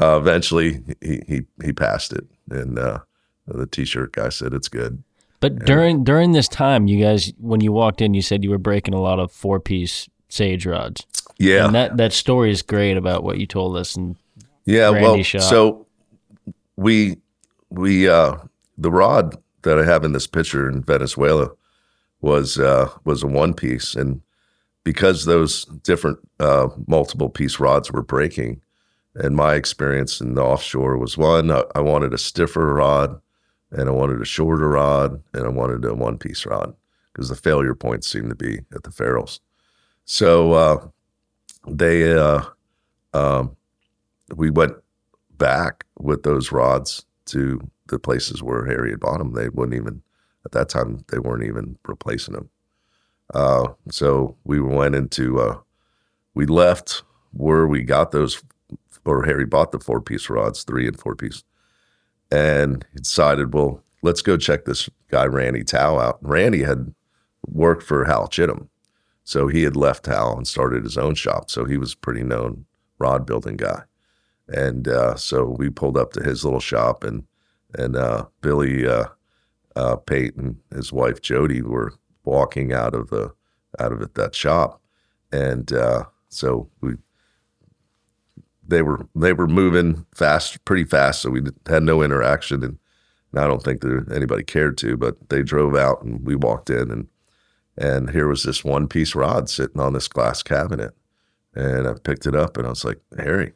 uh, eventually he, he, he passed it. And uh, the T-shirt guy said it's good. But during during this time, you guys, when you walked in, you said you were breaking a lot of four-piece sage rods. Yeah. And that, that story is great about what you told us. And yeah, Randy well, shot. So we, we uh, the rod that I have in this picture in Venezuela was uh, was a one-piece. And because those different uh, multiple-piece rods were breaking, and my experience in the offshore was, one, I, I wanted a stiffer rod, and I wanted a shorter rod, and I wanted a one-piece rod because the failure points seemed to be at the ferrules. So uh, they, uh, um, we went back with those rods to the places where Harry had bought them. They wouldn't even, at that time, they weren't even replacing them. Uh, so we went into, uh, we left where we got those, or Harry bought the four-piece rods, three and four-piece. And decided, well, let's go check this guy, Randy Tao, out. Randy had worked for Hal Chittum. So he had left Hal and started his own shop. So he was a pretty known rod building guy. And uh, so we pulled up to his little shop, and and uh, Billy uh, uh, Pate and his wife, Jody, were walking out of the out of it, that shop. And uh, so we They were they were moving fast, pretty fast, so we had no interaction, and, and I don't think that anybody cared to. But they drove out, and we walked in, and and here was this one piece rod sitting on this glass cabinet, and I picked it up, and I was like, Harry,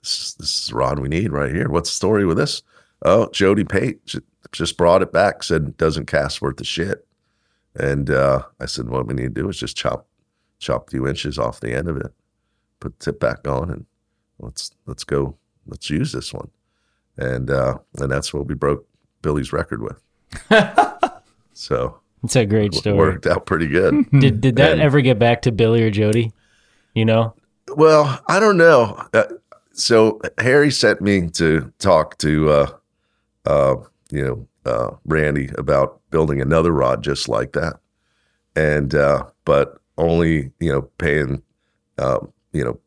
this is, this is the rod we need right here. What's the story with this? Oh, Jody Pate just brought it back, said doesn't cast worth a shit, and uh, I said what we need to do is just chop chop a few inches off the end of it. Put the tip back on and let's let's go let's use this one, and uh, and that's what we broke Billy's record with. So it's a great story. It worked out pretty good. did did that and, ever get back to Billy or Jody? You know. Well, I don't know. Uh, so Harry sent me to talk to uh, uh, you know uh, Randy about building another rod just like that, and uh, but only you know paying. Uh, you know,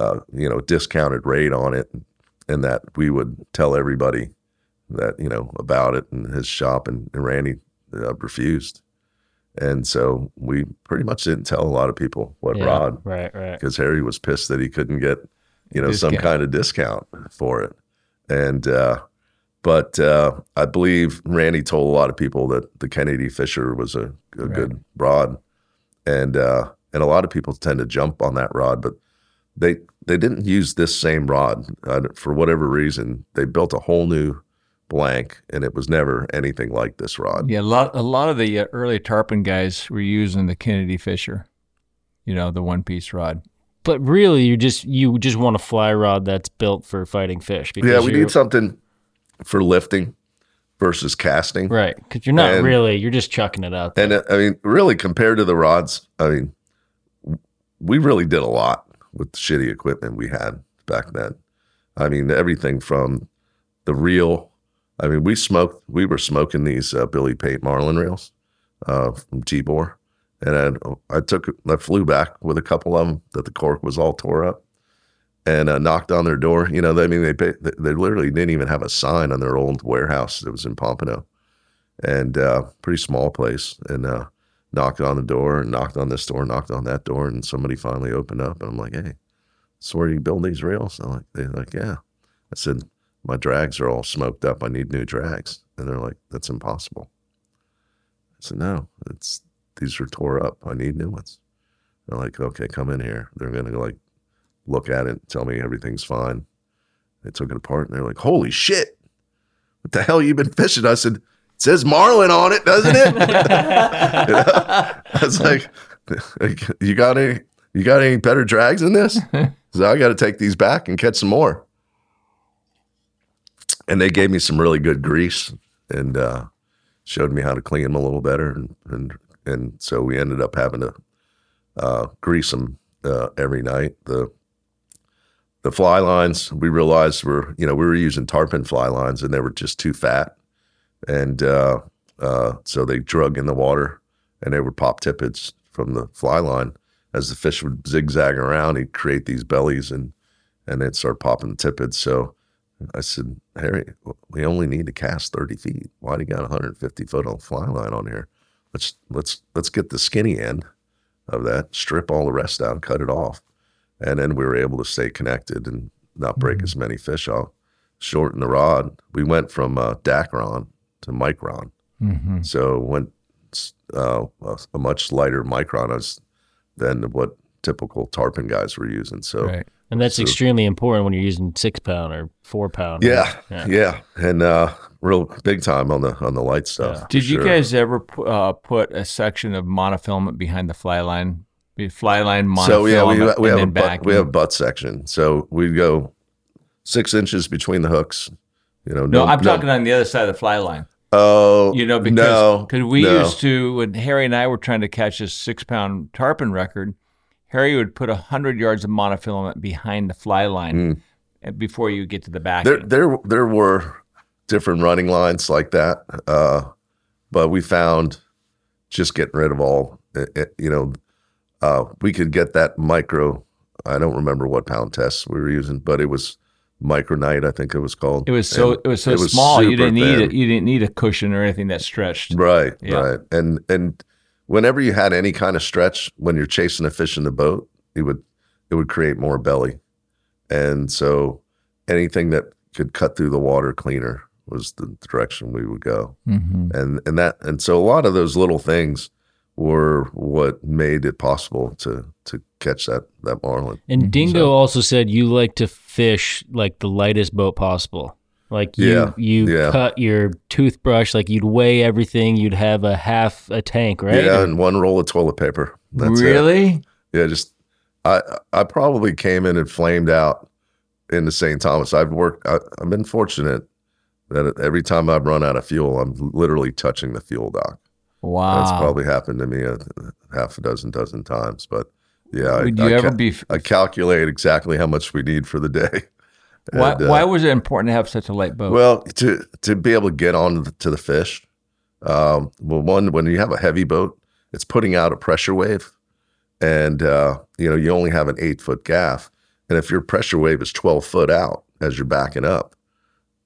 uh, you know, discounted rate on it, and, and that we would tell everybody that, you know, about it and his shop, and, and Randy uh, refused. And so we pretty much didn't tell a lot of people what yeah, rod, right, right. Because Harry was pissed that he couldn't get, you know, discount. some kind of discount for it. And, uh, but uh, I believe Randy told a lot of people that the Kennedy Fisher was a, a right. good rod. And, uh, And a lot of people tend to jump on that rod, but they they didn't use this same rod. Uh, for whatever reason, they built a whole new blank, and it was never anything like this rod. Yeah, a lot, a lot of the early tarpon guys were using the Kennedy Fisher, you know, the one-piece rod. But really, you just you just want a fly rod that's built for fighting fish. Because yeah, we need something for lifting versus casting. Right, because you're not and, really, you're just chucking it out there. And, uh, I mean, really, compared to the rods, I mean, we really did a lot with the shitty equipment we had back then. I mean, everything from the reel. I mean, we smoked. We were smoking these uh, Billy Pate Marlin reels uh, from T-Bore, And I, I took, I flew back with a couple of them that the cork was all tore up, and uh, knocked on their door. You know, they, I mean, they, they they literally didn't even have a sign on their old warehouse that was in Pompano, and uh, pretty small place. And uh, knocked on the door, and knocked on this door, knocked on that door, and somebody finally opened up. And I'm like, "Hey, so where do you build these reels?" And I'm like, they're like, "Yeah." I said, "My drags are all smoked up. I need new drags." And they're like, "That's impossible." I said, "No, it's these are tore up. I need new ones." They're like, "Okay, come in here." They're going to like look at it, tell me everything's fine. They took it apart, and they're like, "Holy shit, what the hell you been fishing?" I said, "It says marlin on it, doesn't it?" You know? I was like, "You got any, you got any better drags than this?" So I got to take these back and catch some more. And they gave me some really good grease, and uh, showed me how to clean them a little better. And and, and so we ended up having to uh, grease them uh, every night. The the fly lines, we realized were, you know, we were using tarpon fly lines, and they were just too fat. And uh, uh, so they drug in the water, and they would pop tippets from the fly line. As the fish would zigzag around, he'd create these bellies, and, and they'd start popping tippets. So I said, "Harry, we only need to cast thirty feet. Why do you got one hundred fifty foot on fly line on here? Let's let's let's get the skinny end of that, strip all the rest down, cut it off." And then we were able to stay connected and not break mm-hmm. as many fish off. Shorten the rod. We went from uh, Dacron to micron. Mm-hmm. So went uh, a much lighter micron than what typical tarpon guys were using. So. Right. And that's so, extremely important when you're using six pound or four pound. Yeah, yeah, yeah. And uh, real big time on the on the light stuff. Yeah. Did sure. you guys ever uh, put a section of monofilament behind the fly line? Fly line monofilament. So yeah, we, we have a butt, we have butt section. So we'd go six inches between the hooks. You know, no, no I'm no. talking on the other side of the fly line. Oh, you know, because because no, we no. used to, when Harry and I were trying to catch this six pound tarpon record, Harry would put one hundred yards of monofilament behind the fly line mm. before you get to the back. There, there, there were different running lines like that, uh, but we found just getting rid of all, you know, uh, we could get that micro, I don't remember what pound test we were using, but it was micronite, I think it was called. It was so and it was so it was small, you didn't need it, you didn't need a cushion or anything that stretched. Right, yeah. right, and and. Whenever you had any kind of stretch, when you're chasing a fish in the boat, it would it would create more belly. And so anything that could cut through the water cleaner was the direction we would go. Mm-hmm. And and that and so a lot of those little things were what made it possible to to catch that, that marlin. And Dingo so. also said you like to fish like the lightest boat possible. Like you, yeah, you yeah. cut your toothbrush, like you'd weigh everything. You'd have a half a tank, right? Yeah, and one roll of toilet paper. That's really? It. Yeah, just I I probably came in and flamed out into Saint Thomas. I've worked. I, I've been fortunate that every time I've run out of fuel, I'm literally touching the fuel dock. Wow, that's probably happened to me a, a half a dozen dozen times. But yeah, would I, you I ever ca- be? F- I calculate exactly how much we need for the day. And, why, uh, why was it important to have such a light boat? Well, to to be able to get on to the, to the fish. Um, well, one, when you have a heavy boat, it's putting out a pressure wave. And, uh, you know, you only have an eight-foot gaff. And if your pressure wave is twelve foot out as you're backing up,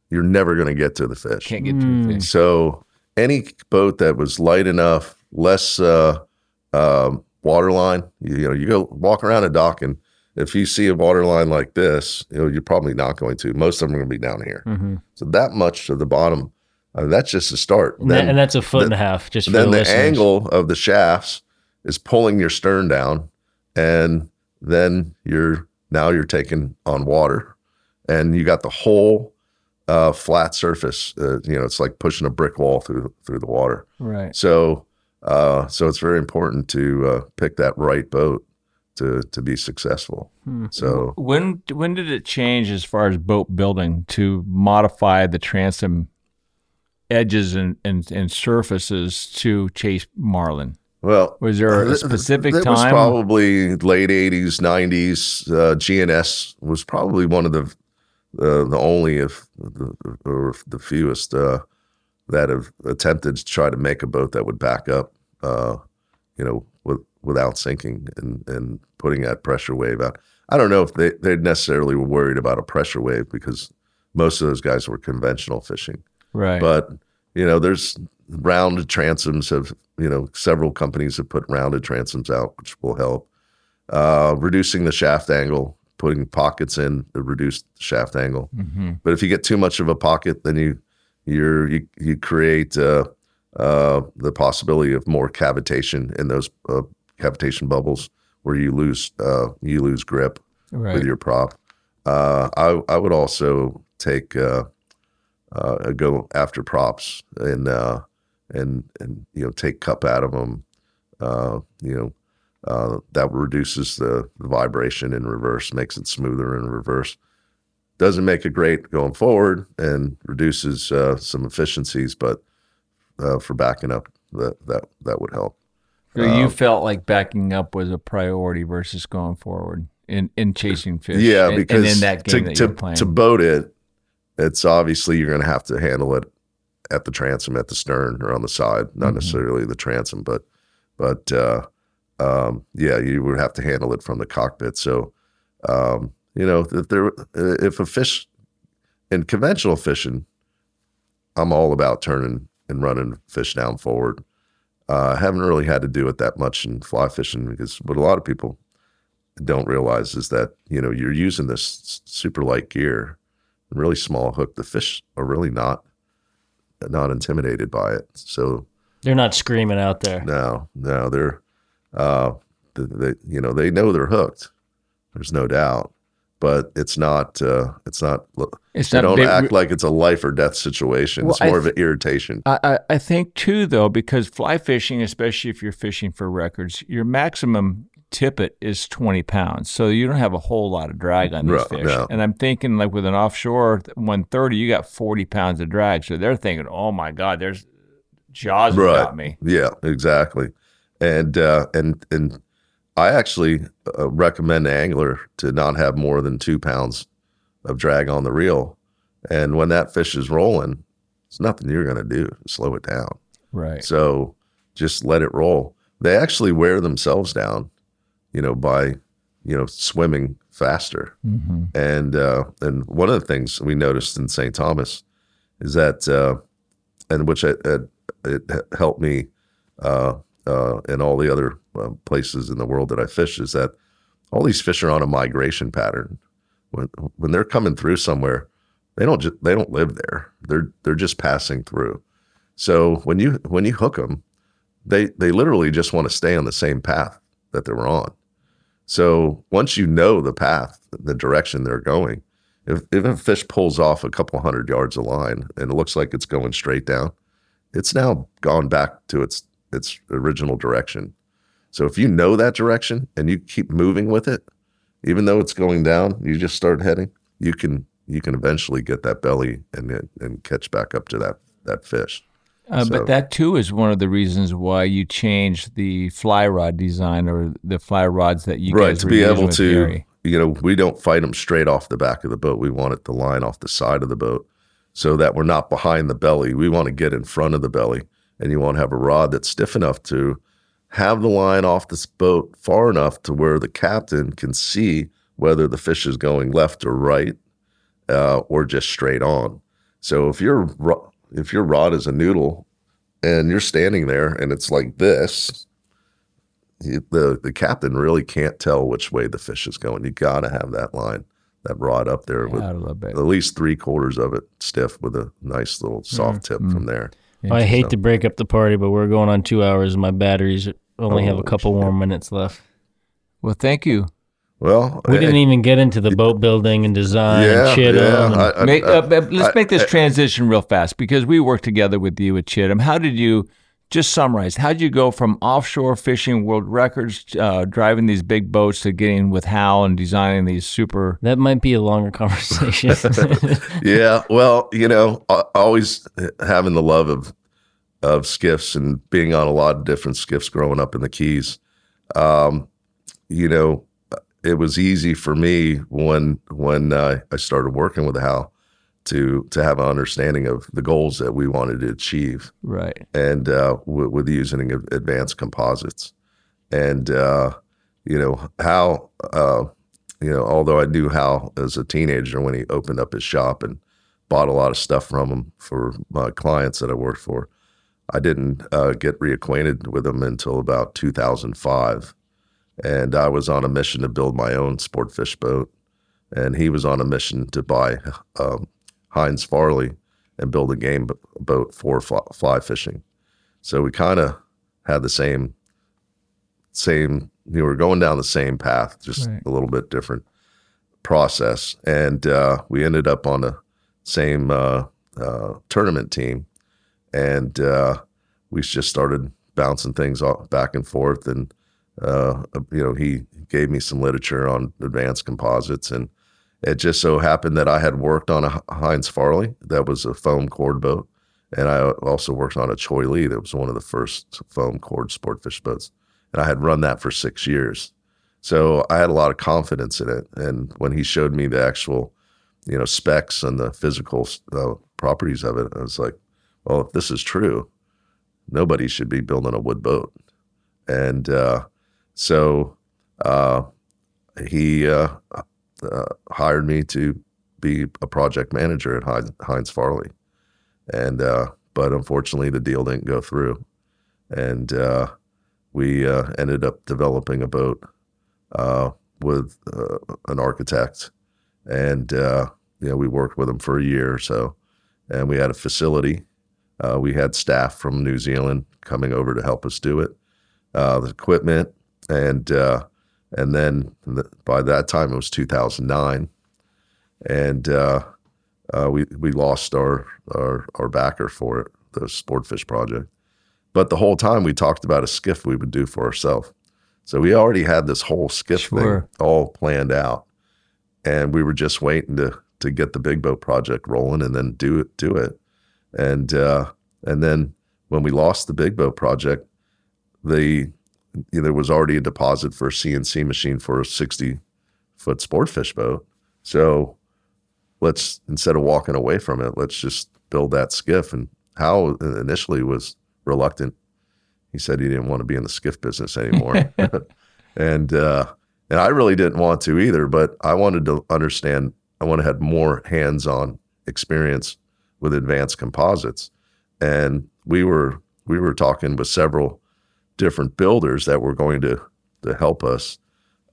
you're never going to get to the fish. Can't get to mm. the fish. So any boat that was light enough, less uh, um, waterline, you, you know, you go walk around a dock and if you see a water line like this, you know, you're probably not going to. Most of them are going to be down here. Mm-hmm. So that much to the bottom, I mean, that's just a start. And, then, that, and that's a foot then, and a half. Just for then the, the angle of the shafts is pulling your stern down, and then you're now you're taking on water, and you got the whole uh, flat surface. Uh, you know, it's like pushing a brick wall through through the water. Right. So, uh, so it's very important to uh, pick that right boat. To, to be successful. Hmm. So when when did it change as far as boat building to modify the transom edges and, and, and surfaces to chase marlin? Well, was there a specific th- th- time? It was probably late eighties, nineties. Uh, G and S was probably one of the uh, the only if the, or the fewest uh, that have attempted to try to make a boat that would back up. Uh, you know, with, without sinking and, and putting that pressure wave out. I don't know if they, they necessarily were worried about a pressure wave because most of those guys were conventional fishing. Right. But, you know, there's rounded transoms have, you know, several companies have put rounded transoms out, which will help. Uh, reducing the shaft angle, putting pockets in to reduce the shaft angle. Mm-hmm. But if you get too much of a pocket, then you you're, you you create uh, uh, the possibility of more cavitation in those uh, cavitation bubbles where you lose uh, you lose grip right. with your prop. Uh, I I would also take uh, uh, go after props and uh, and and you know take cup out of them. Uh, you know. Uh, that reduces the vibration in reverse, makes it smoother in reverse. Doesn't make it great going forward and reduces uh, some efficiencies, but uh, for backing up, that that that would help. So um, you felt like backing up was a priority versus going forward in, in chasing fish. Yeah, and, because and in that game to, that to, you're playing. To boat it, it's obviously you're going to have to handle it at the transom, at the stern, or on the side, not mm-hmm. necessarily the transom, but but. Uh, Um, yeah, you would have to handle it from the cockpit. So, um, you know, if there, if a fish in conventional fishing, I'm all about turning and running fish down forward. Uh, I haven't really had to do it that much in fly fishing because what a lot of people don't realize is that, you know, you're using this super light gear and really small hook. The fish are really not, not intimidated by it. So they're not screaming out there. No, no, they're, Uh, the, the, you know, they know they're hooked. There's no doubt, but it's not. Uh, it's not. It's they not, don't they, act like it's a life or death situation. Well, it's more th- of an irritation. I, I think too, though, because fly fishing, especially if you're fishing for records, your maximum tippet is twenty pounds, so you don't have a whole lot of drag on these no, fish. No. And I'm thinking, like with an offshore one thirty, you got forty pounds of drag. So they're thinking, oh my God, there's jaws right. about me. Yeah, exactly. And uh, and and I actually uh, recommend an angler to not have more than two pounds of drag on the reel. And when that fish is rolling, there's nothing you're going to do to slow it down. Right. So just let it roll. They actually wear themselves down, you know, by you know swimming faster. Mm-hmm. And uh, and one of the things we noticed in Saint Thomas is that, uh, and which it, it, it helped me. Uh, Uh, and all the other uh, places in the world that I fish is that all these fish are on a migration pattern. When when they're coming through somewhere, they don't ju- they don't live there. They're they're just passing through. So when you when you hook them, they they literally just want to stay on the same path that they were on. So once you know the path, the direction they're going, if if a fish pulls off a couple hundred yards of line and it looks like it's going straight down, it's now gone back to its its original direction. So if you know that direction and you keep moving with it, even though it's going down, you just start heading, you can you can eventually get that belly and and catch back up to that, that fish. Uh, so, but that too is one of the reasons why you changed the fly rod design or the fly rods that you right, guys were using with Right, to be able to, Harry. You know, we don't fight them straight off the back of the boat. We want it to line off the side of the boat so that we're not behind the belly. We want to get in front of the belly. And you want to have a rod that's stiff enough to have the line off this boat far enough to where the captain can see whether the fish is going left or right uh, or just straight on. So if your ro- if your rod is a noodle and you're standing there and it's like this, you, the, the captain really can't tell which way the fish is going. You got to have that line, that rod up there with at least three quarters of it stiff with a nice little soft mm-hmm. tip from there. Yeah, I hate so. to break up the party, but we're going on two hours, and my batteries only oh, have a couple more minutes left. Well, thank you. Well, we I, didn't even get into the boat building and design. Yeah, Chittum yeah. And I, I, make, I, uh, let's I, make this I, transition real fast because we worked together with you at Chittum. How did you just summarize? How did you go from offshore fishing world records, uh, driving these big boats, to getting with Hal and designing these super? That might be a longer conversation. Yeah, well, you know, always having the love of of skiffs and being on a lot of different skiffs growing up in the Keys. Um, you know, it was easy for me when when uh, I started working with Hal. to to have an understanding of the goals that we wanted to achieve. Right. And uh, w- with using advanced composites. And, uh, you know, Hal, uh, you know, although I knew Hal as a teenager when he opened up his shop and bought a lot of stuff from him for my clients that I worked for, I didn't uh, get reacquainted with him until about two thousand five. And I was on a mission to build my own sport fish boat. And he was on a mission to buy um, Heinz Farley and build a game boat for fly fishing. So we kind of had the same, same, we were going down the same path, just right. a little bit different process. And uh, we ended up on the same uh, uh, tournament team. And uh, we just started bouncing things off, back and forth. And, uh, you know, he gave me some literature on advanced composites, and it just so happened that I had worked on a Heinz Farley that was a foam cord boat, and I also worked on a Choi Lee that was one of the first foam cord sport fish boats, and I had run that for six years. So I had a lot of confidence in it, and when he showed me the actual, you know, specs and the physical uh, properties of it, I was like, well, if this is true, nobody should be building a wood boat. And uh, so uh, he... Uh, Uh, hired me to be a project manager at Heinz, Heinz Farley, and uh, but unfortunately the deal didn't go through, and uh, we uh, ended up developing a boat uh, with uh, an architect, and uh, you know, we worked with him for a year or so, and we had a facility. Uh, we had staff from New Zealand coming over to help us do it, uh, the equipment, and. Uh, And then th- by that time, it was two thousand nine, and uh, uh, we we lost our, our our backer for it, the sport fish project. But the whole time, we talked about a skiff we would do for ourselves. So we already had this whole skiff sure. thing all planned out, and we were just waiting to to get the big boat project rolling and then do it do it. And uh, and then when we lost the big boat project, the there was already a deposit for a C N C machine for a sixty-foot sport fish boat. So let's, instead of walking away from it, let's just build that skiff. And Hal initially was reluctant. He said he didn't want to be in the skiff business anymore. and uh, and I really didn't want to either, but I wanted to understand, I wanted to have more hands-on experience with advanced composites. And we were we were talking with several different builders that were going to to help us.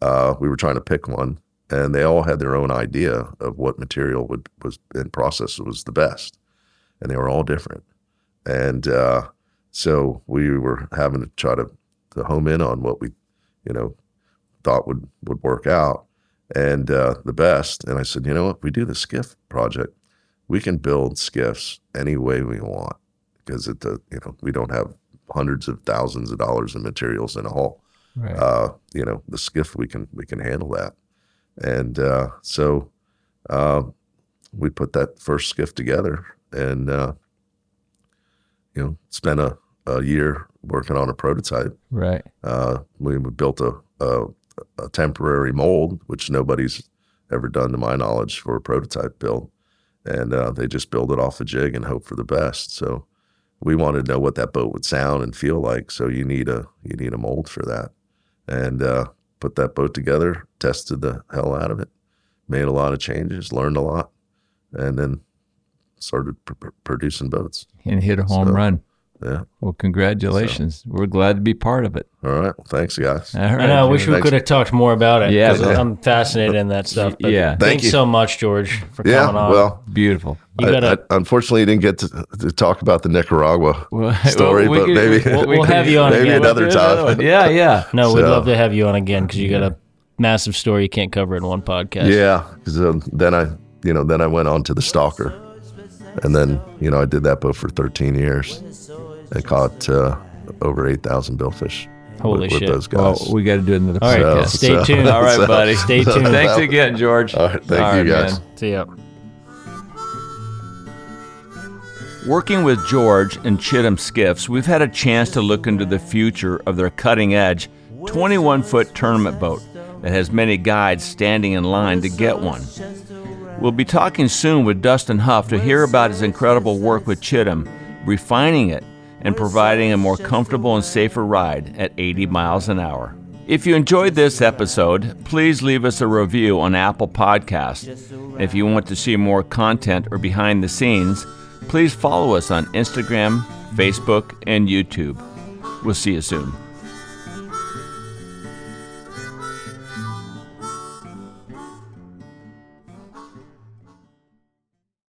Uh, we were trying to pick one, and they all had their own idea of what material would was in process was the best, and they were all different. And uh, so we were having to try to, to home in on what we, you know, thought would would work out and uh, the best. And I said, you know what, if we do the skiff project, we can build skiffs any way we want, because it uh, you know we don't have hundreds of thousands of dollars in materials in a haul. Right. Uh, you know, the skiff, we can we can handle that. And uh, so uh, we put that first skiff together, and uh, you know, spent a, a year working on a prototype. Right. Uh, we built a, a a temporary mold, which nobody's ever done to my knowledge for a prototype build, and uh, they just build it off a jig and hope for the best. So. We wanted to know what that boat would sound and feel like, so you need a you need a mold for that, and uh, put that boat together, tested the hell out of it, made a lot of changes, learned a lot, and then started pr- producing boats and hit a home so, run. Yeah. Well, congratulations. So. We're glad to be part of it. All right. Well, thanks, guys. All right. And I wish thanks. we could have talked more about it. Yeah, yeah. I'm fascinated in that stuff. But yeah. Thank thanks you. so much, George, for yeah, coming on. Well, beautiful. You I, gotta, I, unfortunately, didn't get to, to talk about the Nicaragua well, story, well, we but could, maybe we'll, we'll have you on maybe again. another time. Yeah, yeah. No, so, we'd love to have you on again, because you got a massive story you can't cover in one podcast. Yeah, because um, then I, you know, then I went on to the Stalker, and then you know I did that boat for thirteen years. I caught uh, over eight thousand billfish. Holy with, shit. With those guys. Well, we got to do another podcast. All right, so, stay so, tuned. All right, so, buddy. Stay so, tuned. Thanks again, George. All right, thank All you, right, guys. Man. See ya. Working with George and Chittum Skiffs, we've had a chance to look into the future of their cutting-edge twenty-one-foot tournament boat that has many guides standing in line to get one. We'll be talking soon with Dustin Huff to hear about his incredible work with Chittum, refining it, and providing a more comfortable and safer ride at eighty miles an hour. If you enjoyed this episode, please leave us a review on Apple Podcasts. If you want to see more content or behind the scenes, please follow us on Instagram, Facebook, and YouTube. We'll see you soon.